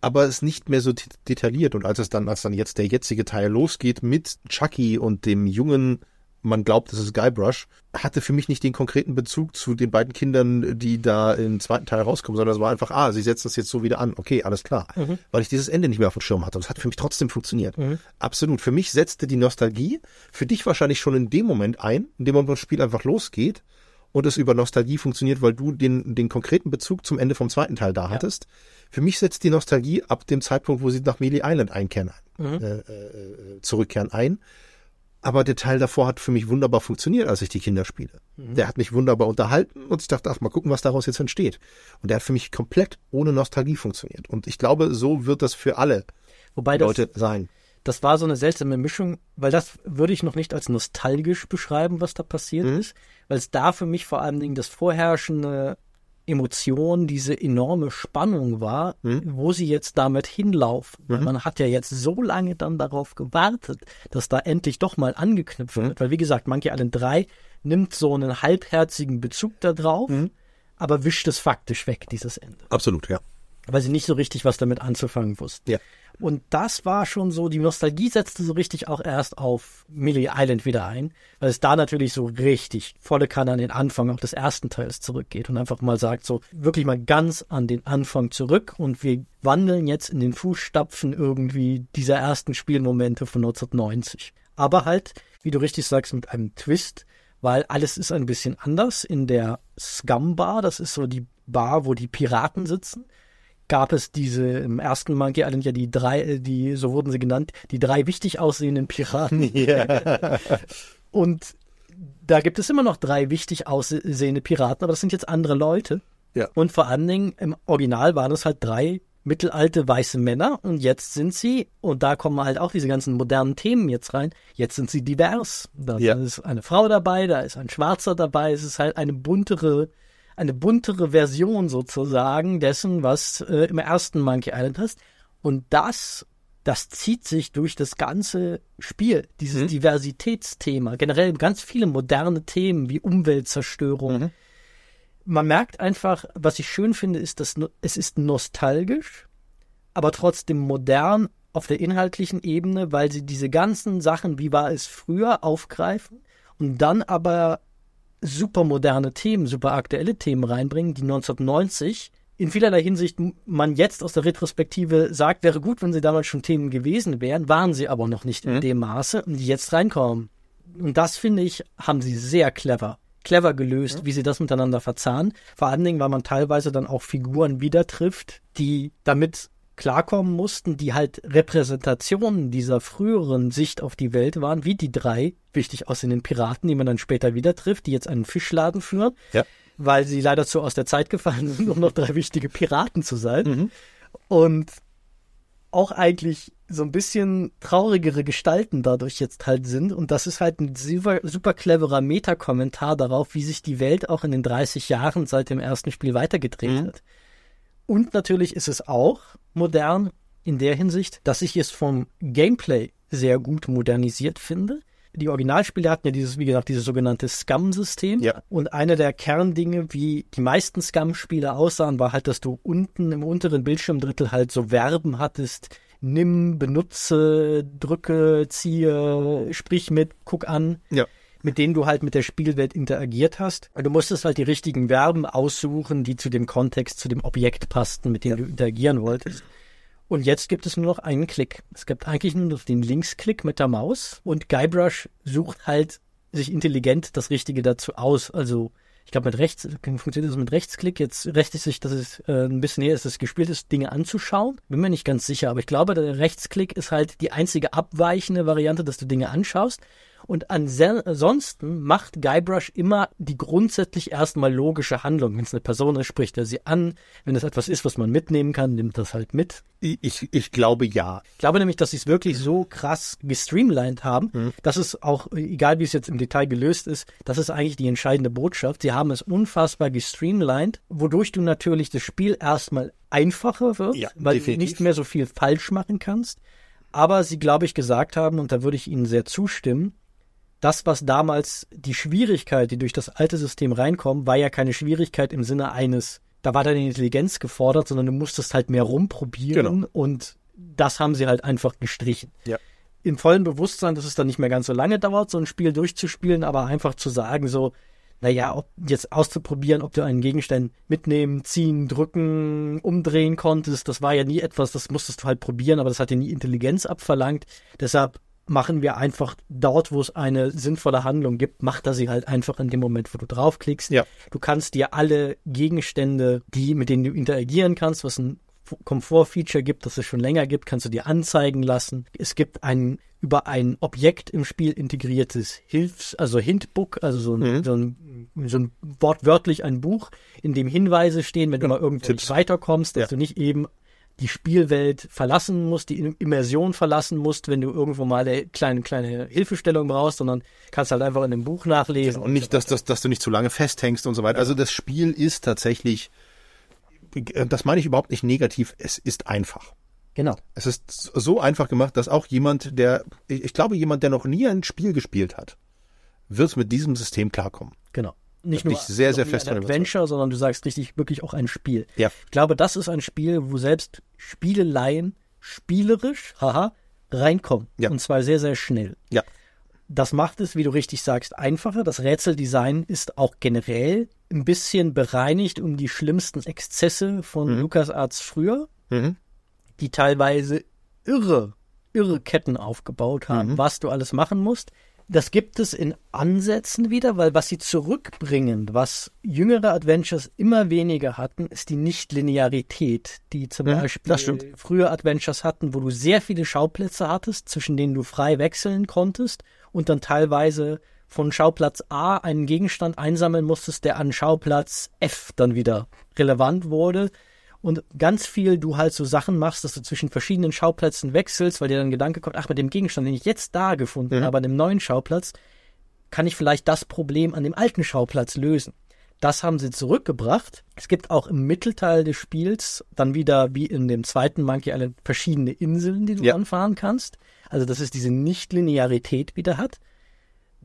aber es nicht mehr so detailliert. Und als dann jetzt der jetzige Teil losgeht mit Chucky und dem jungen, man glaubt, das ist Guybrush, hatte für mich nicht den konkreten Bezug zu den beiden Kindern, die da im zweiten Teil rauskommen, sondern es war einfach, sie setzen das jetzt so wieder an. Okay, alles klar. Weil ich dieses Ende nicht mehr auf dem Schirm hatte. Und es hat für mich trotzdem funktioniert. Absolut. Für mich setzte die Nostalgie für dich wahrscheinlich schon in dem Moment ein, in dem das Spiel einfach losgeht und es über Nostalgie funktioniert, weil du den konkreten Bezug zum Ende vom zweiten Teil da hattest. Für mich setzt die Nostalgie ab dem Zeitpunkt, wo sie nach Mêlée Island zurückkehren ein. Aber der Teil davor hat für mich wunderbar funktioniert, als ich die Kinder spiele. Der hat mich wunderbar unterhalten und ich dachte, mal gucken, was daraus jetzt entsteht. Und der hat für mich komplett ohne Nostalgie funktioniert. Und ich glaube, so wird das für alle Leute sein. Das war so eine seltsame Mischung, weil das würde ich noch nicht als nostalgisch beschreiben, was da passiert ist. Weil es da für mich vor allem das vorherrschende Emotion, diese enorme Spannung war, wo sie jetzt damit hinlaufen. Man hat ja jetzt so lange dann darauf gewartet, dass da endlich doch mal angeknüpft wird, weil wie gesagt, Monkey Island 3 nimmt so einen halbherzigen Bezug da drauf, aber wischt es faktisch weg, dieses Ende. Absolut, ja. Weil sie nicht so richtig was damit anzufangen wussten. Ja. Und das war schon so, die Nostalgie setzte so richtig auch erst auf Mêlée Island wieder ein, weil es da natürlich so richtig volle Kanne an den Anfang auch des ersten Teils zurückgeht und einfach mal sagt so, wirklich mal ganz an den Anfang zurück und wir wandeln jetzt in den Fußstapfen irgendwie dieser ersten Spielmomente von 1990. Aber halt, wie du richtig sagst, mit einem Twist, weil alles ist ein bisschen anders. In der Scum-Bar, das ist so die Bar, wo die Piraten sitzen, gab es im ersten Monkey Island ja die drei, so wurden sie genannt, die drei wichtig aussehenden Piraten. Yeah. Und da gibt es immer noch drei wichtig aussehende Piraten, aber das sind jetzt andere Leute. Ja. Und vor allen Dingen im Original waren es halt drei mittelalte weiße Männer und jetzt sind sie, und da kommen halt auch diese ganzen modernen Themen jetzt rein, jetzt sind sie divers. Da ist eine Frau dabei, da ist ein Schwarzer dabei, es ist halt eine buntere Version sozusagen dessen, was im ersten Monkey Island hast. Und das zieht sich durch das ganze Spiel, dieses Diversitätsthema. Generell ganz viele moderne Themen wie Umweltzerstörung. Man merkt einfach, was ich schön finde, ist, dass es ist nostalgisch, aber trotzdem modern auf der inhaltlichen Ebene, weil sie diese ganzen Sachen, wie war es früher, aufgreifen und dann aber super moderne Themen, super aktuelle Themen reinbringen, die 1990 in vielerlei Hinsicht man jetzt aus der Retrospektive sagt, wäre gut, wenn sie damals schon Themen gewesen wären, waren sie aber noch nicht in dem Maße, die jetzt reinkommen. Und das, finde ich, haben sie sehr clever gelöst, wie sie das miteinander verzahnen. Vor allen Dingen, weil man teilweise dann auch Figuren wieder trifft, die damit klarkommen mussten, die halt Repräsentationen dieser früheren Sicht auf die Welt waren, wie die drei wichtig aussehenden Piraten, die man dann später wieder trifft, die jetzt einen Fischladen führen, weil sie leider zu aus der Zeit gefallen sind, um noch drei wichtige Piraten zu sein. Und auch eigentlich so ein bisschen traurigere Gestalten dadurch jetzt halt sind. Und das ist halt ein super, super cleverer Meta-Kommentar darauf, wie sich die Welt auch in den 30 Jahren seit dem ersten Spiel weitergedreht hat. Und natürlich ist es auch modern in der Hinsicht, dass ich es vom Gameplay sehr gut modernisiert finde. Die Originalspiele hatten ja dieses sogenannte Scum-System. Ja. Und eine der Kerndinge, wie die meisten Scum-Spiele aussahen, war halt, dass du unten im unteren Bildschirmdrittel halt so Verben hattest. Nimm, benutze, drücke, ziehe, sprich mit, guck an. Ja. Mit denen du halt mit der Spielwelt interagiert hast. Du musstest halt die richtigen Verben aussuchen, die zu dem Kontext, zu dem Objekt passten, mit dem du interagieren wolltest. Und jetzt gibt es nur noch einen Klick. Es gibt eigentlich nur noch den Linksklick mit der Maus und Guybrush sucht halt sich intelligent das Richtige dazu aus. Also ich glaube, funktioniert das mit Rechtsklick. Jetzt rächt es sich, dass es ein bisschen näher ist, dass es gespielt ist, Dinge anzuschauen. Bin mir nicht ganz sicher, aber ich glaube, der Rechtsklick ist halt die einzige abweichende Variante, dass du Dinge anschaust. Und ansonsten macht Guybrush immer die grundsätzlich erstmal logische Handlung. Wenn es eine Person ist, spricht er sie an. Wenn es etwas ist, was man mitnehmen kann, nimmt das halt mit. Ich glaube, ja. Ich glaube nämlich, dass sie es wirklich so krass gestreamlined haben, dass es auch, egal wie es jetzt im Detail gelöst ist, das ist eigentlich die entscheidende Botschaft. Sie haben es unfassbar gestreamlined, wodurch du natürlich das Spiel erstmal einfacher wird, ja, weil definitiv. Du nicht mehr so viel falsch machen kannst. Aber sie, glaube ich, gesagt haben, und da würde ich ihnen sehr zustimmen, das, was damals die Schwierigkeit, die durch das alte System reinkommt, war ja keine Schwierigkeit im Sinne eines, da war deine Intelligenz gefordert, sondern du musstest halt mehr rumprobieren, genau. Und das haben sie halt einfach gestrichen. Ja. Im vollen Bewusstsein, dass es dann nicht mehr ganz so lange dauert, so ein Spiel durchzuspielen, aber einfach zu sagen so, naja, ob jetzt auszuprobieren, ob du einen Gegenstand mitnehmen, ziehen, drücken, umdrehen konntest, das war ja nie etwas, das musstest du halt probieren, aber das hat dir nie Intelligenz abverlangt. Deshalb machen wir einfach dort, wo es eine sinnvolle Handlung gibt, macht er sie halt einfach in dem Moment, wo du draufklickst. Ja. Du kannst dir alle Gegenstände, die mit denen du interagieren kannst, was ein Komfortfeature gibt, das es schon länger gibt, kannst du dir anzeigen lassen. Es gibt ein über ein Objekt im Spiel integriertes Hintbook, also so ein wortwörtlich ein Buch, in dem Hinweise stehen, wenn du mal irgendwo nicht weiterkommst, dass du nicht eben die Spielwelt verlassen musst, die Immersion verlassen musst, wenn du irgendwo mal eine kleine Hilfestellung brauchst, sondern kannst halt einfach in dem Buch nachlesen. Und nicht, dass du nicht zu lange festhängst und so weiter. Ja. Also das Spiel ist tatsächlich, das meine ich überhaupt nicht negativ, es ist einfach. Genau. Es ist so einfach gemacht, dass auch jemand, der noch nie ein Spiel gespielt hat, wird mit diesem System klarkommen. Genau. Nicht nur sehr, sehr fest ein Adventure, sondern du sagst richtig, wirklich auch ein Spiel. Ja. Ich glaube, das ist ein Spiel, wo selbst Spieleleien spielerisch reinkommen. Ja. Und zwar sehr, sehr schnell. Ja. Das macht es, wie du richtig sagst, einfacher. Das Rätseldesign ist auch generell ein bisschen bereinigt um die schlimmsten Exzesse von LucasArts früher, die teilweise irre Ketten aufgebaut haben, was du alles machen musst. Das gibt es in Ansätzen wieder, weil was sie zurückbringen, was jüngere Adventures immer weniger hatten, ist die Nichtlinearität, die zum Beispiel frühe Adventures hatten, wo du sehr viele Schauplätze hattest, zwischen denen du frei wechseln konntest und dann teilweise von Schauplatz A einen Gegenstand einsammeln musstest, der an Schauplatz F dann wieder relevant wurde. Und ganz viel du halt so Sachen machst, dass du zwischen verschiedenen Schauplätzen wechselst, weil dir dann ein Gedanke kommt, ach, mit dem Gegenstand, den ich jetzt da gefunden habe, an dem neuen Schauplatz, kann ich vielleicht das Problem an dem alten Schauplatz lösen. Das haben sie zurückgebracht. Es gibt auch im Mittelteil des Spiels dann wieder, wie in dem zweiten Monkey Island, verschiedene Inseln, die du anfahren kannst. Also dass es diese Nichtlinearität wieder hat.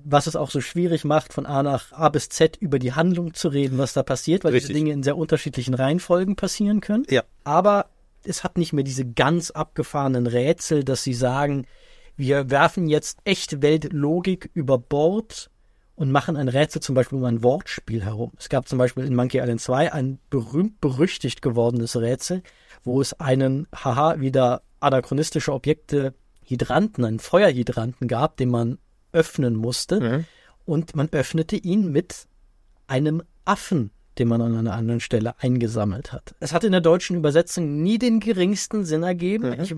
Was es auch so schwierig macht, von A bis Z über die Handlung zu reden, was da passiert, weil diese Dinge in sehr unterschiedlichen Reihenfolgen passieren können. Ja. Aber es hat nicht mehr diese ganz abgefahrenen Rätsel, dass sie sagen, wir werfen jetzt Echtweltlogik über Bord und machen ein Rätsel zum Beispiel um ein Wortspiel herum. Es gab zum Beispiel in Monkey Island 2 ein berühmt-berüchtigt gewordenes Rätsel, wo es einen, wieder anachronistische Objekte, Hydranten, einen Feuerhydranten gab, den man öffnen musste, und man öffnete ihn mit einem Affen, den man an einer anderen Stelle eingesammelt hat. Es hat in der deutschen Übersetzung nie den geringsten Sinn ergeben. Ich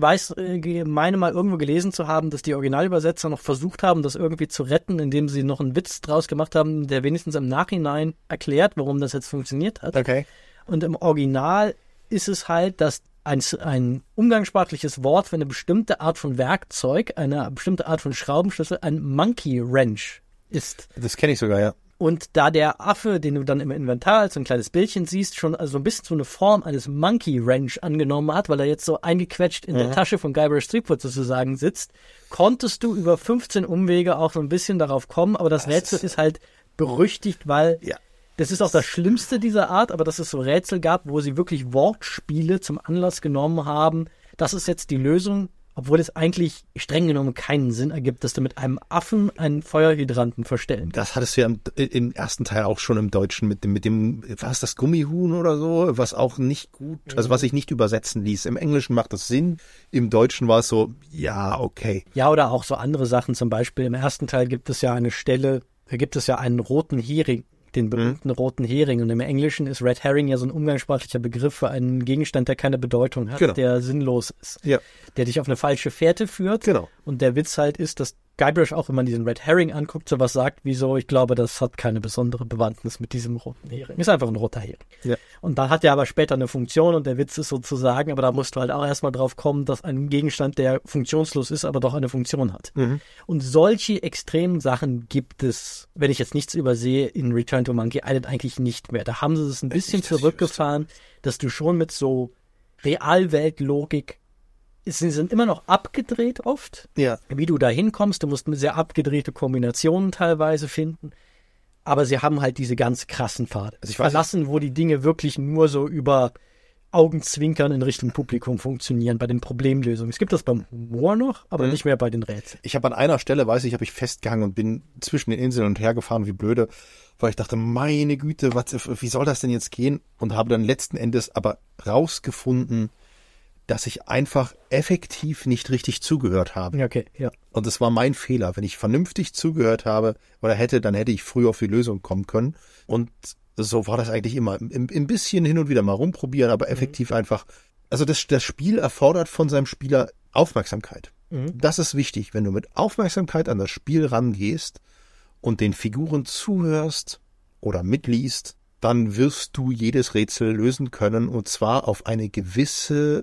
meine mal irgendwo gelesen zu haben, dass die Originalübersetzer noch versucht haben, das irgendwie zu retten, indem sie noch einen Witz draus gemacht haben, der wenigstens im Nachhinein erklärt, warum das jetzt funktioniert hat. Okay. Und im Original ist es halt, dass ein umgangssprachliches Wort für eine bestimmte Art von Werkzeug, eine bestimmte Art von Schraubenschlüssel, ein Monkey Wrench ist. Das kenne ich sogar, ja. Und da der Affe, den du dann im Inventar als ein kleines Bildchen siehst, schon also ein bisschen so eine Form eines Monkey Wrench angenommen hat, weil er jetzt so eingequetscht in der Tasche von Guybrush Threepwood sozusagen sitzt, konntest du über 15 Umwege auch so ein bisschen darauf kommen, aber das Rätsel ist halt berüchtigt, weil... Ja. Das ist auch das Schlimmste dieser Art, aber dass es so Rätsel gab, wo sie wirklich Wortspiele zum Anlass genommen haben. Das ist jetzt die Lösung, obwohl es eigentlich streng genommen keinen Sinn ergibt, dass du mit einem Affen einen Feuerhydranten verstellen kannst. Das hattest du ja im ersten Teil auch schon im Deutschen mit dem war es das Gummihuhn oder so, was auch nicht gut, also was sich nicht übersetzen ließ. Im Englischen macht das Sinn, im Deutschen war es so, ja, okay. Ja, oder auch so andere Sachen, zum Beispiel im ersten Teil gibt es ja eine Stelle, da gibt es ja einen roten Hering, den berühmten roten Hering. Und im Englischen ist Red Herring ja so ein umgangssprachlicher Begriff für einen Gegenstand, der keine Bedeutung hat, der sinnlos ist, der dich auf eine falsche Fährte führt. Genau. Und der Witz halt ist, dass Guybrush, auch wenn man diesen Red Herring anguckt, sowas sagt, wieso, ich glaube, das hat keine besondere Bewandtnis mit diesem roten Hering. Ist einfach ein roter Hering. Ja. Und da hat er aber später eine Funktion und der Witz ist sozusagen, aber da musst du halt auch erstmal drauf kommen, dass ein Gegenstand, der funktionslos ist, aber doch eine Funktion hat. Mhm. Und solche extremen Sachen gibt es, wenn ich jetzt nichts übersehe, in Return to Monkey Island eigentlich nicht mehr. Da haben sie es ein bisschen zurückgefahren, dass du schon mit so Realweltlogik. Sie sind immer noch abgedreht oft, ja. Wie du da hinkommst. Du musst sehr abgedrehte Kombinationen teilweise finden. Aber sie haben halt diese ganz krassen Pfade. Also ich weiß verlassen, nicht. Wo die Dinge wirklich nur so über Augenzwinkern in Richtung Publikum funktionieren, bei den Problemlösungen. Es gibt das beim Humor noch, aber nicht mehr bei den Rätseln. Ich habe an einer Stelle, habe ich festgehangen und bin zwischen den Inseln und hergefahren wie blöde, weil ich dachte, meine Güte, wie soll das denn jetzt gehen? Und habe dann letzten Endes aber rausgefunden, dass ich einfach effektiv nicht richtig zugehört habe. Okay, ja. Und das war mein Fehler. Wenn ich vernünftig zugehört habe oder hätte, dann hätte ich früh auf die Lösung kommen können. Und so war das eigentlich immer. Ein bisschen hin und wieder mal rumprobieren, aber effektiv einfach. Also das Spiel erfordert von seinem Spieler Aufmerksamkeit. Mhm. Das ist wichtig. Wenn du mit Aufmerksamkeit an das Spiel rangehst und den Figuren zuhörst oder mitliest, dann wirst du jedes Rätsel lösen können, und zwar auf einer gewissen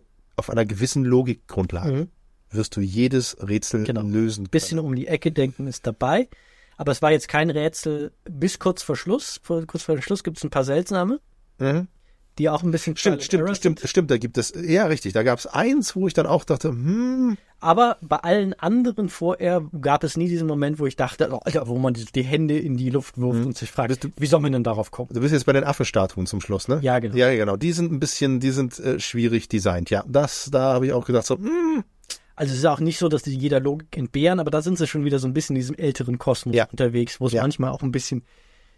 Logikgrundlage wirst du jedes Rätsel lösen können. Ein bisschen um die Ecke denken ist dabei, aber es war jetzt kein Rätsel bis kurz vor Schluss. Kurz vor Schluss gibt es ein paar seltsame, die auch ein bisschen... Stimmt, da gibt es... Ja, richtig, da gab es eins, wo ich dann auch dachte, Aber bei allen anderen vorher gab es nie diesen Moment, wo ich dachte, wo man die Hände in die Luft wirft und sich fragt, wie soll man denn darauf kommen? Du bist jetzt bei den Affe-Statuen zum Schluss, ne? Ja, genau. Ja, genau. Die sind ein bisschen, schwierig designt. Ja, da habe ich auch gedacht, Also es ist auch nicht so, dass die jeder Logik entbehren, aber da sind sie schon wieder so ein bisschen in diesem älteren Kosmos unterwegs, wo es manchmal auch ein bisschen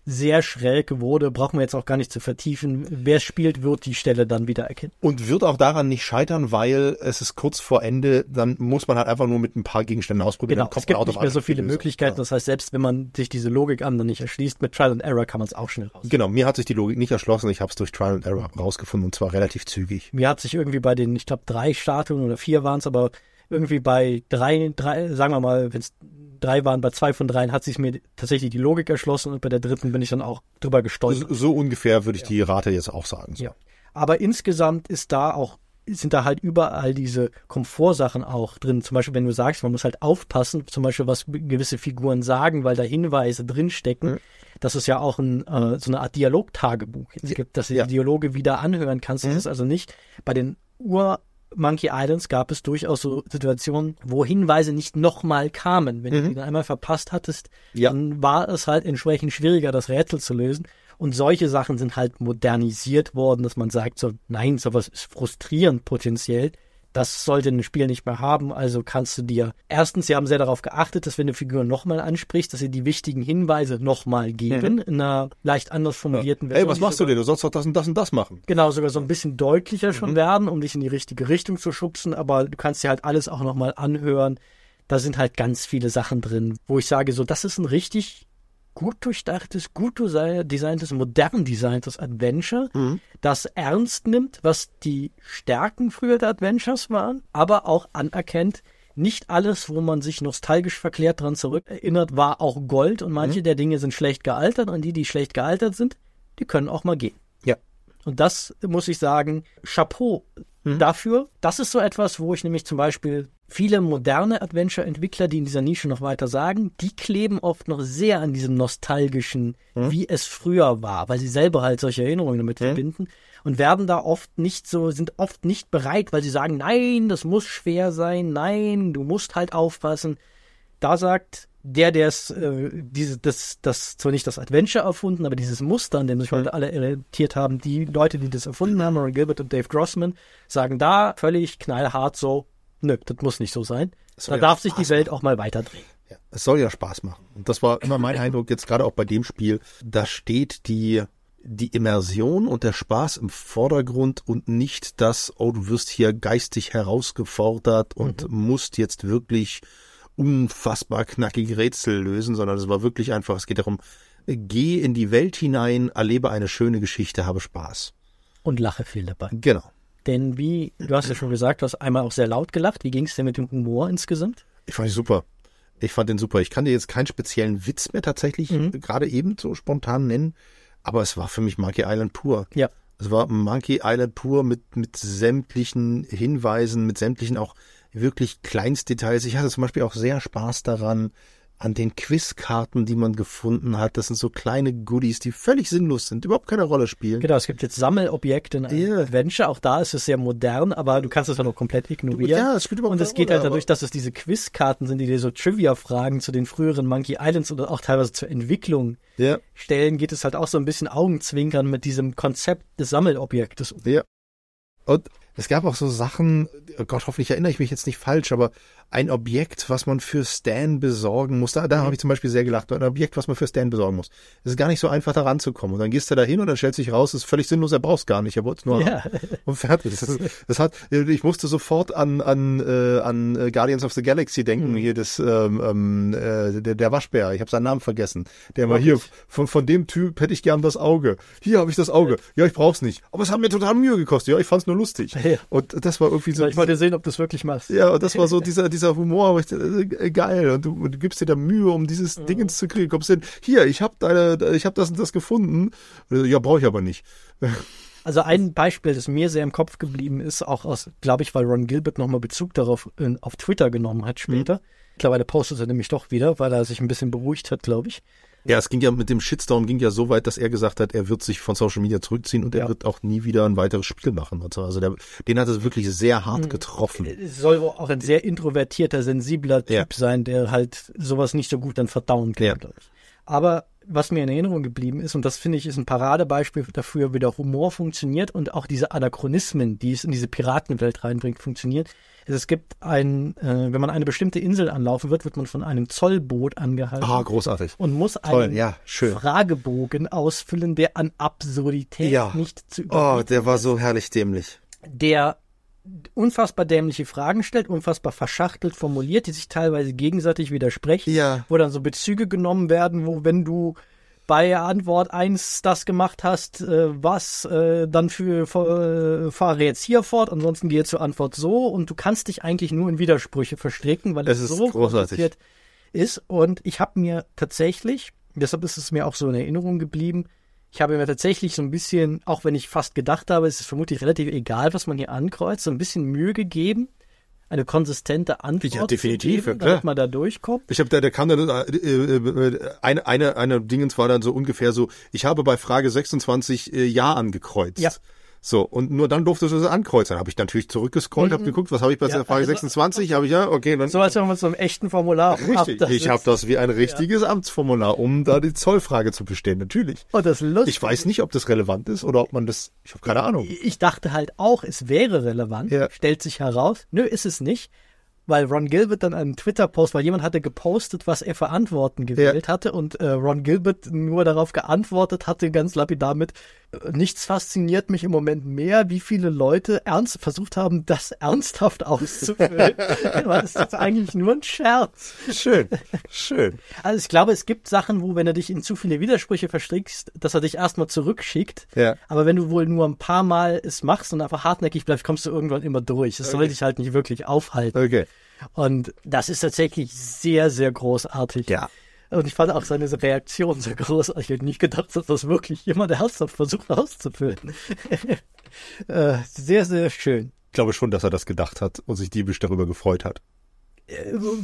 sehr schräg wurde, brauchen wir jetzt auch gar nicht zu vertiefen. Wer spielt, wird die Stelle dann wieder erkennen. Und wird auch daran nicht scheitern, weil es ist kurz vor Ende, dann muss man halt einfach nur mit ein paar Gegenständen ausprobieren. Genau, es gibt nicht mehr so viele Möglichkeiten. Ja. Das heißt, selbst wenn man sich diese Logik dann nicht erschließt, mit Trial and Error kann man es auch schnell raus. Genau, mir hat sich die Logik nicht erschlossen. Ich habe es durch Trial and Error rausgefunden, und zwar relativ zügig. Mir hat sich irgendwie bei den, ich glaube, 3 Statuen oder 4 waren es, aber irgendwie bei 3, sagen wir mal, wenn es 3 waren, bei 2 von 3 hat sich mir tatsächlich die Logik erschlossen, und bei der 3. bin ich dann auch drüber gestolpert. So ungefähr würde ich die Rate jetzt auch sagen. So. Ja. Aber insgesamt sind da halt überall diese Komfortsachen auch drin. Zum Beispiel, wenn du sagst, man muss halt aufpassen, zum Beispiel, was gewisse Figuren sagen, weil da Hinweise drinstecken, dass es ja auch so eine Art Dialogtagebuch gibt, dass du die Dialoge wieder anhören kannst. Das ist also nicht bei den Monkey Islands gab es durchaus so Situationen, wo Hinweise nicht nochmal kamen. Wenn du die dann einmal verpasst hattest, dann war es halt entsprechend schwieriger, das Rätsel zu lösen. Und solche Sachen sind halt modernisiert worden, dass man sagt, so, nein, sowas ist frustrierend potenziell. Das sollte ein Spiel nicht mehr haben. Also kannst du dir... Erstens, sie haben sehr darauf geachtet, dass wenn du Figuren nochmal ansprichst, dass sie die wichtigen Hinweise nochmal geben, in einer leicht anders formulierten Version. Ey, was machst du denn? Du sollst doch das und das und das machen. Genau, sogar so ein bisschen deutlicher schon werden, um dich in die richtige Richtung zu schubsen. Aber du kannst dir halt alles auch nochmal anhören. Da sind halt ganz viele Sachen drin, wo ich sage, so, das ist ein richtig gut durchdachtes, gut designtes, modern designtes Adventure, das ernst nimmt, was die Stärken früher der Adventures waren, aber auch anerkennt, nicht alles, wo man sich nostalgisch verklärt dran zurückerinnert, war auch Gold, und manche der Dinge sind schlecht gealtert, und die schlecht gealtert sind, die können auch mal gehen. Ja. Und das muss ich sagen, Chapeau dafür. Das ist so etwas, wo ich nämlich zum Beispiel viele moderne Adventure-Entwickler, die in dieser Nische noch weiter sagen, die kleben oft noch sehr an diesem nostalgischen, wie es früher war, weil sie selber halt solche Erinnerungen damit verbinden und werden da oft nicht so, sind oft nicht bereit, weil sie sagen, nein, das muss schwer sein, nein, du musst halt aufpassen. Da sagt der es, das zwar nicht das Adventure erfunden, aber dieses Muster, an dem sich heute alle orientiert haben, die Leute, die das erfunden haben, Ron Gilbert und Dave Grossman, sagen da völlig knallhart so, nö, das muss nicht so sein. Da darf sich die Welt auch mal weiterdrehen. Ja, es soll ja Spaß machen. Und das war immer mein Eindruck, jetzt gerade auch bei dem Spiel, da steht die Immersion und der Spaß im Vordergrund und nicht das, oh, du wirst hier geistig herausgefordert und musst jetzt wirklich unfassbar knackige Rätsel lösen, sondern es war wirklich einfach, es geht darum, geh in die Welt hinein, erlebe eine schöne Geschichte, habe Spaß. Und lache viel dabei. Genau. Denn du hast ja schon gesagt, du hast einmal auch sehr laut gelacht. Wie ging es denn mit dem Humor insgesamt? Ich fand es super. Ich fand den super. Ich kann dir jetzt keinen speziellen Witz mehr tatsächlich gerade eben so spontan nennen, aber es war für mich Monkey Island pur. Ja. Es war Monkey Island pur mit sämtlichen Hinweisen, mit sämtlichen auch wirklich Kleinstdetails. Ich hatte zum Beispiel auch sehr Spaß daran, an den Quizkarten, die man gefunden hat. Das sind so kleine Goodies, die völlig sinnlos sind, überhaupt keine Rolle spielen. Genau, es gibt jetzt Sammelobjekte in einem Adventure. Auch da ist es sehr modern, aber du kannst es dann auch komplett ignorieren. Ja, es spielt überhaupt keine Rolle. Und es geht halt dadurch, dass es diese Quizkarten sind, die dir so Trivia-Fragen zu den früheren Monkey Islands oder auch teilweise zur Entwicklung stellen, geht es halt auch so ein bisschen augenzwinkern mit diesem Konzept des Sammelobjektes. Ja. Und es gab auch so Sachen, oh Gott, hoffentlich erinnere ich mich jetzt nicht falsch, aber ein Objekt, was man für Stan besorgen muss, da habe ich zum Beispiel sehr gelacht, ein Objekt, was man für Stan besorgen muss. Es ist gar nicht so einfach, da ranzukommen. Und dann gehst du da hin und dann stellst du dich raus, das ist völlig sinnlos, er braucht es gar nicht, er wollte es nur haben. Und fertig. Ich musste sofort an Guardians of the Galaxy denken, hier der Waschbär, ich habe seinen Namen vergessen, der war hier, von dem Typ hätte ich gern das Auge. Hier habe ich das Auge. Ja, ich brauch's nicht. Aber es hat mir total Mühe gekostet. Ja, ich fand's nur lustig. Ja. Und das war irgendwie so. Ich wollte sehen, ob du es wirklich machst. Ja, und das war so dieser Humor, geil. Und du gibst dir da Mühe, um dieses Dingens zu kriegen. Kommst hin, hier, ich hab das und das gefunden. Ja, brauche ich aber nicht. Also ein Beispiel, das mir sehr im Kopf geblieben ist, auch aus, glaube ich, weil Ron Gilbert nochmal Bezug darauf auf Twitter genommen hat später. Mittlerweile postet er nämlich doch wieder, weil er sich ein bisschen beruhigt hat, glaube ich. Ja, es ging ja mit dem Shitstorm so weit, dass er gesagt hat, er wird sich von Social Media zurückziehen und er wird auch nie wieder ein weiteres Spiel machen. Also den hat es wirklich sehr hart getroffen. Es soll auch ein sehr introvertierter, sensibler Typ sein, der halt sowas nicht so gut dann verdauen kann, glaube ich. Aber was mir in Erinnerung geblieben ist, und das finde ich ist ein Paradebeispiel dafür, wie der Humor funktioniert und auch diese Anachronismen, die es in diese Piratenwelt reinbringt, funktioniert. Es gibt wenn man eine bestimmte Insel anlaufen wird, wird man von einem Zollboot angehalten. Ah, großartig. Und muss einen Fragebogen ausfüllen, der an Absurdität nicht zu überbieten ist. Oh, der war so herrlich dämlich. Der unfassbar dämliche Fragen stellt, unfassbar verschachtelt formuliert, die sich teilweise gegenseitig widersprechen, wo dann so Bezüge genommen werden, wo wenn du bei Antwort 1 das gemacht hast, dann fahre jetzt hier fort, ansonsten gehe zur Antwort so und du kannst dich eigentlich nur in Widersprüche verstricken, weil es so kompliziert ist. Und ich habe mir tatsächlich, deshalb ist es mir auch so in Erinnerung geblieben, ich habe mir tatsächlich so ein bisschen, auch wenn ich fast gedacht habe, es ist vermutlich relativ egal, was man hier ankreuzt, so ein bisschen Mühe gegeben, eine konsistente Antwort definitiv, zu geben, damit man da durchkommt. Ich habe da kam dann eine Dingens war dann so ungefähr so, ich habe bei Frage 26 Ja angekreuzt. Ja. So, und nur dann durftest du es ankreuzen. Habe ich natürlich zurückgescrollt, habe geguckt, was habe ich bei der Frage 26? Habe ich okay. So als wenn man so einem echten Formular richtig, ich habe das wie ein richtiges Amtsformular, um da die Zollfrage zu bestehen, natürlich. Und das lustig. Ich weiß nicht, ob das relevant ist oder ob man das, ich habe keine Ahnung. Ich dachte halt auch, es wäre relevant, stellt sich heraus, nö, ist es nicht. Weil Ron Gilbert dann einen Twitter-Post, weil jemand hatte gepostet, was er für Antworten gewählt hatte und Ron Gilbert nur darauf geantwortet hatte, ganz lapidar mit, nichts fasziniert mich im Moment mehr, wie viele Leute versucht haben, das ernsthaft auszufüllen. Das ist eigentlich nur ein Scherz. Schön. Also ich glaube, es gibt Sachen, wo, wenn du dich in zu viele Widersprüche verstrickst, dass er dich erstmal zurückschickt. Ja. Aber wenn du wohl nur ein paar Mal es machst und einfach hartnäckig bleibst, kommst du irgendwann immer durch. Das soll dich halt nicht wirklich aufhalten. Okay. Und das ist tatsächlich sehr, sehr großartig. Ja. Und ich fand auch seine Reaktion sehr großartig. Ich hätte nicht gedacht, dass das wirklich jemand ernsthaft versucht auszufüllen. Sehr, sehr schön. Ich glaube schon, dass er das gedacht hat und sich diebisch darüber gefreut hat.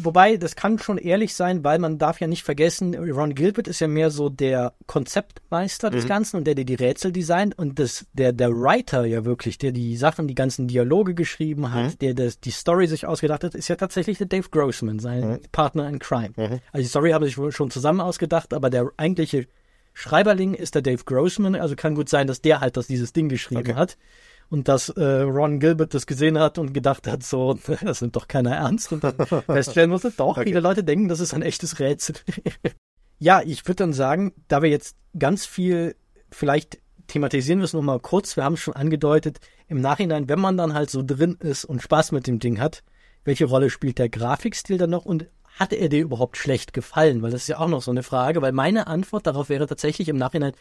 Wobei, das kann schon ehrlich sein, weil man darf ja nicht vergessen, Ron Gilbert ist ja mehr so der Konzeptmeister des Ganzen und der, der die Rätsel designt und der Writer ja wirklich, der die Sachen, die ganzen Dialoge geschrieben hat, der die Story sich ausgedacht hat, ist ja tatsächlich der Dave Grossman, sein Partner in Crime. Also die Story haben sich wohl schon zusammen ausgedacht, aber der eigentliche Schreiberling ist der Dave Grossman, also kann gut sein, dass der halt dieses Ding geschrieben hat. Und dass Ron Gilbert das gesehen hat und gedacht hat, so, das nimmt doch keiner ernst. Und dann feststellen musste, doch, viele Leute denken, das ist ein echtes Rätsel. Ja, ich würde dann sagen, da wir jetzt ganz viel, vielleicht thematisieren wir es nochmal kurz, wir haben es schon angedeutet, im Nachhinein, wenn man dann halt so drin ist und Spaß mit dem Ding hat, welche Rolle spielt der Grafikstil dann noch und hat er dir überhaupt schlecht gefallen? Weil das ist ja auch noch so eine Frage, weil meine Antwort darauf wäre tatsächlich im Nachhinein,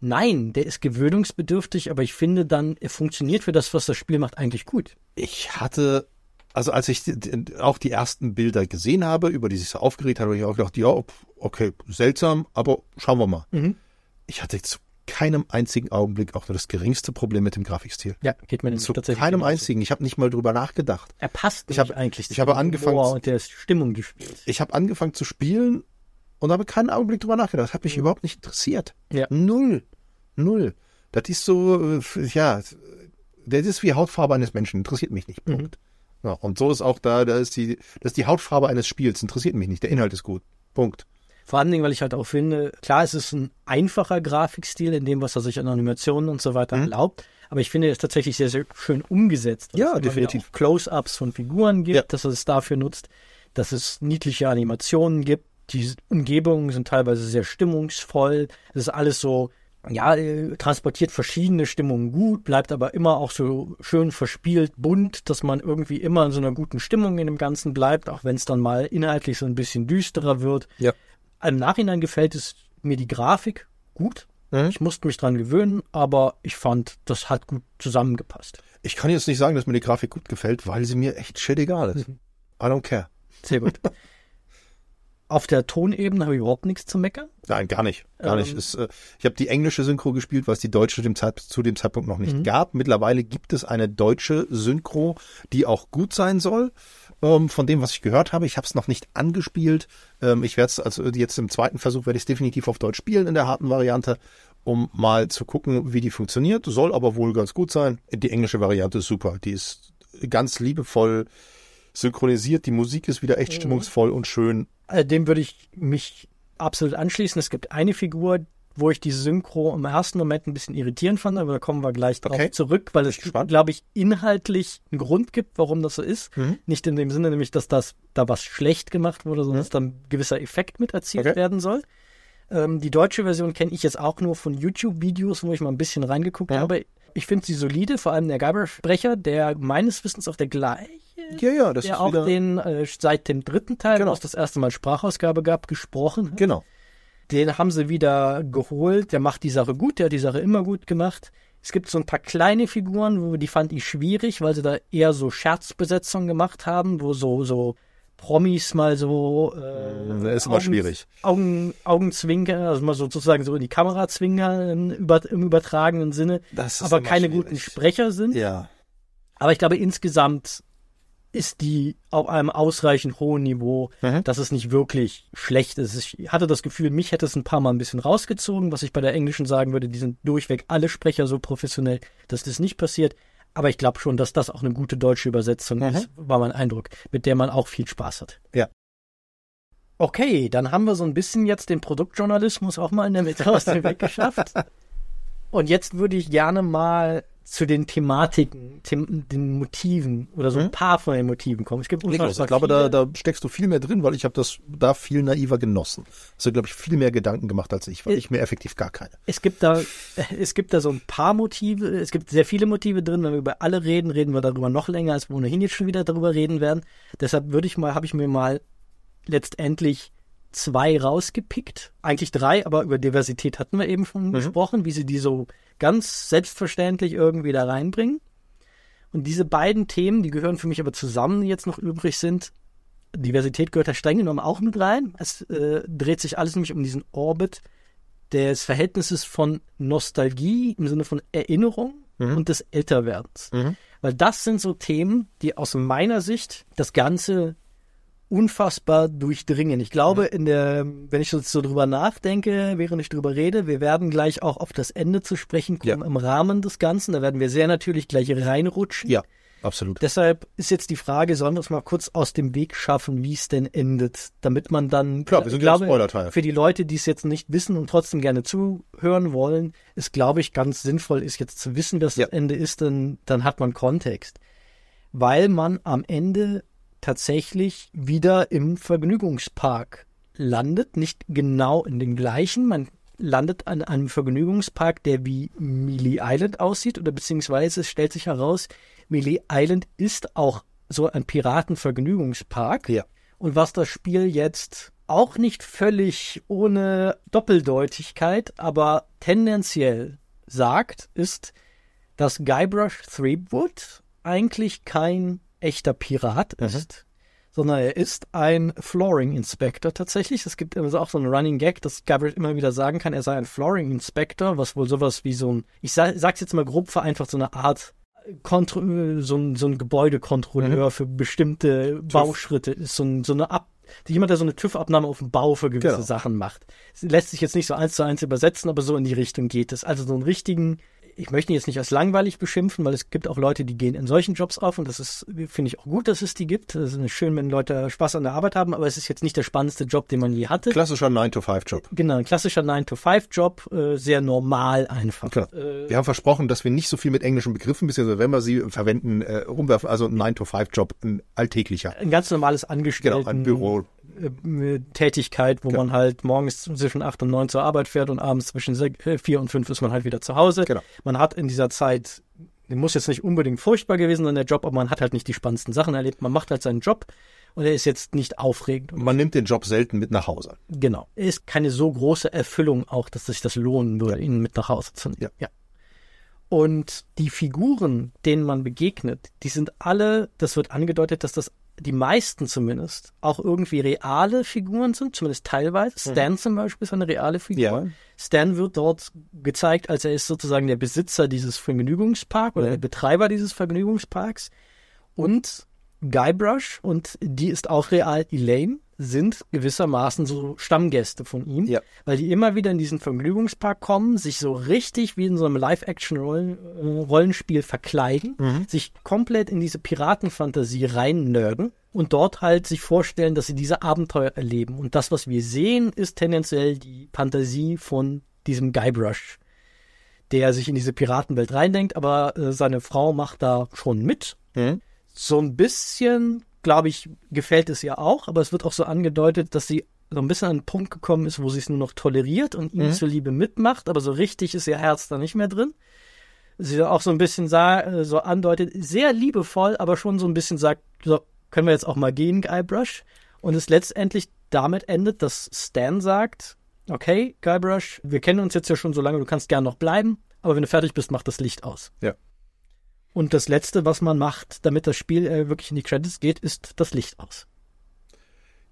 nein, der ist gewöhnungsbedürftig, aber ich finde dann, er funktioniert für das, was das Spiel macht, eigentlich gut. Ich hatte Also als ich auch die ersten Bilder gesehen habe, über die sich so aufgeregt habe, habe ich auch gedacht, ja, okay, seltsam, aber schauen wir mal. Mhm. Ich hatte zu keinem einzigen Augenblick auch nur das geringste Problem mit dem Grafikstil. Ja, geht mir zu tatsächlich keinem einzigen. Ich habe nicht mal drüber nachgedacht. Er passt nicht eigentlich. Ich habe angefangen und der Stimmung gespielt. Ich habe angefangen zu spielen und habe keinen Augenblick drüber nachgedacht. Das hat mich überhaupt nicht interessiert. Ja. Null. Das ist so, ja, das ist wie Hautfarbe eines Menschen. Interessiert mich nicht. Punkt. Mhm. Ja, und so ist auch das ist die Hautfarbe eines Spiels, interessiert mich nicht, der Inhalt ist gut, Punkt. Vor allen Dingen, weil ich halt auch finde, klar, es ist ein einfacher Grafikstil in dem, was er sich an Animationen und so weiter erlaubt, aber ich finde, es ist tatsächlich sehr, sehr schön umgesetzt. Ja, definitiv. Close-Ups von Figuren gibt, dass er es dafür nutzt, dass es niedliche Animationen gibt, die Umgebungen sind teilweise sehr stimmungsvoll, es ist alles so, ja, transportiert verschiedene Stimmungen gut, bleibt aber immer auch so schön verspielt, bunt, dass man irgendwie immer in so einer guten Stimmung in dem Ganzen bleibt, auch wenn es dann mal inhaltlich so ein bisschen düsterer wird. Ja. Im Nachhinein gefällt es mir die Grafik gut. Mhm. Ich musste mich dran gewöhnen, aber ich fand, das hat gut zusammengepasst. Ich kann jetzt nicht sagen, dass mir die Grafik gut gefällt, weil sie mir echt shit egal ist. Mhm. I don't care. Sehr gut. Auf der Tonebene habe ich überhaupt nichts zu meckern. Nein, gar nicht. Ich habe die englische Synchro gespielt, was die deutsche zu dem Zeitpunkt noch nicht gab. Mittlerweile gibt es eine deutsche Synchro, die auch gut sein soll. Von dem, was ich gehört habe, ich habe es noch nicht angespielt. Ich werde es, also jetzt im zweiten Versuch, werde ich es definitiv auf Deutsch spielen in der harten Variante, um mal zu gucken, wie die funktioniert. Soll aber wohl ganz gut sein. Die englische Variante ist super. Die ist ganz liebevoll synchronisiert. Die Musik ist wieder echt stimmungsvoll und schön. Dem würde ich mich absolut anschließen. Es gibt eine Figur, wo ich die Synchro im ersten Moment ein bisschen irritierend fand, aber da kommen wir gleich drauf zurück, weil es, glaube ich, inhaltlich einen Grund gibt, warum das so ist. Mhm. Nicht in dem Sinne nämlich, dass das da was schlecht gemacht wurde, sondern dass da ein gewisser Effekt mit erzielt werden soll. Die deutsche Version kenne ich jetzt auch nur von YouTube-Videos, wo ich mal ein bisschen reingeguckt habe. Ich finde sie solide, vor allem der Guybrush-Sprecher, der meines Wissens auch der gleiche, das der ist auch wieder den seit dem dritten Teil, wo es das erste Mal Sprachausgabe gab, gesprochen hat. Genau. Den haben sie wieder geholt, der macht die Sache gut, der hat die Sache immer gut gemacht. Es gibt so ein paar kleine Figuren, die fand ich schwierig, weil sie da eher so Scherzbesetzungen gemacht haben, wo so Promis mal so ist immer schwierig. Augenzwinkern, also mal so sozusagen so in die Kamera zwinkern im übertragenen Sinne, aber keine guten Sprecher sind. Ja. Aber ich glaube, insgesamt ist die auf einem ausreichend hohen Niveau, dass es nicht wirklich schlecht ist. Ich hatte das Gefühl, mich hätte es ein paar Mal ein bisschen rausgezogen, was ich bei der englischen sagen würde, die sind durchweg alle Sprecher so professionell, dass das nicht passiert. Aber ich glaube schon, dass das auch eine gute deutsche Übersetzung ist, war mein Eindruck, mit der man auch viel Spaß hat. Ja. Okay, dann haben wir so ein bisschen jetzt den Produktjournalismus auch mal in der Mitte aus dem Weg geschafft. Und jetzt würde ich gerne mal zu den Thematiken, den Motiven oder so ein paar von den Motiven kommen. Es gibt unfassbar viele. Ich glaube, da steckst du viel mehr drin, weil ich habe das da viel naiver genossen. Also, glaube ich, viel mehr Gedanken gemacht als ich, weil ich mir effektiv gar keine. Es gibt da so ein paar Motive, es gibt sehr viele Motive drin. Wenn wir über alle reden, reden wir darüber noch länger, als wir ohnehin jetzt schon wieder darüber reden werden. Deshalb habe ich mir mal letztendlich 2 rausgepickt. Eigentlich 3, aber über Diversität hatten wir eben schon gesprochen, wie sie die so ganz selbstverständlich irgendwie da reinbringen. Und diese beiden Themen, die gehören für mich aber zusammen, die jetzt noch übrig sind. Diversität gehört da streng genommen auch mit rein. Es dreht sich alles nämlich um diesen Orbit des Verhältnisses von Nostalgie im Sinne von Erinnerung und des Älterwerdens. Weil das sind so Themen, die aus meiner Sicht das Ganze unfassbar durchdringen. Ich glaube, wenn ich so drüber nachdenke, während ich drüber rede, wir werden gleich auch auf das Ende zu sprechen kommen im Rahmen des Ganzen. Da werden wir sehr natürlich gleich reinrutschen. Ja, absolut. Deshalb ist jetzt die Frage, sollen wir es mal kurz aus dem Weg schaffen, wie es denn endet, damit man dann, klar, wir sind im Spoilerteil. Für die Leute, die es jetzt nicht wissen und trotzdem gerne zuhören wollen, ist, glaube ich, ganz sinnvoll, ist jetzt zu wissen, dass das Ende ist, denn dann hat man Kontext. Weil man am Ende tatsächlich wieder im Vergnügungspark landet. Nicht genau in den gleichen. Man landet an einem Vergnügungspark, der wie Mêlée Island aussieht, oder beziehungsweise es stellt sich heraus, Mêlée Island ist auch so ein Piratenvergnügungspark. Ja. Und was das Spiel jetzt auch nicht völlig ohne Doppeldeutigkeit, aber tendenziell sagt, ist, dass Guybrush Threepwood eigentlich kein echter Pirat ist, sondern er ist ein Flooring-Inspector tatsächlich. Es gibt immer so auch so einen Running Gag, dass Gabriel immer wieder sagen kann, er sei ein Flooring-Inspector, was wohl sowas wie so ein, ich sag's jetzt mal grob vereinfacht, so eine Art, so ein Gebäudekontrolleur für bestimmte TÜV. Bauschritte ist, jemand, der so eine TÜV-Abnahme auf dem Bau für gewisse Sachen macht. Das lässt sich jetzt nicht so 1:1 übersetzen, aber so in die Richtung geht es. Also so einen richtigen, ich möchte ihn jetzt nicht als langweilig beschimpfen, weil es gibt auch Leute, die gehen in solchen Jobs auf und das ist, finde ich auch gut, dass es die gibt. Das ist schön, wenn Leute Spaß an der Arbeit haben, aber es ist jetzt nicht der spannendste Job, den man je hatte. Klassischer 9-to-5-Job. Genau, ein klassischer 9-to-5-Job, sehr normal einfach. Klar. Wir haben versprochen, dass wir nicht so viel mit englischen Begriffen, beziehungsweise wenn wir sie verwenden, rumwerfen. Also ein 9-to-5-Job, ein alltäglicher. Ein ganz normales Angestellten. Genau, ein Büro. Tätigkeit, wo man halt morgens zwischen 8 und 9 zur Arbeit fährt und abends zwischen 4 und 5 ist man halt wieder zu Hause. Genau. Man hat in dieser Zeit, der muss jetzt nicht unbedingt furchtbar gewesen sein, der Job, aber man hat halt nicht die spannendsten Sachen erlebt. Man macht halt seinen Job und er ist jetzt nicht aufregend. Man nimmt den Job selten mit nach Hause. Genau. Ist keine so große Erfüllung auch, dass sich das lohnen würde, ihn mit nach Hause zu nehmen. Ja. Und die Figuren, denen man begegnet, die sind alle, das wird angedeutet, dass das die meisten zumindest, auch irgendwie reale Figuren sind, zumindest teilweise. Stan zum Beispiel ist eine reale Figur. Ja. Stan wird dort gezeigt, als er ist sozusagen der Besitzer dieses Vergnügungsparks oder der Betreiber dieses Vergnügungsparks. Und Guybrush, und die ist auch real, Elaine, sind gewissermaßen so Stammgäste von ihm, weil die immer wieder in diesen Vergnügungspark kommen, sich so richtig wie in so einem Live-Action-Rollenspiel verkleiden, sich komplett in diese Piratenfantasie reinnörden und dort halt sich vorstellen, dass sie diese Abenteuer erleben. Und das, was wir sehen, ist tendenziell die Fantasie von diesem Guybrush, der sich in diese Piratenwelt reindenkt, aber seine Frau macht da schon mit. So ein bisschen, glaube ich, gefällt es ihr auch, aber es wird auch so angedeutet, dass sie so ein bisschen an den Punkt gekommen ist, wo sie es nur noch toleriert und ihm zuliebe mitmacht, aber so richtig ist ihr Herz da nicht mehr drin. Sie auch so ein bisschen so andeutet, sehr liebevoll, aber schon so ein bisschen sagt, so, können wir jetzt auch mal gehen, Guybrush? Und es letztendlich damit endet, dass Stan sagt, okay, Guybrush, wir kennen uns jetzt ja schon so lange, du kannst gern noch bleiben, aber wenn du fertig bist, mach das Licht aus. Ja. Und das Letzte, was man macht, damit das Spiel wirklich in die Credits geht, ist das Licht aus.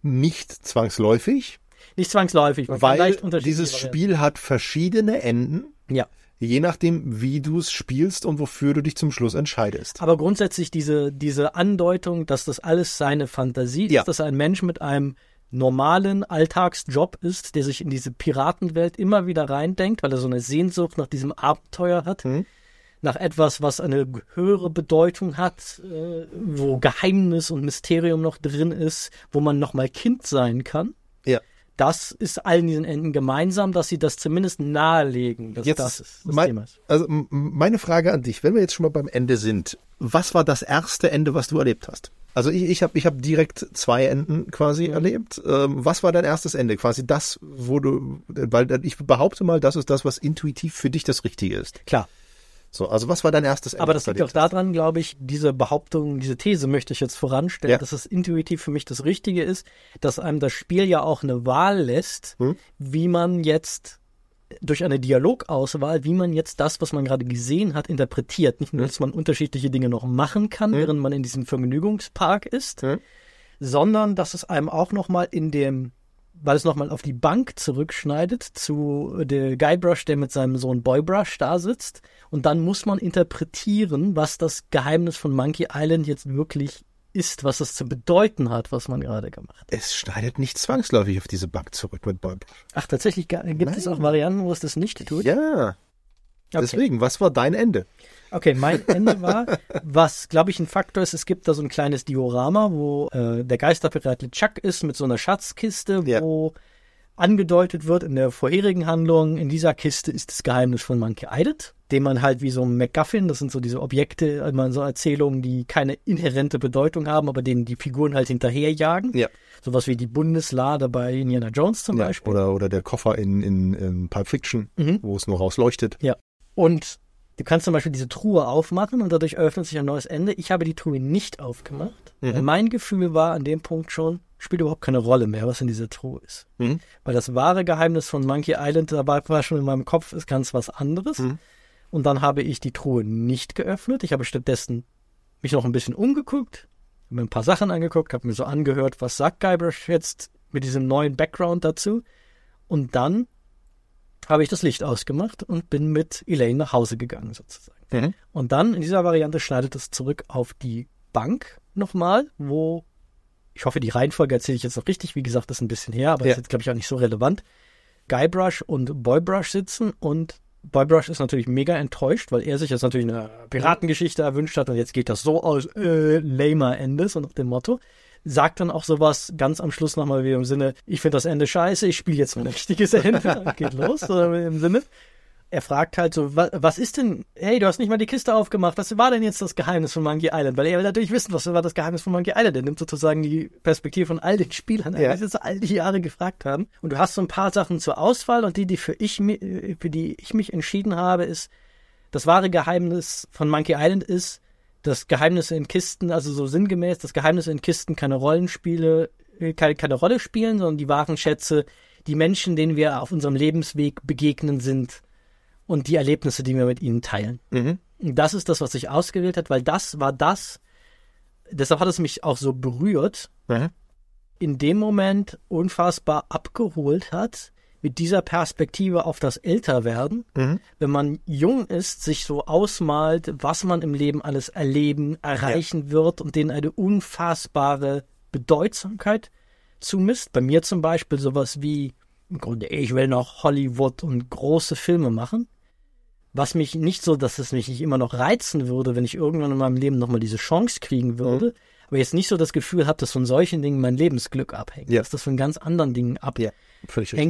Nicht zwangsläufig. Weil dieses Spiel hat verschiedene Enden. Ja. Je nachdem, wie du es spielst und wofür du dich zum Schluss entscheidest. Aber grundsätzlich diese Andeutung, dass das alles seine Fantasie ist, dass ein Mensch mit einem normalen Alltagsjob ist, der sich in diese Piratenwelt immer wieder reindenkt, weil er so eine Sehnsucht nach diesem Abenteuer hat. Nach etwas, was eine höhere Bedeutung hat, wo Geheimnis und Mysterium noch drin ist, wo man nochmal Kind sein kann. Ja. Das ist allen diesen Enden gemeinsam, dass sie das zumindest nahelegen, dass jetzt das ist, Thema ist. Also meine Frage an dich, wenn wir jetzt schon mal beim Ende sind, was war das erste Ende, was du erlebt hast? Also ich hab direkt zwei Enden quasi erlebt. Was war dein erstes Ende? Quasi das, wo du, weil ich behaupte mal, das ist das, was intuitiv für dich das Richtige ist. Klar. So, also was war dein erstes Ende? Aber das liegt auch daran, glaube ich, diese Behauptung, diese These möchte ich jetzt voranstellen, dass es intuitiv für mich das Richtige ist, dass einem das Spiel ja auch eine Wahl lässt, wie man jetzt durch eine Dialogauswahl, wie man jetzt das, was man gerade gesehen hat, interpretiert. Nicht nur, dass man unterschiedliche Dinge noch machen kann, während man in diesem Vergnügungspark ist, sondern dass es einem auch nochmal weil es nochmal auf die Bank zurückschneidet zu der Guybrush, der mit seinem Sohn Boybrush da sitzt. Und dann muss man interpretieren, was das Geheimnis von Monkey Island jetzt wirklich ist, was es zu bedeuten hat, was man gerade gemacht hat. Es schneidet nicht zwangsläufig auf diese Bank zurück mit Boybrush. Ach, tatsächlich gibt es auch Varianten, wo es das nicht tut? Ja. Okay. Deswegen, was war dein Ende? Okay, mein Ende war, was, glaube ich, ein Faktor ist, es gibt da so ein kleines Diorama, wo der Geisterpirat LeChuck ist mit so einer Schatzkiste, wo angedeutet wird in der vorherigen Handlung, in dieser Kiste ist das Geheimnis von Monkey Island, den man halt wie so ein MacGuffin, das sind so diese Objekte, so Erzählungen, die keine inhärente Bedeutung haben, aber denen die Figuren halt hinterherjagen. Ja. Sowas wie die Bundeslade bei Indiana Jones zum Beispiel. Oder der Koffer in Pulp Fiction, wo es nur rausleuchtet. Ja. Und du kannst zum Beispiel diese Truhe aufmachen und dadurch öffnet sich ein neues Ende. Ich habe die Truhe nicht aufgemacht. Mhm. Mein Gefühl war an dem Punkt schon, spielt überhaupt keine Rolle mehr, was in dieser Truhe ist. Weil das wahre Geheimnis von Monkey Island dabei war schon in meinem Kopf, ist ganz was anderes. Und dann habe ich die Truhe nicht geöffnet. Ich habe stattdessen mich noch ein bisschen umgeguckt, habe mir ein paar Sachen angeguckt, habe mir so angehört, was sagt Guybrush jetzt mit diesem neuen Background dazu. Und dann habe ich das Licht ausgemacht und bin mit Elaine nach Hause gegangen sozusagen. Mhm. Und dann in dieser Variante schneidet es zurück auf die Bank nochmal, wo, ich hoffe, die Reihenfolge erzähle ich jetzt noch richtig, wie gesagt, das ist ein bisschen her, aber das ist jetzt, glaube ich, auch nicht so relevant. Guybrush und Boybrush sitzen und Boybrush ist natürlich mega enttäuscht, weil er sich jetzt natürlich eine Piratengeschichte erwünscht hat und jetzt geht das so aus, lamer Ende, so nach dem Motto. Sagt dann auch sowas ganz am Schluss nochmal wieder im Sinne, ich finde das Ende scheiße, ich spiele jetzt mein richtiges Ende, geht los, oder im Sinne. Er fragt halt so, was ist denn, hey, du hast nicht mal die Kiste aufgemacht, was war denn jetzt das Geheimnis von Monkey Island? Weil er will natürlich wissen, was war das Geheimnis von Monkey Island? Er nimmt sozusagen die Perspektive von all den Spielern, die jetzt all die Jahre gefragt haben. Und du hast so ein paar Sachen zur Auswahl und die für die ich mich entschieden habe, ist, das wahre Geheimnis von Monkey Island ist, dass Geheimnisse in Kisten, also so sinngemäß, dass Geheimnisse in Kisten keine Rolle spielen, sondern die wahren Schätze, die Menschen, denen wir auf unserem Lebensweg begegnen sind, und die Erlebnisse, die wir mit ihnen teilen. Mhm. Das ist das, was ich ausgewählt habe, weil das war das, deshalb hat es mich auch so berührt, in dem Moment unfassbar abgeholt hat, mit dieser Perspektive auf das Älterwerden, wenn man jung ist, sich so ausmalt, was man im Leben alles erreichen wird und denen eine unfassbare Bedeutsamkeit zumisst. Bei mir zum Beispiel sowas wie, im Grunde, ich will noch Hollywood und große Filme machen, was mich nicht so, dass es mich nicht immer noch reizen würde, wenn ich irgendwann in meinem Leben nochmal diese Chance kriegen würde, aber jetzt nicht so das Gefühl habe, dass von solchen Dingen mein Lebensglück abhängt, dass das von ganz anderen Dingen abhängt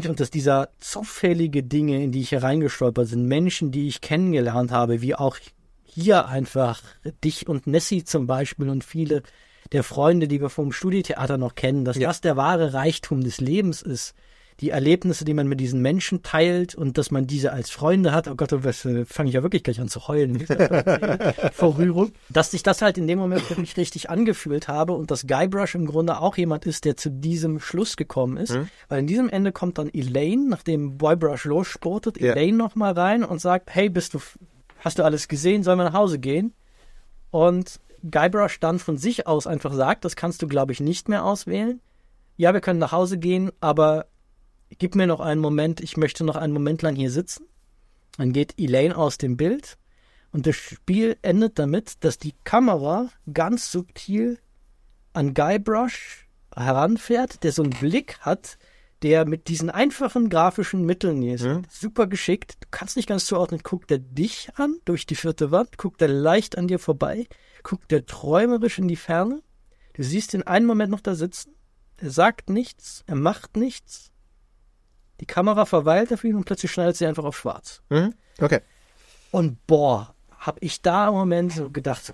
und dass dieser zufällige Dinge, in die ich hereingestolpert sind, Menschen, die ich kennengelernt habe, wie auch hier einfach dich und Nessie zum Beispiel und viele der Freunde, die wir vom Studiotheater noch kennen, dass das der wahre Reichtum des Lebens ist, die Erlebnisse, die man mit diesen Menschen teilt und dass man diese als Freunde hat. Oh Gott, fange ich ja wirklich gleich an zu heulen. Vor Rührung. Dass ich das halt in dem Moment für mich richtig angefühlt habe und dass Guybrush im Grunde auch jemand ist, der zu diesem Schluss gekommen ist. Mhm. Weil in diesem Ende kommt dann Elaine, nachdem Boybrush losspurtet, Elaine nochmal rein und sagt, hey, hast du alles gesehen? Sollen wir nach Hause gehen? Und Guybrush dann von sich aus einfach sagt, das kannst du, glaube ich, nicht mehr auswählen. Ja, wir können nach Hause gehen, aber gib mir noch einen Moment, ich möchte noch einen Moment lang hier sitzen. Dann geht Elaine aus dem Bild und das Spiel endet damit, dass die Kamera ganz subtil an Guybrush heranfährt, der so einen Blick hat, der mit diesen einfachen grafischen Mitteln ist. Mhm. Super geschickt, du kannst nicht ganz zuordnen, guckt er dich an durch die vierte Wand, guckt er leicht an dir vorbei, guckt er träumerisch in die Ferne. Du siehst ihn einen Moment noch da sitzen, er sagt nichts, er macht nichts. Die Kamera verweilt auf ihn und plötzlich schneidet sie einfach auf schwarz. Mhm. Okay. Und boah, hab ich da im Moment so gedacht,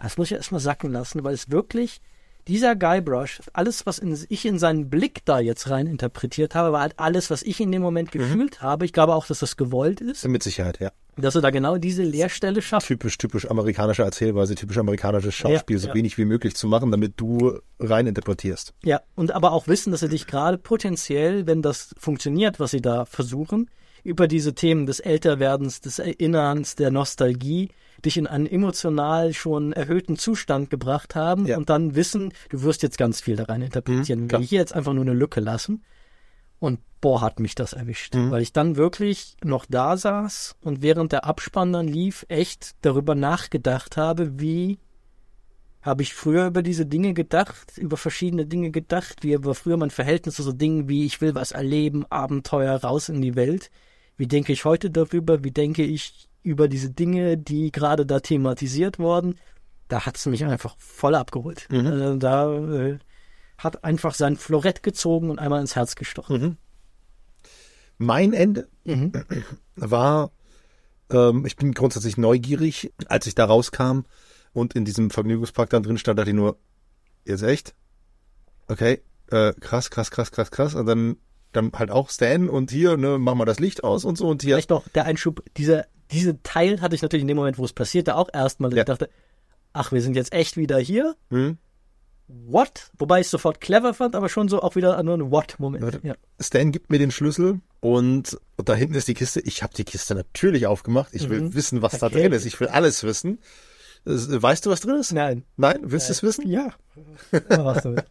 das muss ich erstmal sacken lassen, weil es wirklich, dieser Guybrush, alles, was ich in seinen Blick da jetzt rein interpretiert habe, war halt alles, was ich in dem Moment gefühlt habe. Ich glaube auch, dass das gewollt ist. Mit Sicherheit, ja. Dass er da genau diese Leerstelle schafft. Typisch amerikanische Erzählweise, typisch amerikanisches Schauspiel, so wenig wie möglich zu machen, damit du reininterpretierst. Ja, und aber auch wissen, dass sie dich gerade potenziell, wenn das funktioniert, was sie da versuchen, über diese Themen des Älterwerdens, des Erinnerns, der Nostalgie, dich in einen emotional schon erhöhten Zustand gebracht haben und dann wissen, du wirst jetzt ganz viel da reininterpretieren. Wir hier jetzt einfach nur eine Lücke lassen. Und boah, hat mich das erwischt, weil ich dann wirklich noch da saß und während der Abspann dann lief, echt darüber nachgedacht habe, wie habe ich früher über diese Dinge gedacht, über verschiedene Dinge gedacht, wie war früher mein Verhältnis zu so Dingen wie, ich will was erleben, Abenteuer, raus in die Welt. Wie denke ich heute darüber, wie denke ich über diese Dinge, die gerade da thematisiert wurden. Da hat es mich einfach voll abgeholt. Mhm. Also da hat einfach sein Florett gezogen und einmal ins Herz gestochen. Mein Ende war, ich bin grundsätzlich neugierig, als ich da rauskam und in diesem Vergnügungspark dann drin stand, dachte ich nur, jetzt echt? Okay, krass. Und dann halt auch Stan und hier, ne, mach mal das Licht aus und so. Und hier vielleicht noch der Einschub, diesen Teil hatte ich natürlich in dem Moment, wo es passierte, auch erstmal. Ich dachte, ach, wir sind jetzt echt wieder hier. What? Wobei ich es sofort clever fand, aber schon so auch wieder einen What-Moment. Ja. Stan gibt mir den Schlüssel und da hinten ist die Kiste. Ich habe die Kiste natürlich aufgemacht. Ich will wissen, was da drin ist. Ich will alles wissen. Weißt du, was drin ist? Nein. Nein? Willst du es wissen? Ja. Was damit?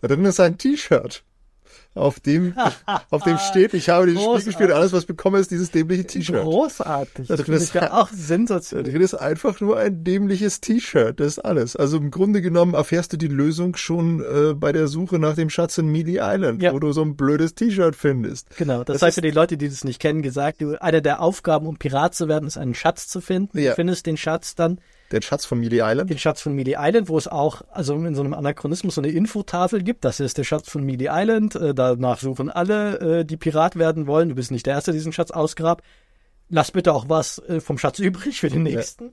Da drin ist ein T-Shirt, auf dem steht, ich habe dieses Spiel gespielt und alles, was ich bekomme, ist dieses dämliche T-Shirt. Großartig. Da drin ist ja auch sensationell. Da drin ist einfach nur ein dämliches T-Shirt, das ist alles. Also im Grunde genommen erfährst du die Lösung schon bei der Suche nach dem Schatz in Mêlée Island, wo du so ein blödes T-Shirt findest. Genau, das sei für die Leute, die das nicht kennen, gesagt, eine der Aufgaben, um Pirat zu werden, ist, einen Schatz zu finden. Ja. Du findest den Schatz dann. Den Schatz von Mêlée Island? Den Schatz von Mêlée Island, wo es auch, also in so einem Anachronismus, so eine Infotafel gibt. Das ist der Schatz von Mêlée Island. Danach suchen alle, die Pirat werden wollen. Du bist nicht der Erste, der diesen Schatz ausgrabt. Lass bitte auch was vom Schatz übrig für den nächsten. Ja.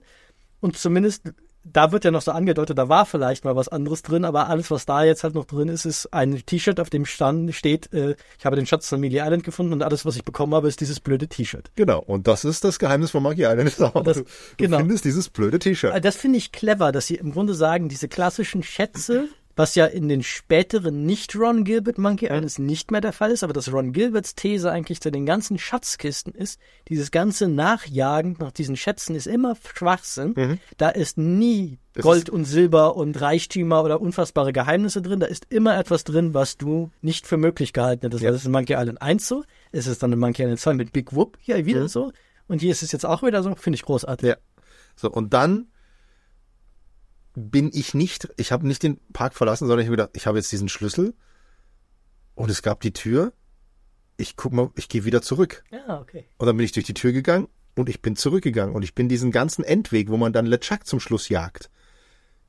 Und zumindest, da wird ja noch so angedeutet, da war vielleicht mal was anderes drin, aber alles, was da jetzt halt noch drin ist, ist ein T-Shirt, auf dem steht, ich habe den Schatz von Mêlée Island gefunden und alles, was ich bekommen habe, ist dieses blöde T-Shirt. Genau, und das ist das Geheimnis von Monkey Island. Du findest dieses blöde T-Shirt. Das finde ich clever, dass sie im Grunde sagen, diese klassischen Schätze, was ja in den späteren Nicht-Ron-Gilbert-Monkey Islands nicht mehr der Fall ist, aber dass Ron Gilberts These eigentlich zu den ganzen Schatzkisten ist, dieses ganze Nachjagen nach diesen Schätzen ist immer Schwachsinn. Mhm. Da ist nie Gold und Silber und Reichtümer oder unfassbare Geheimnisse drin. Da ist immer etwas drin, was du nicht für möglich gehalten hättest. Ja. Das ist in Monkey Island 1 so, es ist dann in Monkey Island 2 mit Big Whoop hier wieder so. Und hier ist es jetzt auch wieder so. Finde ich großartig. Ja. So, und dann ich habe nicht den Park verlassen, sondern ich habe gedacht, ich habe jetzt diesen Schlüssel und es gab die Tür. Ich guck mal, ich gehe wieder zurück. Ja, okay. Und dann bin ich durch die Tür gegangen und ich bin zurückgegangen und ich bin diesen ganzen Endweg, wo man dann LeChuck zum Schluss jagt,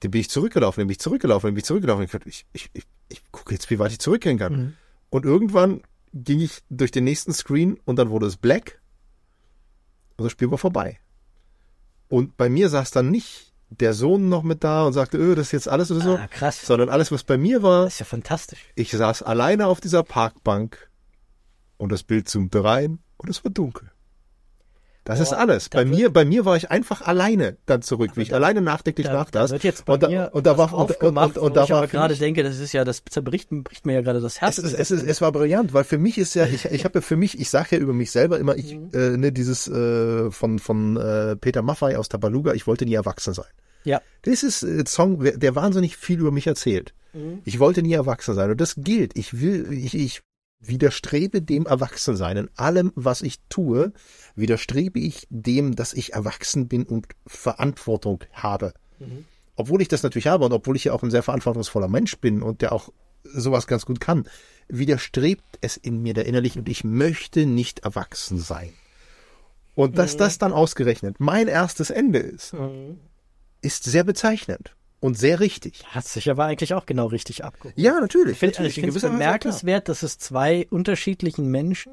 den bin ich zurückgelaufen, den bin ich zurückgelaufen, den bin ich zurückgelaufen. Ich gucke jetzt, wie weit ich zurückgehen kann. Mhm. Und irgendwann ging ich durch den nächsten Screen und dann wurde es black und das Spiel war vorbei. Und bei mir saß dann nicht der Sohn noch mit da und sagte, das ist jetzt alles oder so. Ah, krass. Sondern alles, was bei mir war. Das ist ja fantastisch. Ich saß alleine auf dieser Parkbank und das Bild zoomte rein und es war dunkel. Das ist alles. Bei mir war ich einfach alleine dann zurück, wie ich alleine nachdenklich nachdaß. Ich denke, das ist ja, das zerbricht mir ja gerade das Herz. Es war brillant, weil für mich ist ja, ich sage ja über mich selber immer, dieses von Peter Maffay aus Tabaluga, ich wollte nie erwachsen sein. Ja. Das ist ein Song, der wahnsinnig viel über mich erzählt. Mhm. Ich wollte nie erwachsen sein und das gilt. Ich widerstrebe dem Erwachsensein. In allem, was ich tue, widerstrebe ich dem, dass ich erwachsen bin und Verantwortung habe. Mhm. Obwohl ich das natürlich habe und obwohl ich ja auch ein sehr verantwortungsvoller Mensch bin und der auch sowas ganz gut kann, widerstrebt es in mir der innerlich und ich möchte nicht erwachsen sein. Und dass das dann ausgerechnet mein erstes Ende ist, ist sehr bezeichnend. Und sehr richtig. Hat sich aber eigentlich auch genau richtig abgeholt. Ja, natürlich. Ich finde es bemerkenswert, dass es zwei unterschiedlichen Menschen,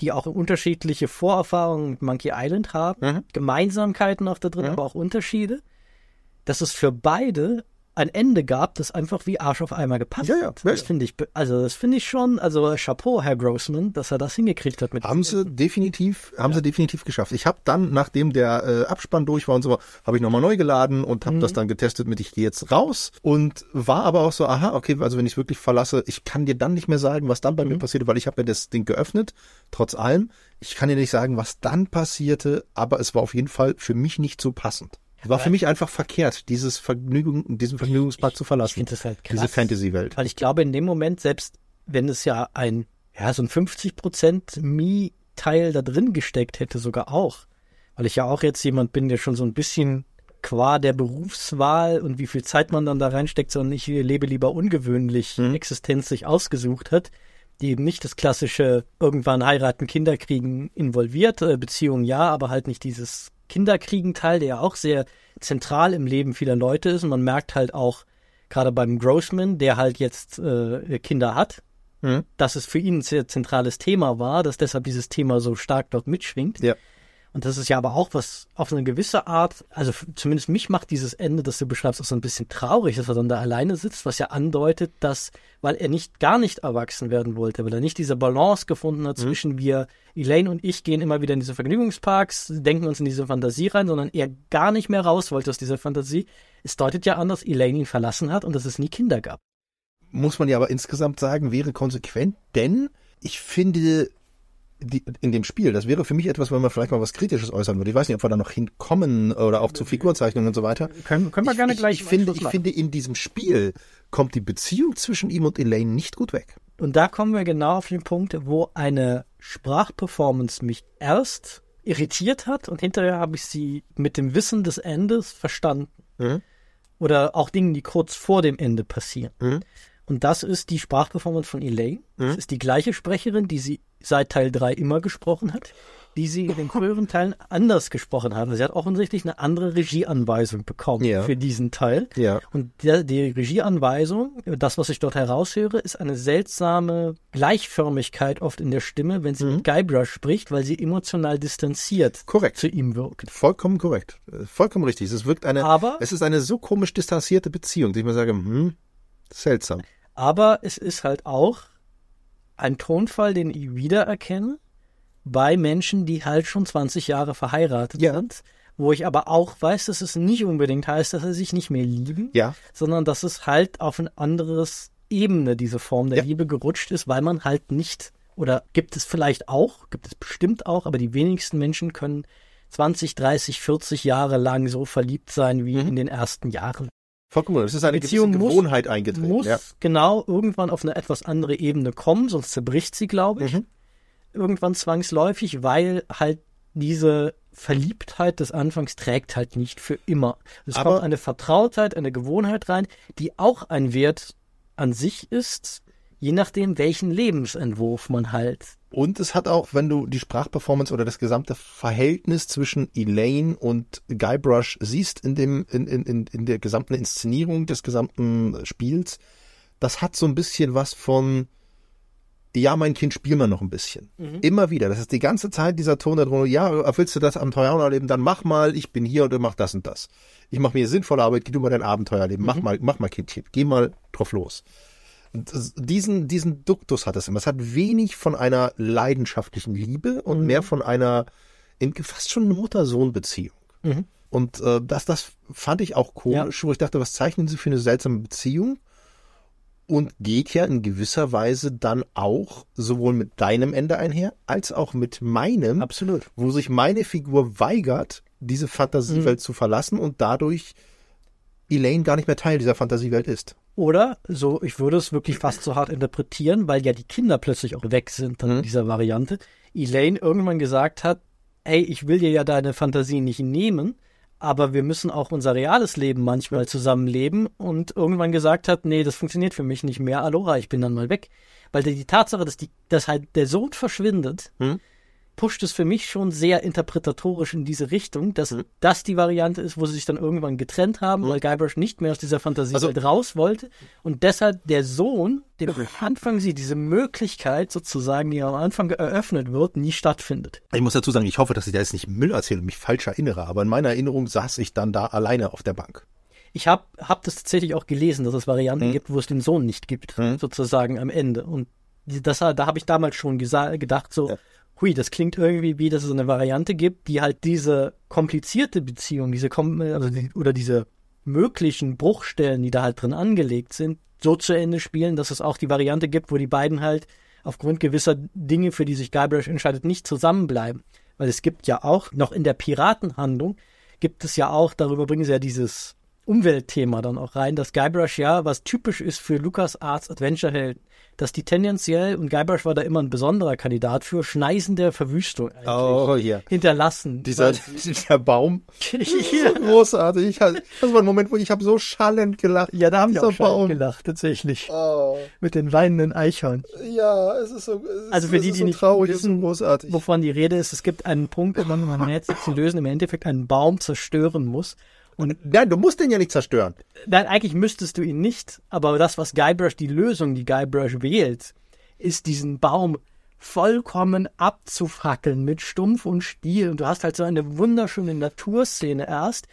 die auch unterschiedliche Vorerfahrungen mit Monkey Island haben, Gemeinsamkeiten auch da drin, aber auch Unterschiede, dass es für beide ein Ende gab, das einfach wie Arsch auf Eimer gepasst hat. Ja. Das finde ich schon, Chapeau, Herr Grossman, dass er das hingekriegt hat. Haben sie definitiv geschafft. Ich habe dann, nachdem der Abspann durch war und so, habe ich nochmal neu geladen und habe das dann getestet mit, ich gehe jetzt raus und war aber auch so, also wenn ich es wirklich verlasse, ich kann dir dann nicht mehr sagen, was dann bei mir passierte, weil ich habe mir das Ding geöffnet, trotz allem. Ich kann dir nicht sagen, was dann passierte, aber es war auf jeden Fall für mich nicht so passend. War für mich einfach verkehrt, diesen Vergnügungspark zu verlassen. Ich finde das halt krass. Diese Fantasy-Welt. Weil ich glaube, in dem Moment, selbst wenn es ja so ein 50% Me-Teil da drin gesteckt hätte, sogar auch. Weil ich ja auch jetzt jemand bin, der schon so ein bisschen qua der Berufswahl und wie viel Zeit man dann da reinsteckt, sondern ich lebe lieber ungewöhnlich, Existenz sich ausgesucht hat, die eben nicht das klassische irgendwann heiraten, Kinder kriegen involviert, Beziehung ja, aber halt nicht dieses Kinderkriegen-Teil, der ja auch sehr zentral im Leben vieler Leute ist. Und man merkt halt auch, gerade beim Grossman, der halt jetzt Kinder hat, dass es für ihn ein sehr zentrales Thema war, dass deshalb dieses Thema so stark dort mitschwingt. Ja. Und das ist ja aber auch was auf eine gewisse Art, also zumindest mich macht dieses Ende, das du beschreibst, auch so ein bisschen traurig, dass er dann da alleine sitzt, was ja andeutet, dass, weil er gar nicht erwachsen werden wollte, weil er nicht diese Balance gefunden hat zwischen wir, Elaine und ich gehen immer wieder in diese Vergnügungsparks, denken uns in diese Fantasie rein, sondern er gar nicht mehr raus wollte aus dieser Fantasie. Es deutet ja an, dass Elaine ihn verlassen hat und dass es nie Kinder gab. Muss man ja aber insgesamt sagen, wäre konsequent, denn ich finde, in dem Spiel. Das wäre für mich etwas, wenn man vielleicht mal was Kritisches äußern würde. Ich weiß nicht, ob wir da noch hinkommen oder auch zu Figurzeichnungen und so weiter. Können wir gerne gleich. Ich finde, in diesem Spiel kommt die Beziehung zwischen ihm und Elaine nicht gut weg. Und da kommen wir genau auf den Punkt, wo eine Sprachperformance mich erst irritiert hat und hinterher habe ich sie mit dem Wissen des Endes verstanden. Mhm. Oder auch Dinge, die kurz vor dem Ende passieren. Mhm. Und das ist die Sprachperformance von Elaine. Mhm. Das ist die gleiche Sprecherin, die sie seit Teil 3 immer gesprochen hat, die sie in den früheren Teilen anders gesprochen hat. Sie hat offensichtlich eine andere Regieanweisung bekommen für diesen Teil. Ja. Und die Regieanweisung, das, was ich dort heraushöre, ist eine seltsame Gleichförmigkeit oft in der Stimme, wenn sie mit Guybrush spricht, weil sie emotional distanziert zu ihm wirkt. Vollkommen korrekt. Vollkommen richtig. Es ist eine so komisch distanzierte Beziehung, dass ich mir sage, seltsam. Aber es ist halt auch ein Tonfall, den ich wiedererkenne, bei Menschen, die halt schon 20 Jahre verheiratet sind, wo ich aber auch weiß, dass es nicht unbedingt heißt, dass sie sich nicht mehr lieben, sondern dass es halt auf eine andere Ebene, diese Form der Liebe gerutscht ist, weil man halt nicht, oder gibt es bestimmt auch, aber die wenigsten Menschen können 20, 30, 40 Jahre lang so verliebt sein wie in den ersten Jahren. Vollkommen, das ist eine Beziehung gewisse Gewohnheit eingetreten. Muss genau irgendwann auf eine etwas andere Ebene kommen, sonst zerbricht sie, glaube ich. Irgendwann zwangsläufig, weil halt diese Verliebtheit des Anfangs trägt halt nicht für immer. Es kommt eine Vertrautheit, eine Gewohnheit rein, die auch ein Wert an sich ist, je nachdem, welchen Lebensentwurf man halt. Und es hat auch, wenn du die Sprachperformance oder das gesamte Verhältnis zwischen Elaine und Guybrush siehst in der gesamten Inszenierung des gesamten Spiels, das hat so ein bisschen was von: Ja, mein Kind, spiel mal noch ein bisschen. Immer wieder. Das ist die ganze Zeit dieser Ton da drin. Ja, willst du das Abenteuer erleben? Dann mach mal, ich bin hier und du machst das und das. Ich mache mir sinnvolle Arbeit, geh du mal dein Abenteuer erleben. Mach mal, Kindchen. Geh mal drauf los. Und diesen Duktus hat es immer. Es hat wenig von einer leidenschaftlichen Liebe und mehr von einer fast schon Mutter-Sohn-Beziehung. Und das fand ich auch komisch, wo ich dachte, was zeichnen sie für eine seltsame Beziehung? Und geht ja in gewisser Weise dann auch sowohl mit deinem Ende einher, als auch mit meinem. Absolut. Wo sich meine Figur weigert, diese Fantasiewelt zu verlassen und dadurch Elaine gar nicht mehr Teil dieser Fantasiewelt ist. Oder, so, ich würde es wirklich fast so hart interpretieren, weil ja die Kinder plötzlich auch weg sind dann in dieser Variante, Elaine irgendwann gesagt hat, ey, ich will dir ja deine Fantasie nicht nehmen, aber wir müssen auch unser reales Leben manchmal zusammenleben und irgendwann gesagt hat, nee, das funktioniert für mich nicht mehr, Alora, ich bin dann mal weg. Weil die Tatsache, dass halt der Sohn verschwindet, pusht es für mich schon sehr interpretatorisch in diese Richtung, dass das die Variante ist, wo sie sich dann irgendwann getrennt haben, weil Guybrush nicht mehr aus dieser Fantasiewelt raus wollte und deshalb der Sohn, dem am Anfang sie diese Möglichkeit sozusagen, die am Anfang eröffnet wird, nie stattfindet. Ich muss dazu sagen, ich hoffe, dass ich da jetzt nicht Müll erzähle und mich falsch erinnere, aber in meiner Erinnerung saß ich dann da alleine auf der Bank. Ich hab das tatsächlich auch gelesen, dass es Varianten gibt, wo es den Sohn nicht gibt, sozusagen am Ende. Und da habe ich damals schon gedacht, so hui, das klingt irgendwie wie, dass es eine Variante gibt, die halt diese komplizierte Beziehung, diese möglichen Bruchstellen, die da halt drin angelegt sind, so zu Ende spielen, dass es auch die Variante gibt, wo die beiden halt aufgrund gewisser Dinge, für die sich Guybrush entscheidet, nicht zusammenbleiben. Weil es gibt ja auch, noch in der Piratenhandlung, gibt es ja auch, darüber bringen sie ja dieses Umweltthema dann auch rein, dass Guybrush ja, was typisch ist für LucasArts Adventure-Helden, dass die tendenziell, und Guybrush war da immer ein besonderer Kandidat für, Schneisen der Verwüstung eigentlich hinterlassen. Dieser Baum, so großartig. Das war ein Moment, wo ich habe so schallend gelacht. Ja, da haben wir auch schallend gelacht, tatsächlich. Oh. Mit den weinenden Eichhörnchen. Ja, es ist so traurig. Also für die, die so nicht wissen, großartig, wovon die Rede ist, es gibt einen Punkt, wo man jetzt zu lösen, im Endeffekt einen Baum zerstören muss. Und nein, du musst den ja nicht zerstören. Nein, eigentlich müsstest du ihn nicht. Aber das, was Guybrush, die Lösung, die Guybrush wählt, ist, diesen Baum vollkommen abzufackeln mit Stumpf und Stiel. Und du hast halt so eine wunderschöne Naturszene erst.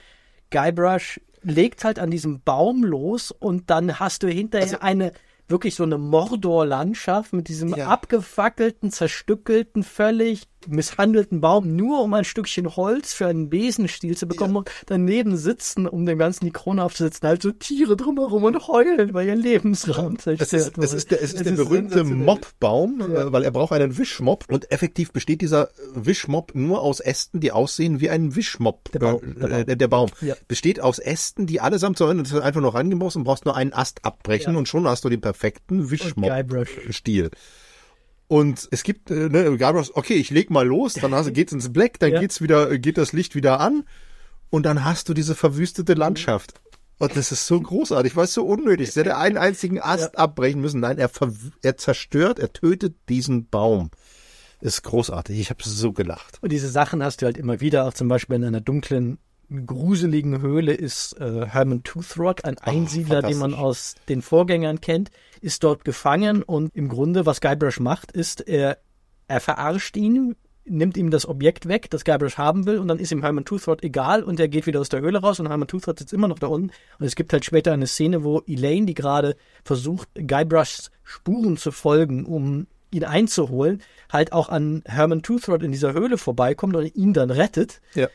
Guybrush legt halt an diesem Baum los und dann hast du hinterher wirklich so eine Mordor-Landschaft mit diesem abgefackelten, zerstückelten, völlig misshandelten Baum, nur um ein Stückchen Holz für einen Besenstiel zu bekommen, und daneben sitzen, um dem Ganzen die Krone aufzusetzen, halt so Tiere drumherum und heulen, weil ihr Lebensraum zerstört wird. Es ist der berühmte Mobbaum, weil er braucht einen Wischmob, und effektiv besteht dieser Wischmob nur aus Ästen, die aussehen wie ein Wischmob. Der Baum. Ja. Besteht aus Ästen, die allesamt so, das ist einfach nur rangebraust und brauchst nur einen Ast abbrechen und schon hast du den perfekten Wischmob-Stiel. Und es gibt, Guybrush, okay, ich leg mal los, dann geht's ins Black, dann geht das Licht wieder an und dann hast du diese verwüstete Landschaft. Und das ist so großartig, weil es so unnötig ist. Er hätte einen einzigen Ast abbrechen müssen. Nein, er zerstört, er tötet diesen Baum. Ist großartig, ich habe so gelacht. Und diese Sachen hast du halt immer wieder, auch zum Beispiel in einer dunklen, gruseligen Höhle ist Herman Toothrot, ein Einsiedler, den man aus den Vorgängern kennt, ist dort gefangen, und im Grunde, was Guybrush macht, ist, er verarscht ihn, nimmt ihm das Objekt weg, das Guybrush haben will, und dann ist ihm Herman Toothrot egal und er geht wieder aus der Höhle raus und Herman Toothrot sitzt immer noch da unten. Und es gibt halt später eine Szene, wo Elaine, die gerade versucht, Guybrushs Spuren zu folgen, um ihn einzuholen, halt auch an Herman Toothrot in dieser Höhle vorbeikommt und ihn dann rettet. Ja.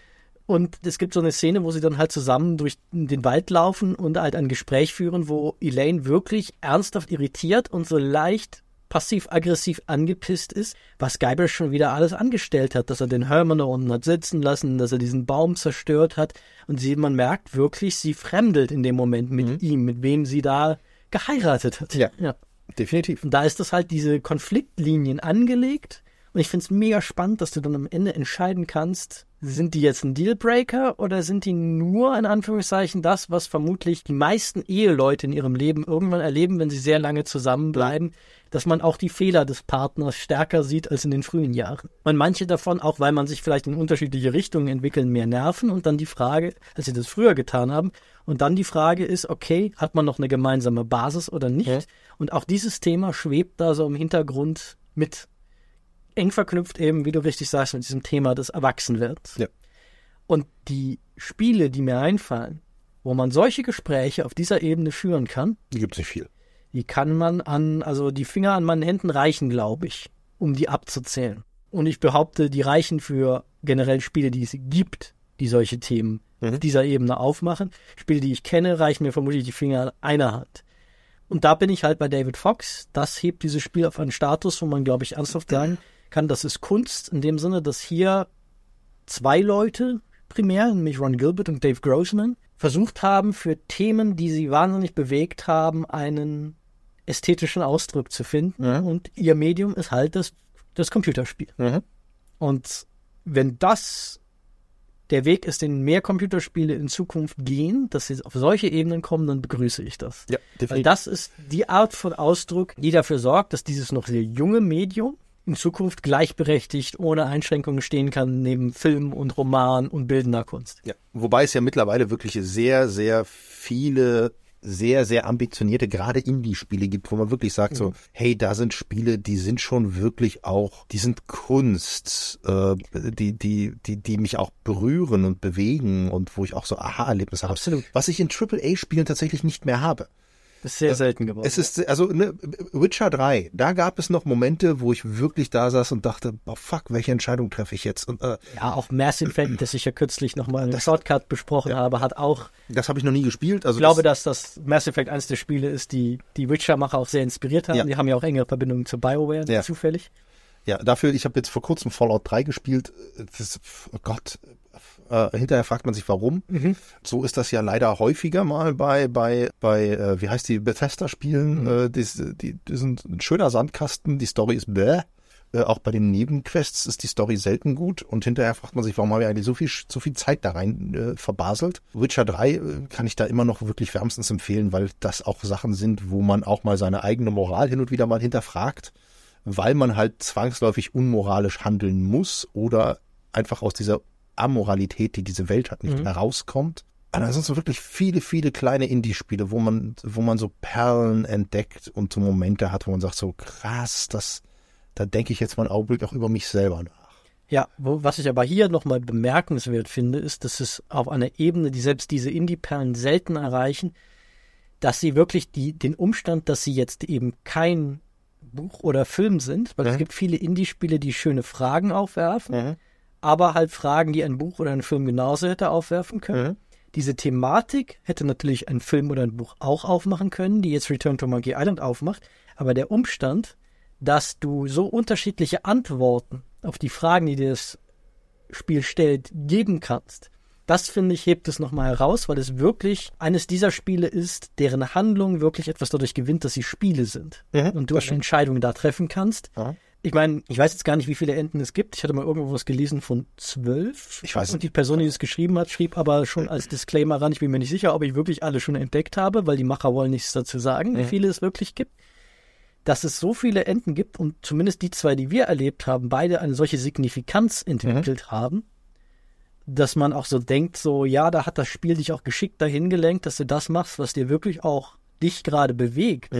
Und es gibt so eine Szene, wo sie dann halt zusammen durch den Wald laufen und halt ein Gespräch führen, wo Elaine wirklich ernsthaft irritiert und so leicht passiv-aggressiv angepisst ist, was Guybrush schon wieder alles angestellt hat, dass er den Herman da unten hat sitzen lassen, dass er diesen Baum zerstört hat. Und man merkt wirklich, sie fremdelt in dem Moment mit ihm, mit wem sie da geheiratet hat. Ja, definitiv. Und da ist das halt diese Konfliktlinien angelegt. Und ich finde es mega spannend, dass du dann am Ende entscheiden kannst, sind die jetzt ein Dealbreaker oder sind die nur, in Anführungszeichen, das, was vermutlich die meisten Eheleute in ihrem Leben irgendwann erleben, wenn sie sehr lange zusammenbleiben, dass man auch die Fehler des Partners stärker sieht als in den frühen Jahren. Und manche davon, auch weil man sich vielleicht in unterschiedliche Richtungen entwickeln, mehr nerven, und dann die Frage, als sie das früher getan haben, und dann die Frage ist, okay, hat man noch eine gemeinsame Basis oder nicht? Ja. Und auch dieses Thema schwebt da so im Hintergrund mit. Eng verknüpft eben, wie du richtig sagst, mit diesem Thema des Erwachsenwerdens. Ja. Und die Spiele, die mir einfallen, wo man solche Gespräche auf dieser Ebene führen kann, die gibt's nicht viel. Die kann man also die Finger an meinen Händen reichen, glaube ich, um die abzuzählen. Und ich behaupte, die reichen für generell Spiele, die es gibt, die solche Themen dieser Ebene aufmachen. Spiele, die ich kenne, reichen mir vermutlich die Finger an einer Hand. Und da bin ich halt bei David Fox. Das hebt dieses Spiel auf einen Status, wo man, glaube ich, ernsthaft sagen kann, das ist Kunst, in dem Sinne, dass hier zwei Leute primär, nämlich Ron Gilbert und Dave Grossman, versucht haben, für Themen, die sie wahnsinnig bewegt haben, einen ästhetischen Ausdruck zu finden. Ja. Und ihr Medium ist halt das Computerspiel. Mhm. Und wenn das der Weg ist, den mehr Computerspiele in Zukunft gehen, dass sie auf solche Ebenen kommen, dann begrüße ich das. Ja, definitiv. Weil das ist die Art von Ausdruck, die dafür sorgt, dass dieses noch sehr junge Medium in Zukunft gleichberechtigt, ohne Einschränkungen stehen kann, neben Film und Roman und bildender Kunst. Ja, wobei es ja mittlerweile wirklich sehr, sehr viele, sehr, sehr ambitionierte, gerade Indie-Spiele gibt, wo man wirklich sagt so, hey, da sind Spiele, die sind schon wirklich auch, die sind Kunst, die mich auch berühren und bewegen und wo ich auch so Aha-Erlebnisse habe. Absolut. Was ich in AAA-Spielen tatsächlich nicht mehr habe. Ist sehr selten geworden. Es ist, Witcher 3, da gab es noch Momente, wo ich wirklich da saß und dachte, boah, fuck, welche Entscheidung treffe ich jetzt? Und, auch Mass Effect, das ich ja kürzlich nochmal in Shortcut besprochen habe, hat auch... Das habe ich noch nie gespielt. Also ich glaube, dass das Mass Effect eines der Spiele ist, die Witcher-Macher auch sehr inspiriert haben. Ja. Die haben ja auch engere Verbindungen zu BioWare, zufällig. Ja, dafür, ich habe jetzt vor kurzem Fallout 3 gespielt. Das, oh Gott... hinterher fragt man sich, warum. Mhm. So ist das ja leider häufiger mal bei wie heißt die, Bethesda-Spielen. Die sind ein schöner Sandkasten, die Story ist bäh. Auch bei den Nebenquests ist die Story selten gut und hinterher fragt man sich, warum haben wir eigentlich so viel Zeit da rein verbaselt. Witcher 3 kann ich da immer noch wirklich wärmstens empfehlen, weil das auch Sachen sind, wo man auch mal seine eigene Moral hin und wieder mal hinterfragt, weil man halt zwangsläufig unmoralisch handeln muss oder einfach aus dieser Amoralität, die diese Welt hat, nicht herauskommt. Aber das sind so wirklich viele, viele kleine Indie-Spiele, wo man so Perlen entdeckt und so Momente hat, wo man sagt so, krass, da denke ich jetzt mal einen Augenblick auch über mich selber nach. Ja, was ich aber hier nochmal bemerkenswert finde, ist, dass es auf einer Ebene, die selbst diese Indie-Perlen selten erreichen, dass sie wirklich den Umstand, dass sie jetzt eben kein Buch oder Film sind, weil es gibt viele Indie-Spiele, die schöne Fragen aufwerfen, aber halt Fragen, die ein Buch oder ein Film genauso hätte aufwerfen können. Diese Thematik hätte natürlich ein Film oder ein Buch auch aufmachen können, die jetzt Return to Monkey Island aufmacht, aber der Umstand, dass du so unterschiedliche Antworten auf die Fragen, die dir das Spiel stellt, geben kannst, das, finde ich, hebt es nochmal heraus, weil es wirklich eines dieser Spiele ist, deren Handlung wirklich etwas dadurch gewinnt, dass sie Spiele sind und du Entscheidungen da treffen kannst. Ich meine, ich weiß jetzt gar nicht, wie viele Enden es gibt. Ich hatte mal irgendwo was gelesen von 12. Ich weiß nicht. Und die Person, die es geschrieben hat, schrieb aber schon als Disclaimer ran, ich bin mir nicht sicher, ob ich wirklich alle schon entdeckt habe, weil die Macher wollen nichts dazu sagen, wie viele es wirklich gibt. Dass es so viele Enden gibt und zumindest die zwei, die wir erlebt haben, beide eine solche Signifikanz entwickelt haben, dass man auch so denkt, so, ja, da hat das Spiel dich auch geschickt dahin gelenkt, dass du das machst, was dir wirklich auch dich gerade bewegt.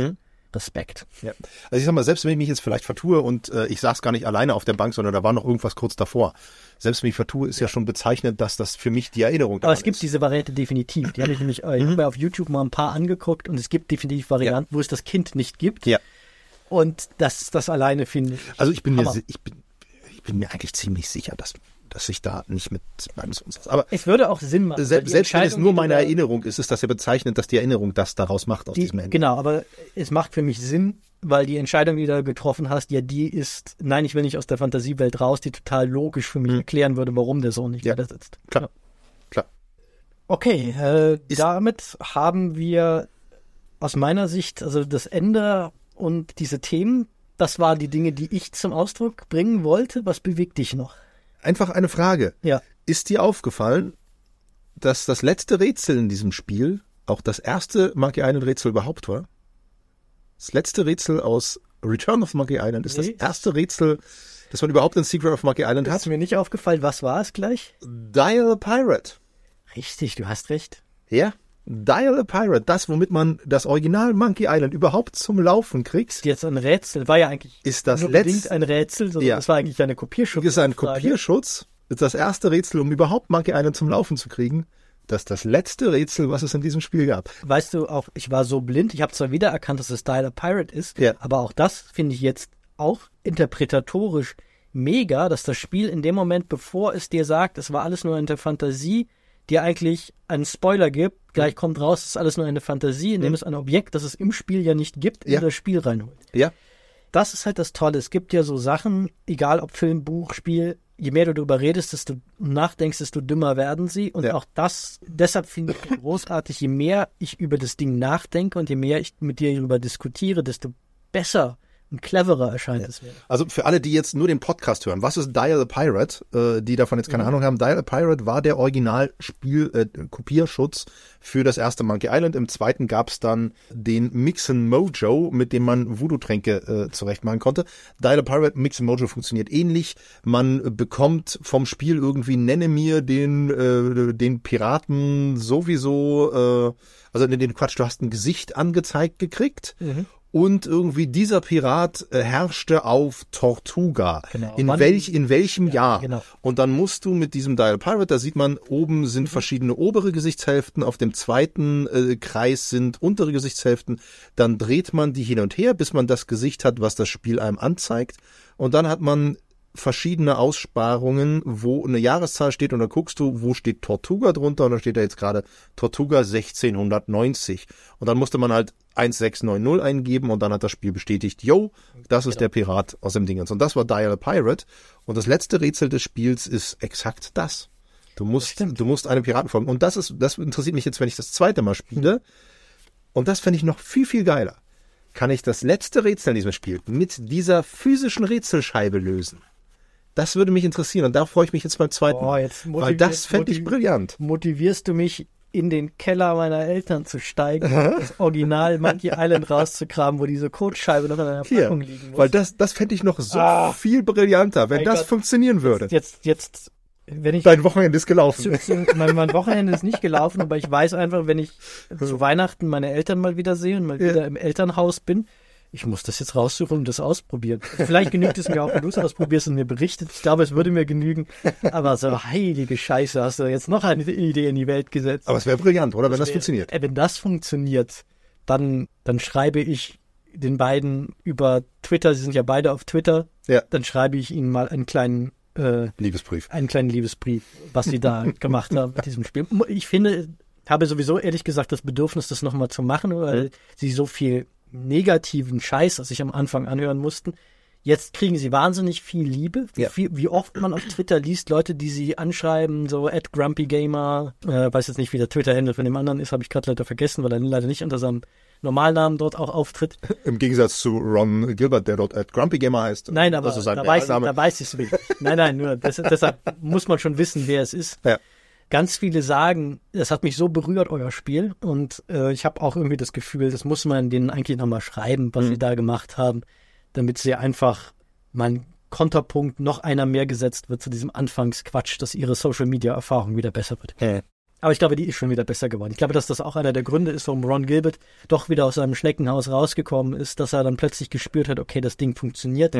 Respekt. Ja. Also ich sag mal, selbst wenn ich mich jetzt vielleicht vertue und ich saß gar nicht alleine auf der Bank, sondern da war noch irgendwas kurz davor. Selbst wenn ich vertue, ist ja schon bezeichnend, dass das für mich die Erinnerung daran ist. Aber es gibt diese Variante definitiv. Die habe ich nämlich mir auf YouTube mal ein paar angeguckt und es gibt definitiv Varianten, wo es das Kind nicht gibt. Und das alleine finde ich. Also ich bin mir eigentlich ziemlich sicher, dass ich da nicht mit meinem Sohn saß. Aber es würde auch Sinn machen. Selbst wenn es nur meine Erinnerung ist, ist das ja bezeichnend, dass die Erinnerung das daraus macht aus diesem Ende. Genau, aber es macht für mich Sinn, weil die Entscheidung, die du da getroffen hast, ja die ist, nein, ich will nicht aus der Fantasiewelt raus, die total logisch für mich erklären würde, warum der Sohn nicht da sitzt. Klar. Okay, damit haben wir aus meiner Sicht, also das Ende und diese Themen, das waren die Dinge, die ich zum Ausdruck bringen wollte. Was bewegt dich noch? Einfach eine Frage. Ja. Ist dir aufgefallen, dass das letzte Rätsel in diesem Spiel auch das erste Monkey Island Rätsel überhaupt war? Das letzte Rätsel aus Return of Monkey Island ist das erste Rätsel, das man überhaupt in Secret of Monkey Island hat. Ist mir nicht aufgefallen. Was war es gleich? Dial a Pirate. Richtig, du hast recht. Ja, Dial a Pirate. Das, womit man das Original Monkey Island überhaupt zum Laufen kriegt. Ist jetzt ein Rätsel. War ja eigentlich ist das unbedingt ein Rätsel, sondern das war eigentlich eine Kopierschutz. Ist ein Kopierschutz. Ist das erste Rätsel, um überhaupt Monkey Island zum Laufen zu kriegen. Das ist das letzte Rätsel, was es in diesem Spiel gab. Weißt du, auch ich war so blind. Ich habe zwar wiedererkannt, dass es Dial a Pirate ist, aber auch das finde ich jetzt auch interpretatorisch mega, dass das Spiel in dem Moment, bevor es dir sagt, es war alles nur in der Fantasie, dir eigentlich einen Spoiler gibt, gleich kommt raus, es ist alles nur eine Fantasie, indem es ein Objekt, das es im Spiel ja nicht gibt, in das Spiel reinholt. Ja. Das ist halt das Tolle. Es gibt ja so Sachen, egal ob Film, Buch, Spiel, je mehr du darüber redest, desto nachdenkst, desto dümmer werden sie. Und auch das, deshalb finde ich großartig, je mehr ich über das Ding nachdenke und je mehr ich mit dir darüber diskutiere, desto besser und cleverer erscheint es mir. Also für alle, die jetzt nur den Podcast hören, was ist Dial a Pirate? Die davon jetzt keine Ahnung haben. Dial a Pirate war der Original-Kopierschutz für das erste Monkey Island. Im zweiten gab es dann den Mix'n Mojo, mit dem man Voodoo-Tränke zurecht machen konnte. Dial a Pirate, Mix'n Mojo funktioniert ähnlich. Man bekommt vom Spiel irgendwie, nenne mir den Piraten sowieso, also den Quatsch, du hast ein Gesicht angezeigt gekriegt. Und irgendwie dieser Pirat herrschte auf Tortuga. Genau. In welchem Jahr? Genau. Und dann musst du mit diesem Dial Pirate, da sieht man, oben sind verschiedene obere Gesichtshälften, auf dem zweiten Kreis sind untere Gesichtshälften. Dann dreht man die hin und her, bis man das Gesicht hat, was das Spiel einem anzeigt. Und dann hat man verschiedene Aussparungen, wo eine Jahreszahl steht und dann guckst du, wo steht Tortuga drunter und dann steht da jetzt gerade Tortuga 1690 und dann musste man halt 1690 eingeben und dann hat das Spiel bestätigt, yo, das ist der Pirat aus dem Dingens und das war Dial a Pirate und das letzte Rätsel des Spiels ist exakt das. Du musst einem Piraten folgen und das interessiert mich jetzt, wenn ich das zweite Mal spiele und das fände ich noch viel, viel geiler. Kann ich das letzte Rätsel in diesem Spiel mit dieser physischen Rätselscheibe lösen? Das würde mich interessieren und da freue ich mich jetzt beim zweiten Mal, weil das fände ich brillant. Motivierst du mich, in den Keller meiner Eltern zu steigen, das Original Monkey Island rauszugraben, wo diese Codescheibe noch in einer Packung liegen muss? Weil das fände ich noch so viel brillanter, wenn das funktionieren würde. Jetzt, wenn ich... Dein Wochenende ist gelaufen. Mein Wochenende ist nicht gelaufen, aber ich weiß einfach, wenn ich zu Weihnachten meine Eltern mal wieder sehe und mal wieder im Elternhaus bin, ich muss das jetzt raussuchen und das ausprobieren. Vielleicht genügt es mir auch, wenn du es ausprobierst und mir berichtest. Ich glaube, es würde mir genügen. Aber so heilige Scheiße, hast du jetzt noch eine Idee in die Welt gesetzt. Aber es wäre brillant, oder? Wenn das funktioniert. Wenn das funktioniert, dann schreibe ich den beiden über Twitter, sie sind ja beide auf Twitter, ja, dann schreibe ich ihnen mal einen kleinen Liebesbrief. Einen kleinen Liebesbrief, was sie da gemacht haben mit diesem Spiel. Ich finde, habe sowieso ehrlich gesagt das Bedürfnis, das nochmal zu machen, weil sie so viel negativen Scheiß, was ich am Anfang anhören mussten. Jetzt kriegen sie wahnsinnig viel Liebe. Ja. Wie oft man auf Twitter liest, Leute, die sie anschreiben, so @GrumpyGamer, weiß jetzt nicht, wie der Twitter-Handle von dem anderen ist, habe ich gerade leider vergessen, weil er leider nicht unter seinem Normalnamen dort auch auftritt. Im Gegensatz zu Ron Gilbert, der dort @GrumpyGamer heißt. Nein, aber da weiß ich es nicht. Nein, nur deshalb muss man schon wissen, wer es ist. Ja. Ganz viele sagen, das hat mich so berührt, euer Spiel. Und ich habe auch irgendwie das Gefühl, das muss man denen eigentlich nochmal schreiben, was sie da gemacht haben, damit sie einfach mal einen Konterpunkt, noch einer mehr gesetzt wird zu diesem Anfangsquatsch, dass ihre Social-Media-Erfahrung wieder besser wird. Aber ich glaube, die ist schon wieder besser geworden. Ich glaube, dass das auch einer der Gründe ist, warum Ron Gilbert doch wieder aus seinem Schneckenhaus rausgekommen ist, dass er dann plötzlich gespürt hat, okay, das Ding funktioniert.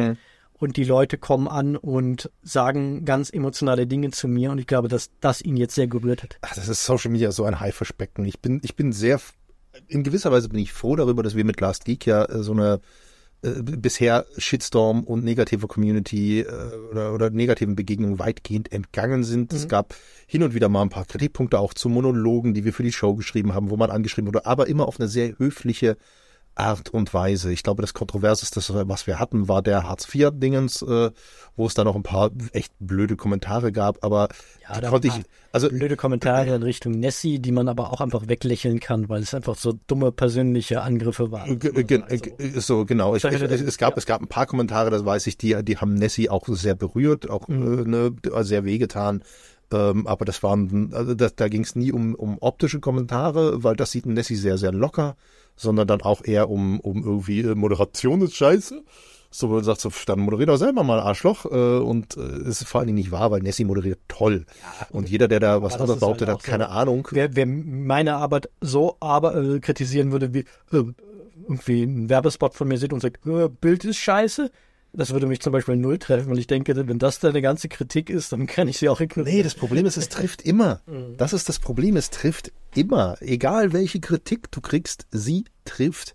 Und die Leute kommen an und sagen ganz emotionale Dinge zu mir. Und ich glaube, dass das ihn jetzt sehr gerührt hat. Ach, das ist Social Media so ein Haifischbecken. Ich bin sehr, in gewisser Weise bin ich froh darüber, dass wir mit Last Geek ja so eine bisher Shitstorm und negative Community oder negativen Begegnungen weitgehend entgangen sind. Es gab hin und wieder mal ein paar Kritikpunkte auch zu Monologen, die wir für die Show geschrieben haben, wo man angeschrieben wurde, aber immer auf eine sehr höfliche Art und Weise. Ich glaube, das Kontroverseste, was wir hatten, war der Hartz-IV-Dingens, wo es da noch ein paar echt blöde Kommentare gab, aber ja, da konnte ich... Also, blöde Kommentare in Richtung Nessie, die man aber auch einfach weglächeln kann, weil es einfach so dumme persönliche Angriffe waren. Genau. Es gab ein paar Kommentare, das weiß ich, die haben Nessie auch sehr berührt, auch sehr wehgetan. Aber das waren, also da ging es nie um optische Kommentare, weil das sieht Nessie sehr, sehr locker, sondern dann auch eher um irgendwie Moderation ist scheiße. So, man sagt so, dann moderiert doch selber mal, Arschloch. Und es ist vor allen Dingen nicht wahr, weil Nessie moderiert toll. Ja, und jeder, der da was anderes behauptet, halt hat keine Ahnung. Wer meine Arbeit so kritisieren würde, wie irgendwie ein Werbespot von mir sieht und sagt, Bild ist scheiße. Das würde mich zum Beispiel 0 treffen, weil ich denke, wenn das deine ganze Kritik ist, dann kann ich sie auch ignorieren. Nee, das Problem ist, es trifft immer. Das ist das Problem, es trifft immer. Egal welche Kritik du kriegst, sie trifft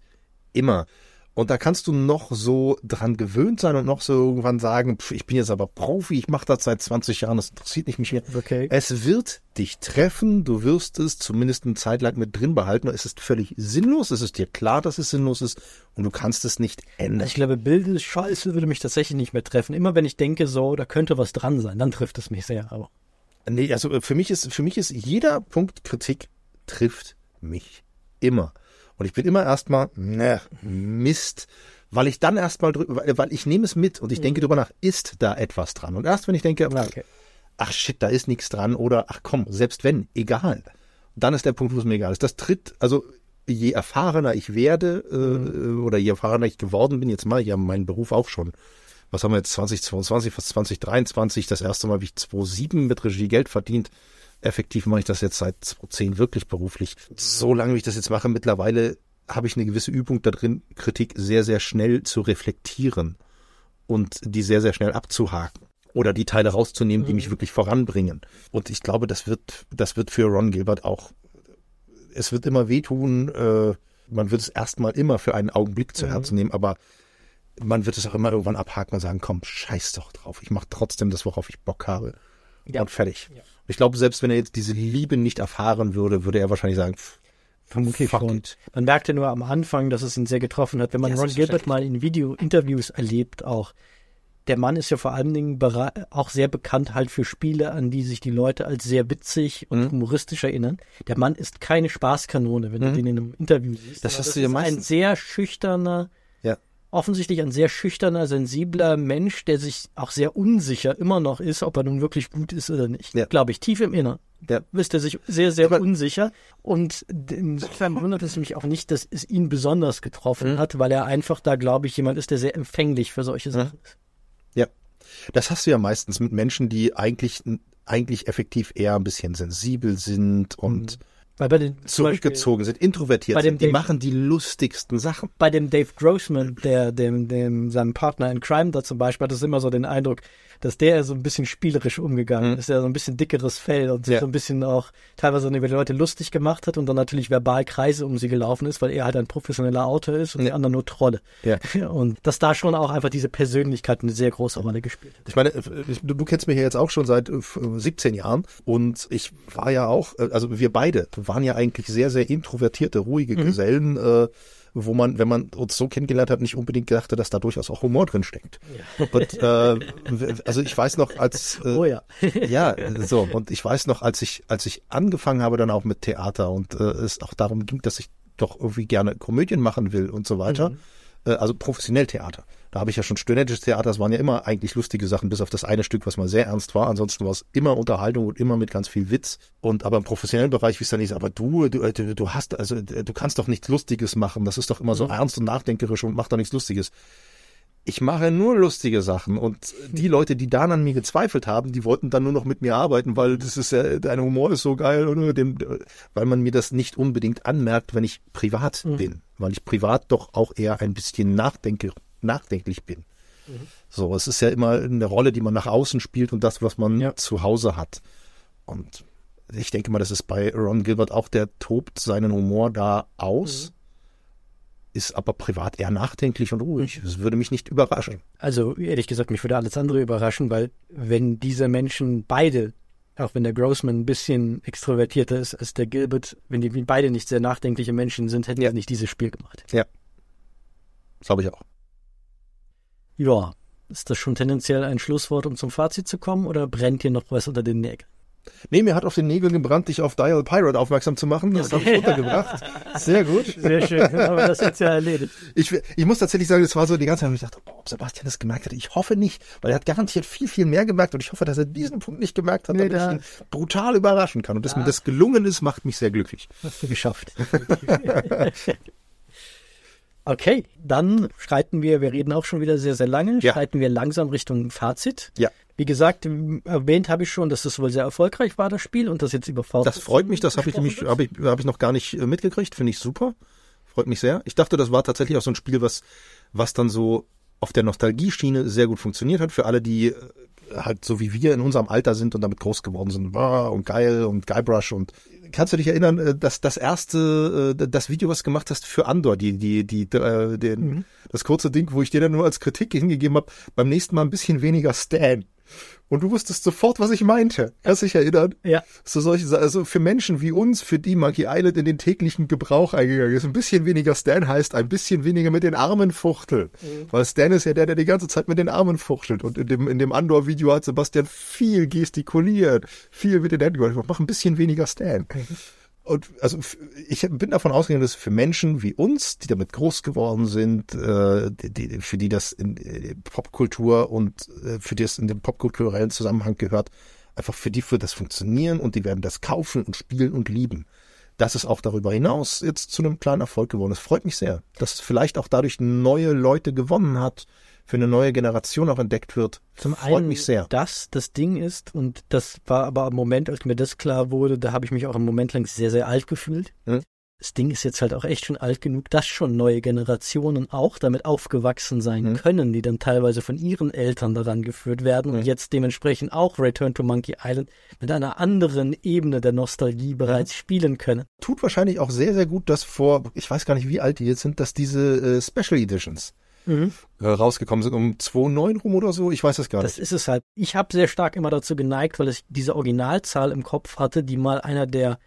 immer. Und da kannst du noch so dran gewöhnt sein und noch so irgendwann sagen, ich bin jetzt aber Profi, ich mache das seit 20 Jahren, das interessiert nicht mich mehr. Okay. Es wird dich treffen, du wirst es zumindest eine Zeit lang mit drin behalten. Es ist völlig sinnlos, es ist dir klar, dass es sinnlos ist und du kannst es nicht ändern. Ich glaube, Bilder, Scheiße würde mich tatsächlich nicht mehr treffen. Immer wenn ich denke, so, da könnte was dran sein, dann trifft es mich sehr. Aber nee, also für mich ist jeder Punkt Kritik trifft mich immer. Und ich bin immer erstmal, Mist, weil ich dann erstmal weil ich nehme es mit und ich denke drüber nach, ist da etwas dran? Und erst wenn ich denke, ach shit, da ist nichts dran oder ach komm, selbst wenn, egal. Dann ist der Punkt, wo es mir egal ist. Das tritt, also je erfahrener ich werde oder je erfahrener ich geworden bin, jetzt mache ich ja meinen Beruf auch schon. Was haben wir jetzt, 2022, fast 2023, das erste Mal habe ich 2007 mit Regie Geld verdient. Effektiv mache ich das jetzt seit 2010 wirklich beruflich. So lange, wie ich das jetzt mache, mittlerweile habe ich eine gewisse Übung da drin, Kritik sehr, sehr schnell zu reflektieren und die sehr, sehr schnell abzuhaken oder die Teile rauszunehmen, die mich wirklich voranbringen. Und ich glaube, das wird für Ron Gilbert auch, es wird immer wehtun, man wird es erstmal immer für einen Augenblick zu Herzen nehmen, aber man wird es auch immer irgendwann abhaken und sagen, komm, scheiß doch drauf, ich mache trotzdem das, worauf ich Bock habe. Ja. Und fertig. Ja. Ich glaube, selbst wenn er jetzt diese Liebe nicht erfahren würde, würde er wahrscheinlich sagen, vermutlich schon. Man merkte nur am Anfang, dass es ihn sehr getroffen hat. Wenn man Ron Gilbert mal in Video-Interviews erlebt auch, der Mann ist ja vor allen Dingen auch sehr bekannt halt für Spiele, an die sich die Leute als sehr witzig und humoristisch erinnern. Der Mann ist keine Spaßkanone, wenn du den in einem Interview siehst. Das hast du ja meistens. Ein sehr schüchterner, offensichtlich ein sehr schüchterner, sensibler Mensch, der sich auch sehr unsicher immer noch ist, ob er nun wirklich gut ist oder nicht. Ja. Glaube ich, tief im Inneren. Ja. Ist er sich sehr, sehr unsicher. Und insofern wundert es mich auch nicht, dass es ihn besonders getroffen hat, weil er einfach da, glaube ich, jemand ist, der sehr empfänglich für solche Sachen ist. Ja, das hast du ja meistens mit Menschen, die eigentlich effektiv eher ein bisschen sensibel sind und Weil bei den, zurückgezogen sind, introvertiert bei dem sind, die Dave, machen die lustigsten Sachen. Bei dem Dave Grossman, der seinem Partner in Crime da zum Beispiel, hat es immer so den Eindruck, dass der so ein bisschen spielerisch umgegangen ist, der so ein bisschen dickeres Fell und sich so ein bisschen auch teilweise über die Leute lustig gemacht hat und dann natürlich verbal Kreise um sie gelaufen ist, weil er halt ein professioneller Autor ist und die anderen nur Trolle. Ja. Und dass da schon auch einfach diese Persönlichkeit eine sehr große Rolle gespielt hat. Ich meine, du kennst mich ja jetzt auch schon seit 17 Jahren und ich war ja auch, also wir beide waren ja eigentlich sehr, sehr introvertierte, ruhige Gesellen, wo man, wenn man uns so kennengelernt hat, nicht unbedingt gedacht hat, dass da durchaus auch Humor drin steckt. Ja. Und, also ich weiß noch, als ich weiß noch, als ich angefangen habe dann auch mit Theater und es auch darum ging, dass ich doch irgendwie gerne Komödien machen will und so weiter, also professionell Theater. Da habe ich ja schon studentisches Theater, das waren ja immer eigentlich lustige Sachen, bis auf das eine Stück, was mal sehr ernst war. Ansonsten war es immer Unterhaltung und immer mit ganz viel Witz. Und aber im professionellen Bereich, wie es dann ist, aber du hast, also du kannst doch nichts Lustiges machen. Das ist doch immer so ernst und nachdenkerisch und macht doch nichts Lustiges. Ich mache nur lustige Sachen und die Leute, die dann an mir gezweifelt haben, die wollten dann nur noch mit mir arbeiten, weil das ist ja, dein Humor ist so geil, oder? Weil man mir das nicht unbedingt anmerkt, wenn ich privat bin, weil ich privat doch auch eher ein bisschen nachdenklich bin. So, es ist ja immer eine Rolle, die man nach außen spielt und das, was man zu Hause hat. Und ich denke mal, das ist bei Ron Gilbert auch, der tobt seinen Humor da aus, ist aber privat eher nachdenklich und ruhig. Das würde mich nicht überraschen. Also ehrlich gesagt, mich würde alles andere überraschen, weil wenn diese Menschen beide, auch wenn der Grossman ein bisschen extrovertierter ist als der Gilbert, wenn die beide nicht sehr nachdenkliche Menschen sind, hätten sie nicht dieses Spiel gemacht. Ja, das glaube ich auch. Ja, ist das schon tendenziell ein Schlusswort, um zum Fazit zu kommen, oder brennt dir noch was unter den Nägeln? Nee, mir hat auf den Nägeln gebrannt, dich auf Dial Pirate aufmerksam zu machen. Das habe ich runtergebracht. Sehr gut. Sehr schön, aber das hat ja erledigt. Ich muss tatsächlich sagen, das war so die ganze Zeit, ich dachte, ob Sebastian das gemerkt hat. Ich hoffe nicht, weil er hat garantiert viel, viel mehr gemerkt und ich hoffe, dass er diesen Punkt nicht gemerkt hat, damit ich ihn brutal überraschen kann. Und dass mir das gelungen ist, macht mich sehr glücklich. Hast du geschafft. Okay, dann schreiten wir reden auch schon wieder sehr, sehr lange, schreiten wir langsam Richtung Fazit. Ja. Wie gesagt, erwähnt habe ich schon, dass das wohl sehr erfolgreich war, das Spiel, und das jetzt überfordert. Das freut mich, das habe ich noch gar nicht mitgekriegt, finde ich super, freut mich sehr. Ich dachte, das war tatsächlich auch so ein Spiel, was dann so auf der Nostalgie-Schiene sehr gut funktioniert hat, für alle, die halt so wie wir in unserem Alter sind und damit groß geworden sind, und geil und Guybrush und... Kannst du dich erinnern, dass das erste, das Video, was gemacht hast für Andor, das kurze Ding, wo ich dir dann nur als Kritik hingegeben habe, beim nächsten Mal ein bisschen weniger Stan. Und du wusstest sofort, was ich meinte. Kannst du dich erinnern? Ja. So solche, also für Menschen wie uns, für die Monkey Island in den täglichen Gebrauch eingegangen ist. Ein bisschen weniger Stan heißt ein bisschen weniger mit den Armen fuchteln. Mhm. Weil Stan ist ja der die ganze Zeit mit den Armen fuchtelt. Und in dem Andor-Video hat Sebastian viel gestikuliert, viel mit den Händen gemacht. Mach ein bisschen weniger Stan. Mhm. Und also ich bin davon ausgegangen, dass für Menschen wie uns, die damit groß geworden sind, für die das in Popkultur und für die es in den popkulturellen Zusammenhang gehört, einfach für die wird das funktionieren und die werden das kaufen und spielen und lieben. Dass es auch darüber hinaus jetzt zu einem kleinen Erfolg geworden ist, freut mich sehr. Dass es vielleicht auch dadurch neue Leute gewonnen hat, für eine neue Generation auch entdeckt wird. Zum einen, mich sehr. Dass das Ding ist, und das war aber im Moment, als mir das klar wurde, da habe ich mich auch im Moment lang sehr, sehr alt gefühlt. Hm? Das Ding ist jetzt halt auch echt schon alt genug, dass schon neue Generationen auch damit aufgewachsen sein können, die dann teilweise von ihren Eltern daran geführt werden und jetzt dementsprechend auch Return to Monkey Island mit einer anderen Ebene der Nostalgie bereits spielen können. Tut wahrscheinlich auch sehr, sehr gut, dass ich weiß gar nicht, wie alt die jetzt sind, dass diese Special Editions rausgekommen sind, um 2.9 rum oder so, ich weiß das gar nicht. Das ist es halt. Ich habe sehr stark immer dazu geneigt, weil ich diese Originalzahl im Kopf hatte, die mal einer der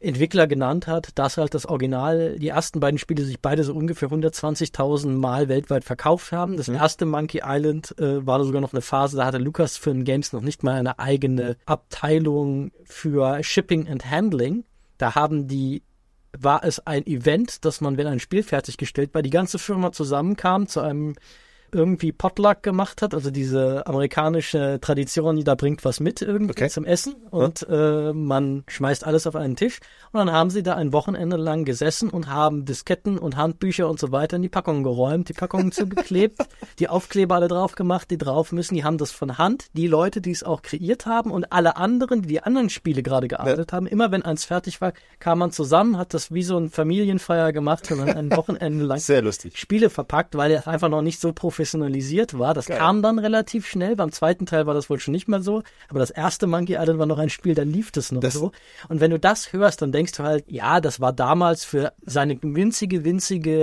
Entwickler genannt hat, dass halt das Original, die ersten beiden Spiele sich beide so ungefähr 120.000 Mal weltweit verkauft haben. Das erste Monkey Island war da sogar noch eine Phase, da hatte Lucasfilm Games noch nicht mal eine eigene Abteilung für Shipping and Handling. Da war es ein Event, dass man, wenn ein Spiel fertiggestellt war, die ganze Firma zusammenkam zu einem irgendwie Potluck gemacht hat, also diese amerikanische Tradition, jeder bringt was mit irgendwie zum Essen und man schmeißt alles auf einen Tisch und dann haben sie da ein Wochenende lang gesessen und haben Disketten und Handbücher und so weiter in die Packungen geräumt, die Packungen zugeklebt, die Aufkleber alle drauf gemacht, die drauf müssen, die haben das von Hand, die Leute, die es auch kreiert haben und alle anderen, die die anderen Spiele gerade gearbeitet haben, immer wenn eins fertig war, kam man zusammen, hat das wie so ein Familienfeier gemacht und dann ein Wochenende lang sehr lustig Spiele verpackt, weil er einfach noch nicht so professionalisiert war. Das kam dann relativ schnell. Beim zweiten Teil war das wohl schon nicht mehr so. Aber das erste Monkey Island war noch ein Spiel, da lief das noch so. Und wenn du das hörst, dann denkst du halt, ja, das war damals für seine winzige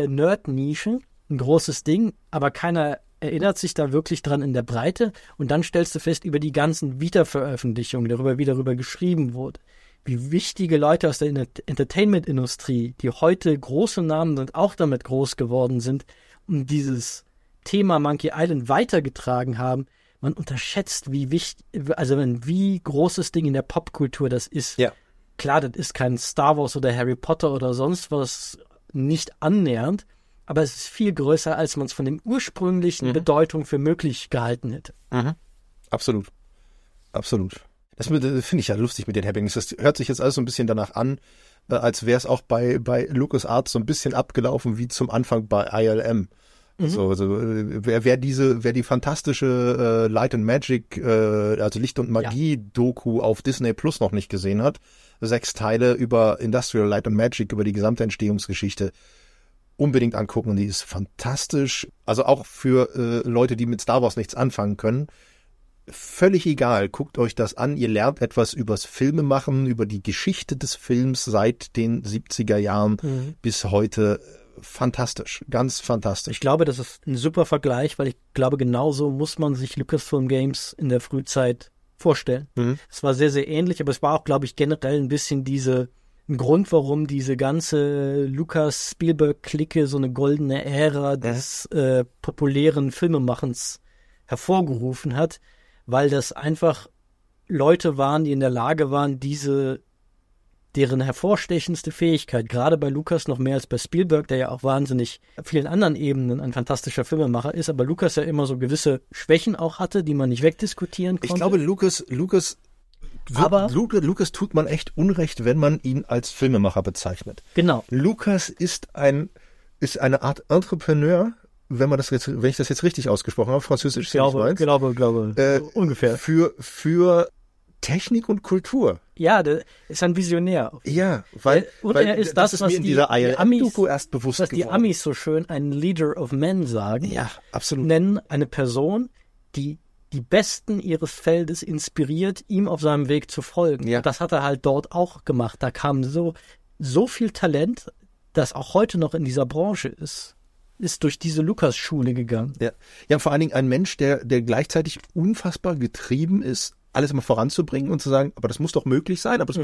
Nerd-Nische ein großes Ding, aber keiner erinnert sich da wirklich dran in der Breite. Und dann stellst du fest, über die ganzen Wiederveröffentlichungen, darüber, wie darüber geschrieben wurde, wie wichtige Leute aus der Entertainment-Industrie, die heute große Namen sind, auch damit groß geworden sind, um dieses Thema Monkey Island weitergetragen haben. Man unterschätzt, wie wichtig, also wie großes Ding in der Popkultur das ist. Ja. Klar, das ist kein Star Wars oder Harry Potter oder sonst was, nicht annähernd, aber es ist viel größer, als man es von den ursprünglichen Bedeutung für möglich gehalten hätte. Mhm. Absolut. Absolut. Das finde ich ja lustig mit den Happenings. Das hört sich jetzt alles so ein bisschen danach an, als wäre es auch bei LucasArts so ein bisschen abgelaufen wie zum Anfang bei ILM. So, also, wer die fantastische Light and Magic, also Licht und Magie Doku auf Disney Plus noch nicht gesehen hat, 6 Teile über Industrial Light and Magic, über die gesamte Entstehungsgeschichte, unbedingt angucken. Die ist fantastisch. Also auch für Leute, die mit Star Wars nichts anfangen können. Völlig egal, guckt euch das an. Ihr lernt etwas übers Filmemachen, über die Geschichte des Films seit den 70er Jahren bis heute. Fantastisch, ganz fantastisch. Ich glaube, das ist ein super Vergleich, weil ich glaube, genauso muss man sich Lucasfilm Games in der Frühzeit vorstellen. Es war sehr, sehr ähnlich, aber es war auch, glaube ich, generell ein bisschen ein Grund, warum diese ganze Lucas-Spielberg-Clique so eine goldene Ära des populären Filmemachens hervorgerufen hat, weil das einfach Leute waren, die in der Lage waren, deren hervorstechendste Fähigkeit, gerade bei Lucas noch mehr als bei Spielberg, der ja auch wahnsinnig auf vielen anderen Ebenen ein fantastischer Filmemacher ist, aber Lucas ja immer so gewisse Schwächen auch hatte, die man nicht wegdiskutieren konnte. Ich glaube, Lucas tut man echt Unrecht, wenn man ihn als Filmemacher bezeichnet. Genau. Lucas ist eine Art Entrepreneur, wenn ich das jetzt richtig ausgesprochen habe, französisch, ungefähr. Für Technik und Kultur. Ja, der ist ein Visionär. Ja, weil er ist das, was mir in dieser ILM-Doku erst bewusst geworden. Was die Amis so schön einen Leader of Men sagen. Ja, absolut. Nennen eine Person, die die Besten ihres Feldes inspiriert, ihm auf seinem Weg zu folgen. Ja. Das hat er halt dort auch gemacht. Da kam so viel Talent, das auch heute noch in dieser Branche ist durch diese Lukas-Schule gegangen. Ja, vor allen Dingen ein Mensch, der gleichzeitig unfassbar getrieben ist, alles immer voranzubringen und zu sagen, aber das muss doch möglich sein, ich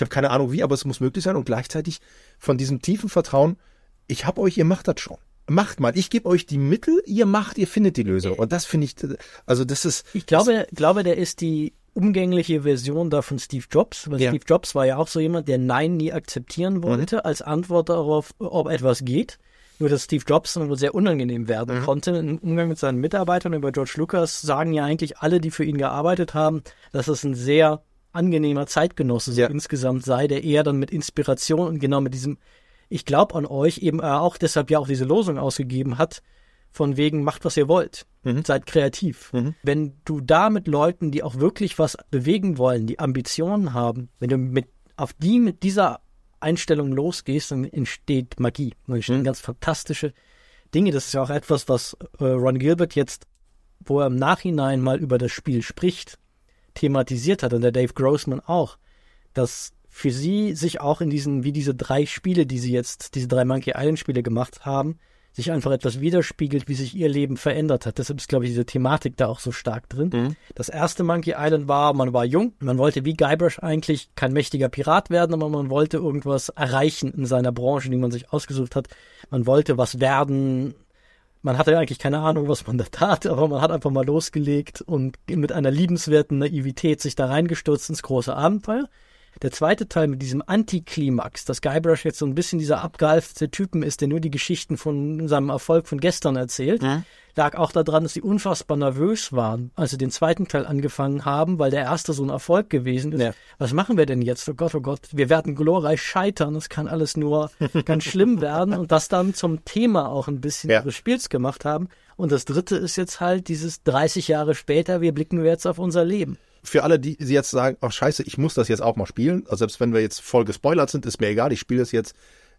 habe keine Ahnung wie, aber es muss möglich sein und gleichzeitig von diesem tiefen Vertrauen, ich habe euch, ihr macht das schon. Macht mal, ich gebe euch die Mittel, ihr findet die Lösung und das finde ich, also das ist... Ich glaube, der ist die umgängliche Version da von Steve Jobs, weil Steve Jobs war ja auch so jemand, der Nein nie akzeptieren wollte als Antwort darauf, ob etwas geht. Nur, dass Steve Jobs dann wohl sehr unangenehm werden konnte im Umgang mit seinen Mitarbeitern. Über George Lucas sagen ja eigentlich alle, die für ihn gearbeitet haben, dass es ein sehr angenehmer Zeitgenosse so insgesamt sei, der eher dann mit Inspiration und genau mit diesem Ich glaube an euch eben auch deshalb ja auch diese Losung ausgegeben hat, von wegen macht, was ihr wollt, seid kreativ. Wenn du da mit Leuten, die auch wirklich was bewegen wollen, die Ambitionen haben, wenn du mit dieser Einstellung losgehst, dann entsteht Magie. Dann entstehen ganz fantastische Dinge. Das ist ja auch etwas, was Ron Gilbert jetzt, wo er im Nachhinein mal über das Spiel spricht, thematisiert hat und der Dave Grossman auch, dass für sie sich auch in diese 3 Spiele, die sie jetzt, diese 3 Monkey Island Spiele gemacht haben, sich einfach etwas widerspiegelt, wie sich ihr Leben verändert hat. Deshalb ist, glaube ich, diese Thematik da auch so stark drin. Das erste Monkey Island war, man war jung, man wollte wie Guybrush eigentlich kein mächtiger Pirat werden, aber man wollte irgendwas erreichen in seiner Branche, die man sich ausgesucht hat. Man wollte was werden. Man hatte eigentlich keine Ahnung, was man da tat, aber man hat einfach mal losgelegt und mit einer liebenswerten Naivität sich da reingestürzt ins große Abenteuer. Der zweite Teil mit diesem Antiklimax, dass Guybrush jetzt so ein bisschen dieser abgehalfte Typen ist, der nur die Geschichten von seinem Erfolg von gestern erzählt, lag auch daran, dass sie unfassbar nervös waren, als sie den zweiten Teil angefangen haben, weil der erste so ein Erfolg gewesen ist. Ja. Was machen wir denn jetzt? Oh Gott, wir werden glorreich scheitern. Es kann alles nur ganz schlimm werden. Und das dann zum Thema auch ein bisschen ihres Spiels gemacht haben. Und das dritte ist jetzt halt dieses 30 Jahre später, wir blicken jetzt auf unser Leben. Für alle, die jetzt sagen, ach scheiße, ich muss das jetzt auch mal spielen, also selbst wenn wir jetzt voll gespoilert sind, ist mir egal, ich spiele das jetzt.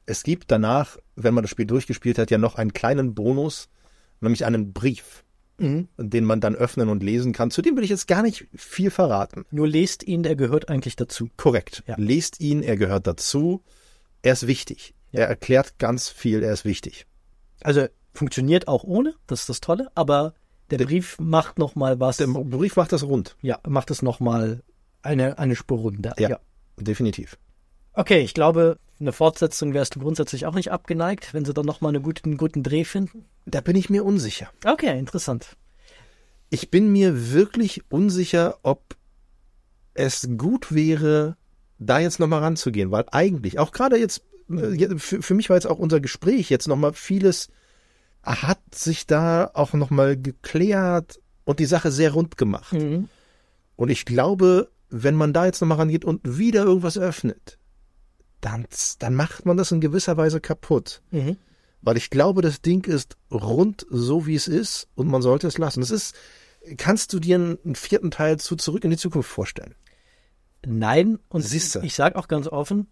Es gibt danach, wenn man das Spiel durchgespielt hat, ja noch einen kleinen Bonus, nämlich einen Brief, den man dann öffnen und lesen kann. Zu dem will ich jetzt gar nicht viel verraten. Nur lest ihn, er gehört eigentlich dazu. Korrekt. Ja. Lest ihn, er gehört dazu. Er ist wichtig. Ja. Er erklärt ganz viel, er ist wichtig. Also funktioniert auch ohne, das ist das Tolle, aber... Der Brief macht nochmal was. Der Brief macht das rund. Ja, macht es nochmal eine Spur runter. Ja, definitiv. Okay, ich glaube, eine Fortsetzung wärst du grundsätzlich auch nicht abgeneigt, wenn sie dann nochmal einen guten Dreh finden. Da bin ich mir unsicher. Okay, interessant. Ich bin mir wirklich unsicher, ob es gut wäre, da jetzt nochmal ranzugehen, weil eigentlich, auch gerade jetzt, für mich war jetzt auch unser Gespräch jetzt nochmal vieles, hat sich da auch nochmal geklärt und die Sache sehr rund gemacht. Und ich glaube, wenn man da jetzt nochmal rangeht und wieder irgendwas öffnet, dann macht man das in gewisser Weise kaputt. Weil ich glaube, das Ding ist rund so, wie es ist und man sollte es lassen. Kannst du dir einen vierten Teil zu Zurück in die Zukunft vorstellen? Nein, und ich sage auch ganz offen,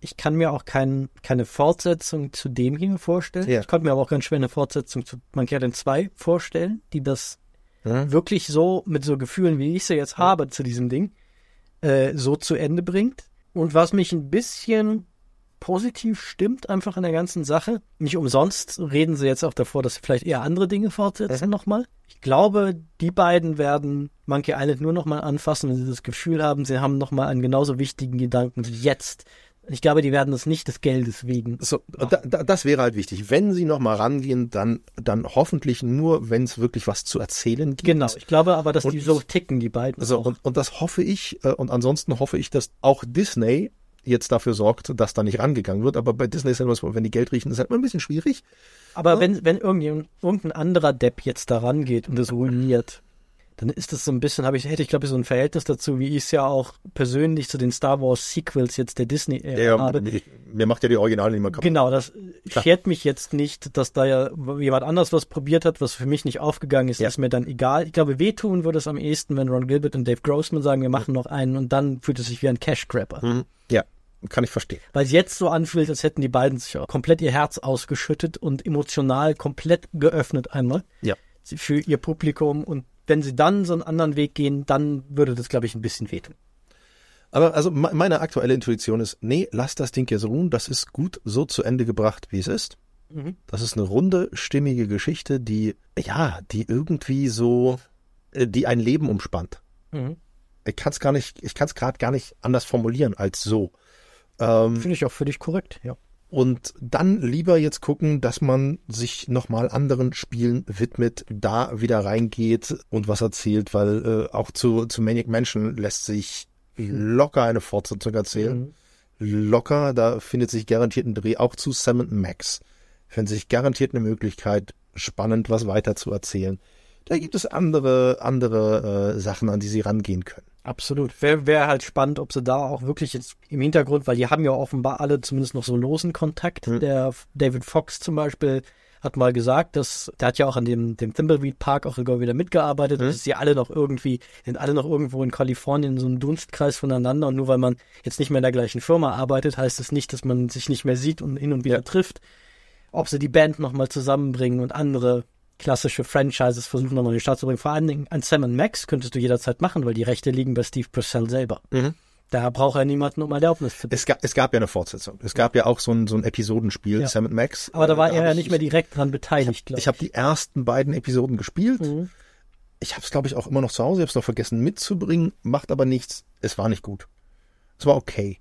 ich kann mir auch keine Fortsetzung zu dem hier vorstellen. Ja. Ich konnte mir aber auch ganz schwer eine Fortsetzung zu Monkey Island 2 vorstellen, die das wirklich so mit so Gefühlen, wie ich sie jetzt habe zu diesem Ding, so zu Ende bringt. Und was mich ein bisschen positiv stimmt einfach in der ganzen Sache, nicht umsonst reden sie jetzt auch davor, dass sie vielleicht eher andere Dinge fortsetzen nochmal. Ich glaube, die beiden werden Monkey Island nur nochmal anfassen, wenn sie das Gefühl haben, sie haben nochmal einen genauso wichtigen Gedanken wie jetzt. Ich glaube, die werden das nicht des Geldes wegen. So, das wäre halt wichtig. Wenn sie nochmal rangehen, dann hoffentlich nur, wenn es wirklich was zu erzählen gibt. Genau, ich glaube aber, dass die so ticken, die beiden. So, und das hoffe ich. Und ansonsten hoffe ich, dass auch Disney jetzt dafür sorgt, dass da nicht rangegangen wird. Aber bei Disney ist ja immer, wenn die Geld riechen, ist halt immer ein bisschen schwierig. Aber wenn irgendein anderer Depp jetzt da rangeht und das ruiniert, dann ist das so ein bisschen, hätte ich, glaube ich, so ein Verhältnis dazu, wie ich es ja auch persönlich zu den Star Wars Sequels jetzt der Disney habe. Mir macht ja die Originale nicht mehr kaputt. Genau, das schert mich jetzt nicht, dass da ja jemand anders was probiert hat, was für mich nicht aufgegangen ist, ist mir dann egal. Ich glaube, wehtun würde es am ehesten, wenn Ron Gilbert und Dave Grossman sagen, wir machen noch einen und dann fühlt es sich wie ein Cash-Grab an. Ja, kann ich verstehen. Weil es jetzt so anfühlt, als hätten die beiden sich auch komplett ihr Herz ausgeschüttet und emotional komplett geöffnet einmal für ihr Publikum und wenn sie dann so einen anderen Weg gehen, dann würde das, glaube ich, ein bisschen wehtun. Aber also meine aktuelle Intuition ist, nee, lass das Ding jetzt ruhen. Das ist gut so zu Ende gebracht, wie es ist. Das ist eine runde, stimmige Geschichte, die irgendwie so, die ein Leben umspannt. Ich kann es gerade gar nicht anders formulieren als so. Finde ich auch völlig korrekt, ja. Und dann lieber jetzt gucken, dass man sich nochmal anderen Spielen widmet, da wieder reingeht und was erzählt, weil auch zu Maniac Mansion lässt sich locker eine Fortsetzung erzählen. Locker, da findet sich garantiert ein Dreh, auch zu Sam and Max. Findet sich garantiert eine Möglichkeit, spannend was weiter zu erzählen. Da gibt es andere Sachen, an die sie rangehen können. Absolut. Wäre halt spannend, ob sie da auch wirklich jetzt im Hintergrund, weil die haben ja offenbar alle zumindest noch so losen Kontakt. Der David Fox zum Beispiel hat mal gesagt, der hat ja auch an dem Thimbleweed Park auch wieder mitgearbeitet. Das ist ja sind alle noch irgendwo in Kalifornien in so einem Dunstkreis voneinander. Und nur weil man jetzt nicht mehr in der gleichen Firma arbeitet, heißt es nicht, dass man sich nicht mehr sieht und hin und wieder trifft. Ob sie die Band nochmal zusammenbringen und andere klassische Franchises versuchen nochmal in den Start zu bringen. Vor allen Dingen an Sam & Max könntest du jederzeit machen, weil die Rechte liegen bei Steve Purcell selber. Da braucht er niemanden um Erlaubnis für. Es gab ja eine Fortsetzung. Es gab ja auch so ein Episodenspiel, Sam & Max. Aber da war er ja nicht mehr direkt dran beteiligt, glaube ich. Ich habe die ersten beiden Episoden gespielt. Ich habe es, glaube ich, auch immer noch zu Hause. Ich habe es noch vergessen mitzubringen, macht aber nichts. Es war nicht gut. Es war okay.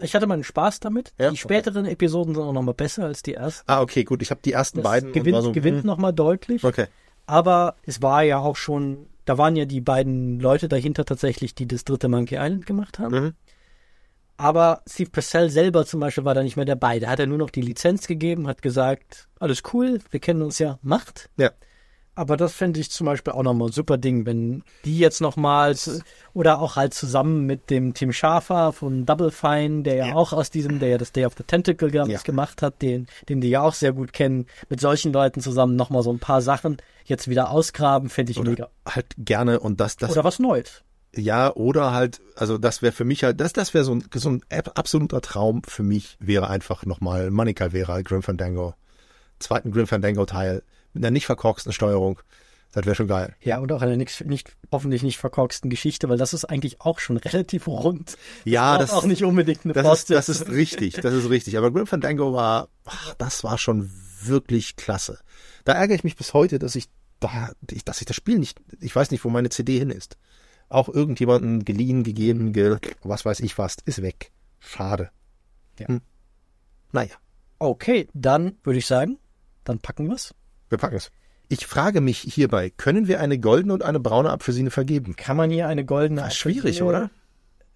Ich hatte meinen Spaß damit. Die späteren Episoden sind auch nochmal besser als die ersten. Ah, okay, gut. Ich habe die ersten beiden. Gewinnt nochmal deutlich. Okay. Aber es war ja auch schon, da waren ja die beiden Leute dahinter tatsächlich, die das dritte Monkey Island gemacht haben. Aber Steve Purcell selber zum Beispiel war da nicht mehr dabei. Da hat er nur noch die Lizenz gegeben, hat gesagt, alles cool, wir kennen uns ja, macht. Ja. Aber das fände ich zum Beispiel auch nochmal ein super Ding, wenn die jetzt nochmals oder auch halt zusammen mit dem Tim Schafer von Double Fine, der ja auch aus diesem, der ja das Day of the Tentacle gemacht hat, den die ja auch sehr gut kennen, mit solchen Leuten zusammen nochmal so ein paar Sachen jetzt wieder ausgraben, fände ich oder mega. Halt gerne und das. Oder was Neues. Ja, oder halt, also das wäre für mich halt, das wäre so ein absoluter Traum für mich, wäre einfach nochmal Money Calvera, Grim Fandango, zweiten Grim Fandango Teil mit einer nicht verkorksten Steuerung. Das wäre schon geil. Ja, und auch eine hoffentlich nicht verkorksten Geschichte, weil das ist eigentlich auch schon relativ rund. Ja, das ist auch nicht unbedingt eine Post. Das ist richtig. Aber Grim Fandango war schon wirklich klasse. Da ärgere ich mich bis heute, dass ich das Spiel nicht, ich weiß nicht, wo meine CD hin ist. Auch irgendjemanden geliehen, gegeben, was weiß ich was, ist weg. Schade. Ja. Naja. Okay, dann würde ich sagen, dann packen wir's. Wir packen es. Ich frage mich hierbei, können wir eine goldene und eine braune Apfelsine vergeben? Kann man hier eine goldene Apfelsine schwierig, oder?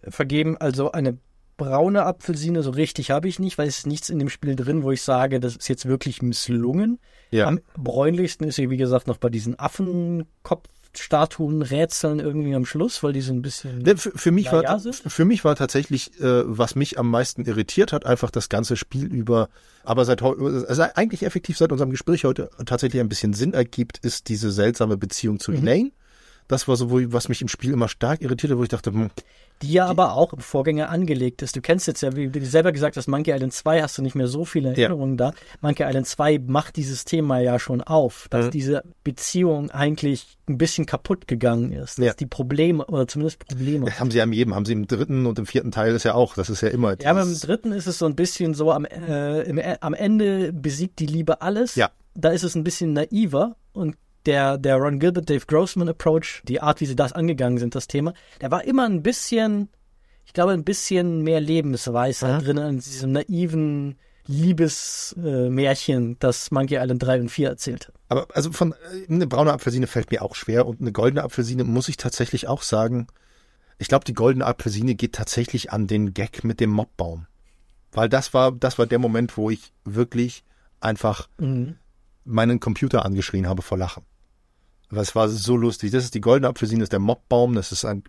Vergeben, also eine braune Apfelsine, so richtig habe ich nicht, weil es ist nichts in dem Spiel drin, wo ich sage, das ist jetzt wirklich misslungen. Ja. Am bräunlichsten ist sie, wie gesagt, noch bei diesen Affenkopf. Statuen-Rätseln irgendwie am Schluss, weil die so ein bisschen... Für mich war tatsächlich, was mich am meisten irritiert hat, einfach das ganze Spiel über, aber eigentlich effektiv seit unserem Gespräch heute tatsächlich ein bisschen Sinn ergibt, ist diese seltsame Beziehung zu Elaine. Das war so, was mich im Spiel immer stark irritierte, wo ich dachte... Die ja aber auch im Vorgänger angelegt ist. Du kennst jetzt ja, wie du selber gesagt hast, Monkey Island 2 hast du nicht mehr so viele Erinnerungen da. Monkey Island 2 macht dieses Thema ja schon auf, dass diese Beziehung eigentlich ein bisschen kaputt gegangen ist. Dass die Probleme, oder zumindest Probleme... Das haben sie ja in jedem, haben sie im dritten und im vierten Teil ist ja auch, das ist ja immer... Ja, aber im dritten ist es so ein bisschen so, am Ende besiegt die Liebe alles. Ja. Da ist es ein bisschen naiver und der Ron Gilbert, Dave Grossman Approach, die Art, wie sie das angegangen sind, das Thema, der war immer ein bisschen, ich glaube, ein bisschen mehr Lebensweisheit drin in diesem naiven Liebesmärchen, das Monkey Island 3 und 4 erzählte. Aber also eine braune Apfelsine fällt mir auch schwer und eine goldene Apfelsine muss ich tatsächlich auch sagen, ich glaube, die goldene Apfelsine geht tatsächlich an den Gag mit dem Mobbaum. Weil das war der Moment, wo ich wirklich einfach meinen Computer angeschrien habe vor Lachen. Das war so lustig. Das ist die goldene Apfelsine, das ist der Mobbaum, das ist ein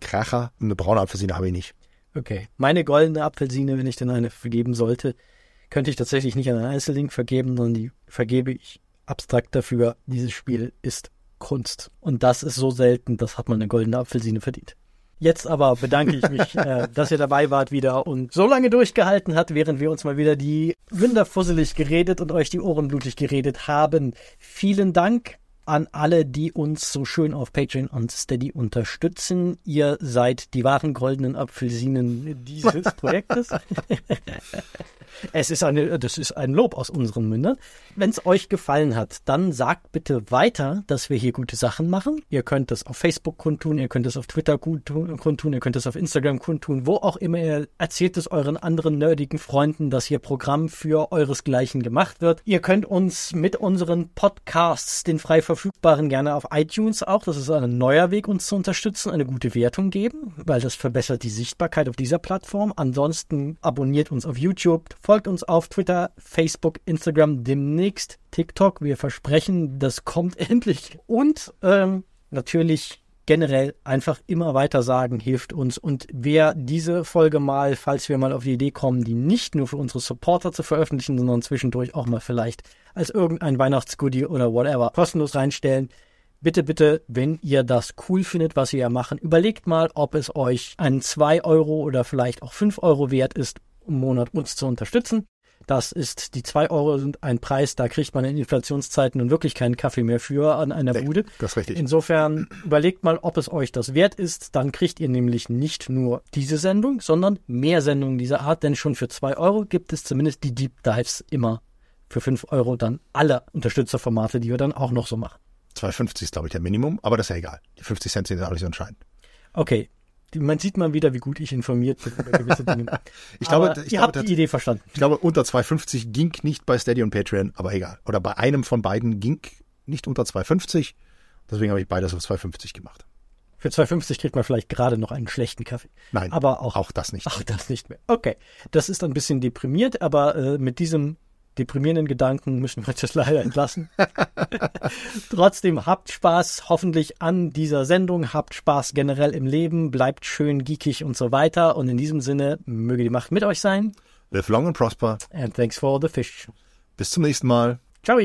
Kracher. Eine braune Apfelsine habe ich nicht. Okay. Meine goldene Apfelsine, wenn ich denn eine vergeben sollte, könnte ich tatsächlich nicht an einen Einzelding vergeben, sondern die vergebe ich abstrakt dafür. Dieses Spiel ist Kunst. Und das ist so selten, das hat man eine goldene Apfelsine verdient. Jetzt aber bedanke ich mich, dass ihr dabei wart wieder und so lange durchgehalten habt, während wir uns mal wieder die Rinder fusselig geredet und euch die Ohren blutig geredet haben. Vielen Dank an alle, die uns so schön auf Patreon und Steady unterstützen. Ihr seid die wahren goldenen Apfelsinen dieses Projektes. Das ist ein Lob aus unseren Mündern. Wenn es euch gefallen hat, dann sagt bitte weiter, dass wir hier gute Sachen machen. Ihr könnt das auf Facebook kundtun, ihr könnt es auf Twitter kundtun, ihr könnt es auf Instagram kundtun, wo auch immer. Ihr erzählt es euren anderen nerdigen Freunden, dass hier Programm für euresgleichen gemacht wird. Ihr könnt uns mit unseren Podcasts, den frei verfügbaren, gerne auf iTunes auch, das ist ein neuer Weg, uns zu unterstützen, eine gute Wertung geben, weil das verbessert die Sichtbarkeit auf dieser Plattform. Ansonsten abonniert uns auf YouTube, folgt uns auf Twitter, Facebook, Instagram, demnächst TikTok. Wir versprechen, das kommt endlich. Und natürlich generell einfach immer weiter sagen, hilft uns. Und wer diese Folge mal, falls wir mal auf die Idee kommen, die nicht nur für unsere Supporter zu veröffentlichen, sondern zwischendurch auch mal vielleicht als irgendein Weihnachtsgoodie oder whatever kostenlos reinstellen, bitte, bitte, wenn ihr das cool findet, was wir ja machen, überlegt mal, ob es euch einen 2 € oder vielleicht auch 5 € wert ist, im Monat uns zu unterstützen. Das ist, die 2 € sind ein Preis, da kriegt man in Inflationszeiten nun wirklich keinen Kaffee mehr für an einer Bude. Das ist richtig. Insofern überlegt mal, ob es euch das wert ist. Dann kriegt ihr nämlich nicht nur diese Sendung, sondern mehr Sendungen dieser Art, denn schon für 2 € gibt es zumindest die Deep Dives immer. Für 5 € dann alle Unterstützerformate, die wir dann auch noch so machen. 2,50 ist, glaube ich, der Minimum, aber das ist ja egal. Die 50 Cent sind auch nicht so entscheidend. Okay. Man sieht mal wieder, wie gut ich informiert bin über gewisse Dinge. Ich glaube, ihr habt die Idee verstanden. Ich glaube, unter 2,50 ging nicht bei Steady und Patreon, aber egal. Oder bei einem von beiden ging nicht unter 2,50. Deswegen habe ich beides auf 2,50 gemacht. Für 2,50 kriegt man vielleicht gerade noch einen schlechten Kaffee. Nein, aber auch das nicht. Auch das nicht mehr. Okay, das ist ein bisschen deprimiert, aber mit diesem deprimierenden Gedanken müssen wir das leider entlassen. Trotzdem, habt Spaß hoffentlich an dieser Sendung, habt Spaß generell im Leben, bleibt schön geekig und so weiter. Und in diesem Sinne, möge die Macht mit euch sein. Live long and prosper. And thanks for the fish. Bis zum nächsten Mal. Ciao.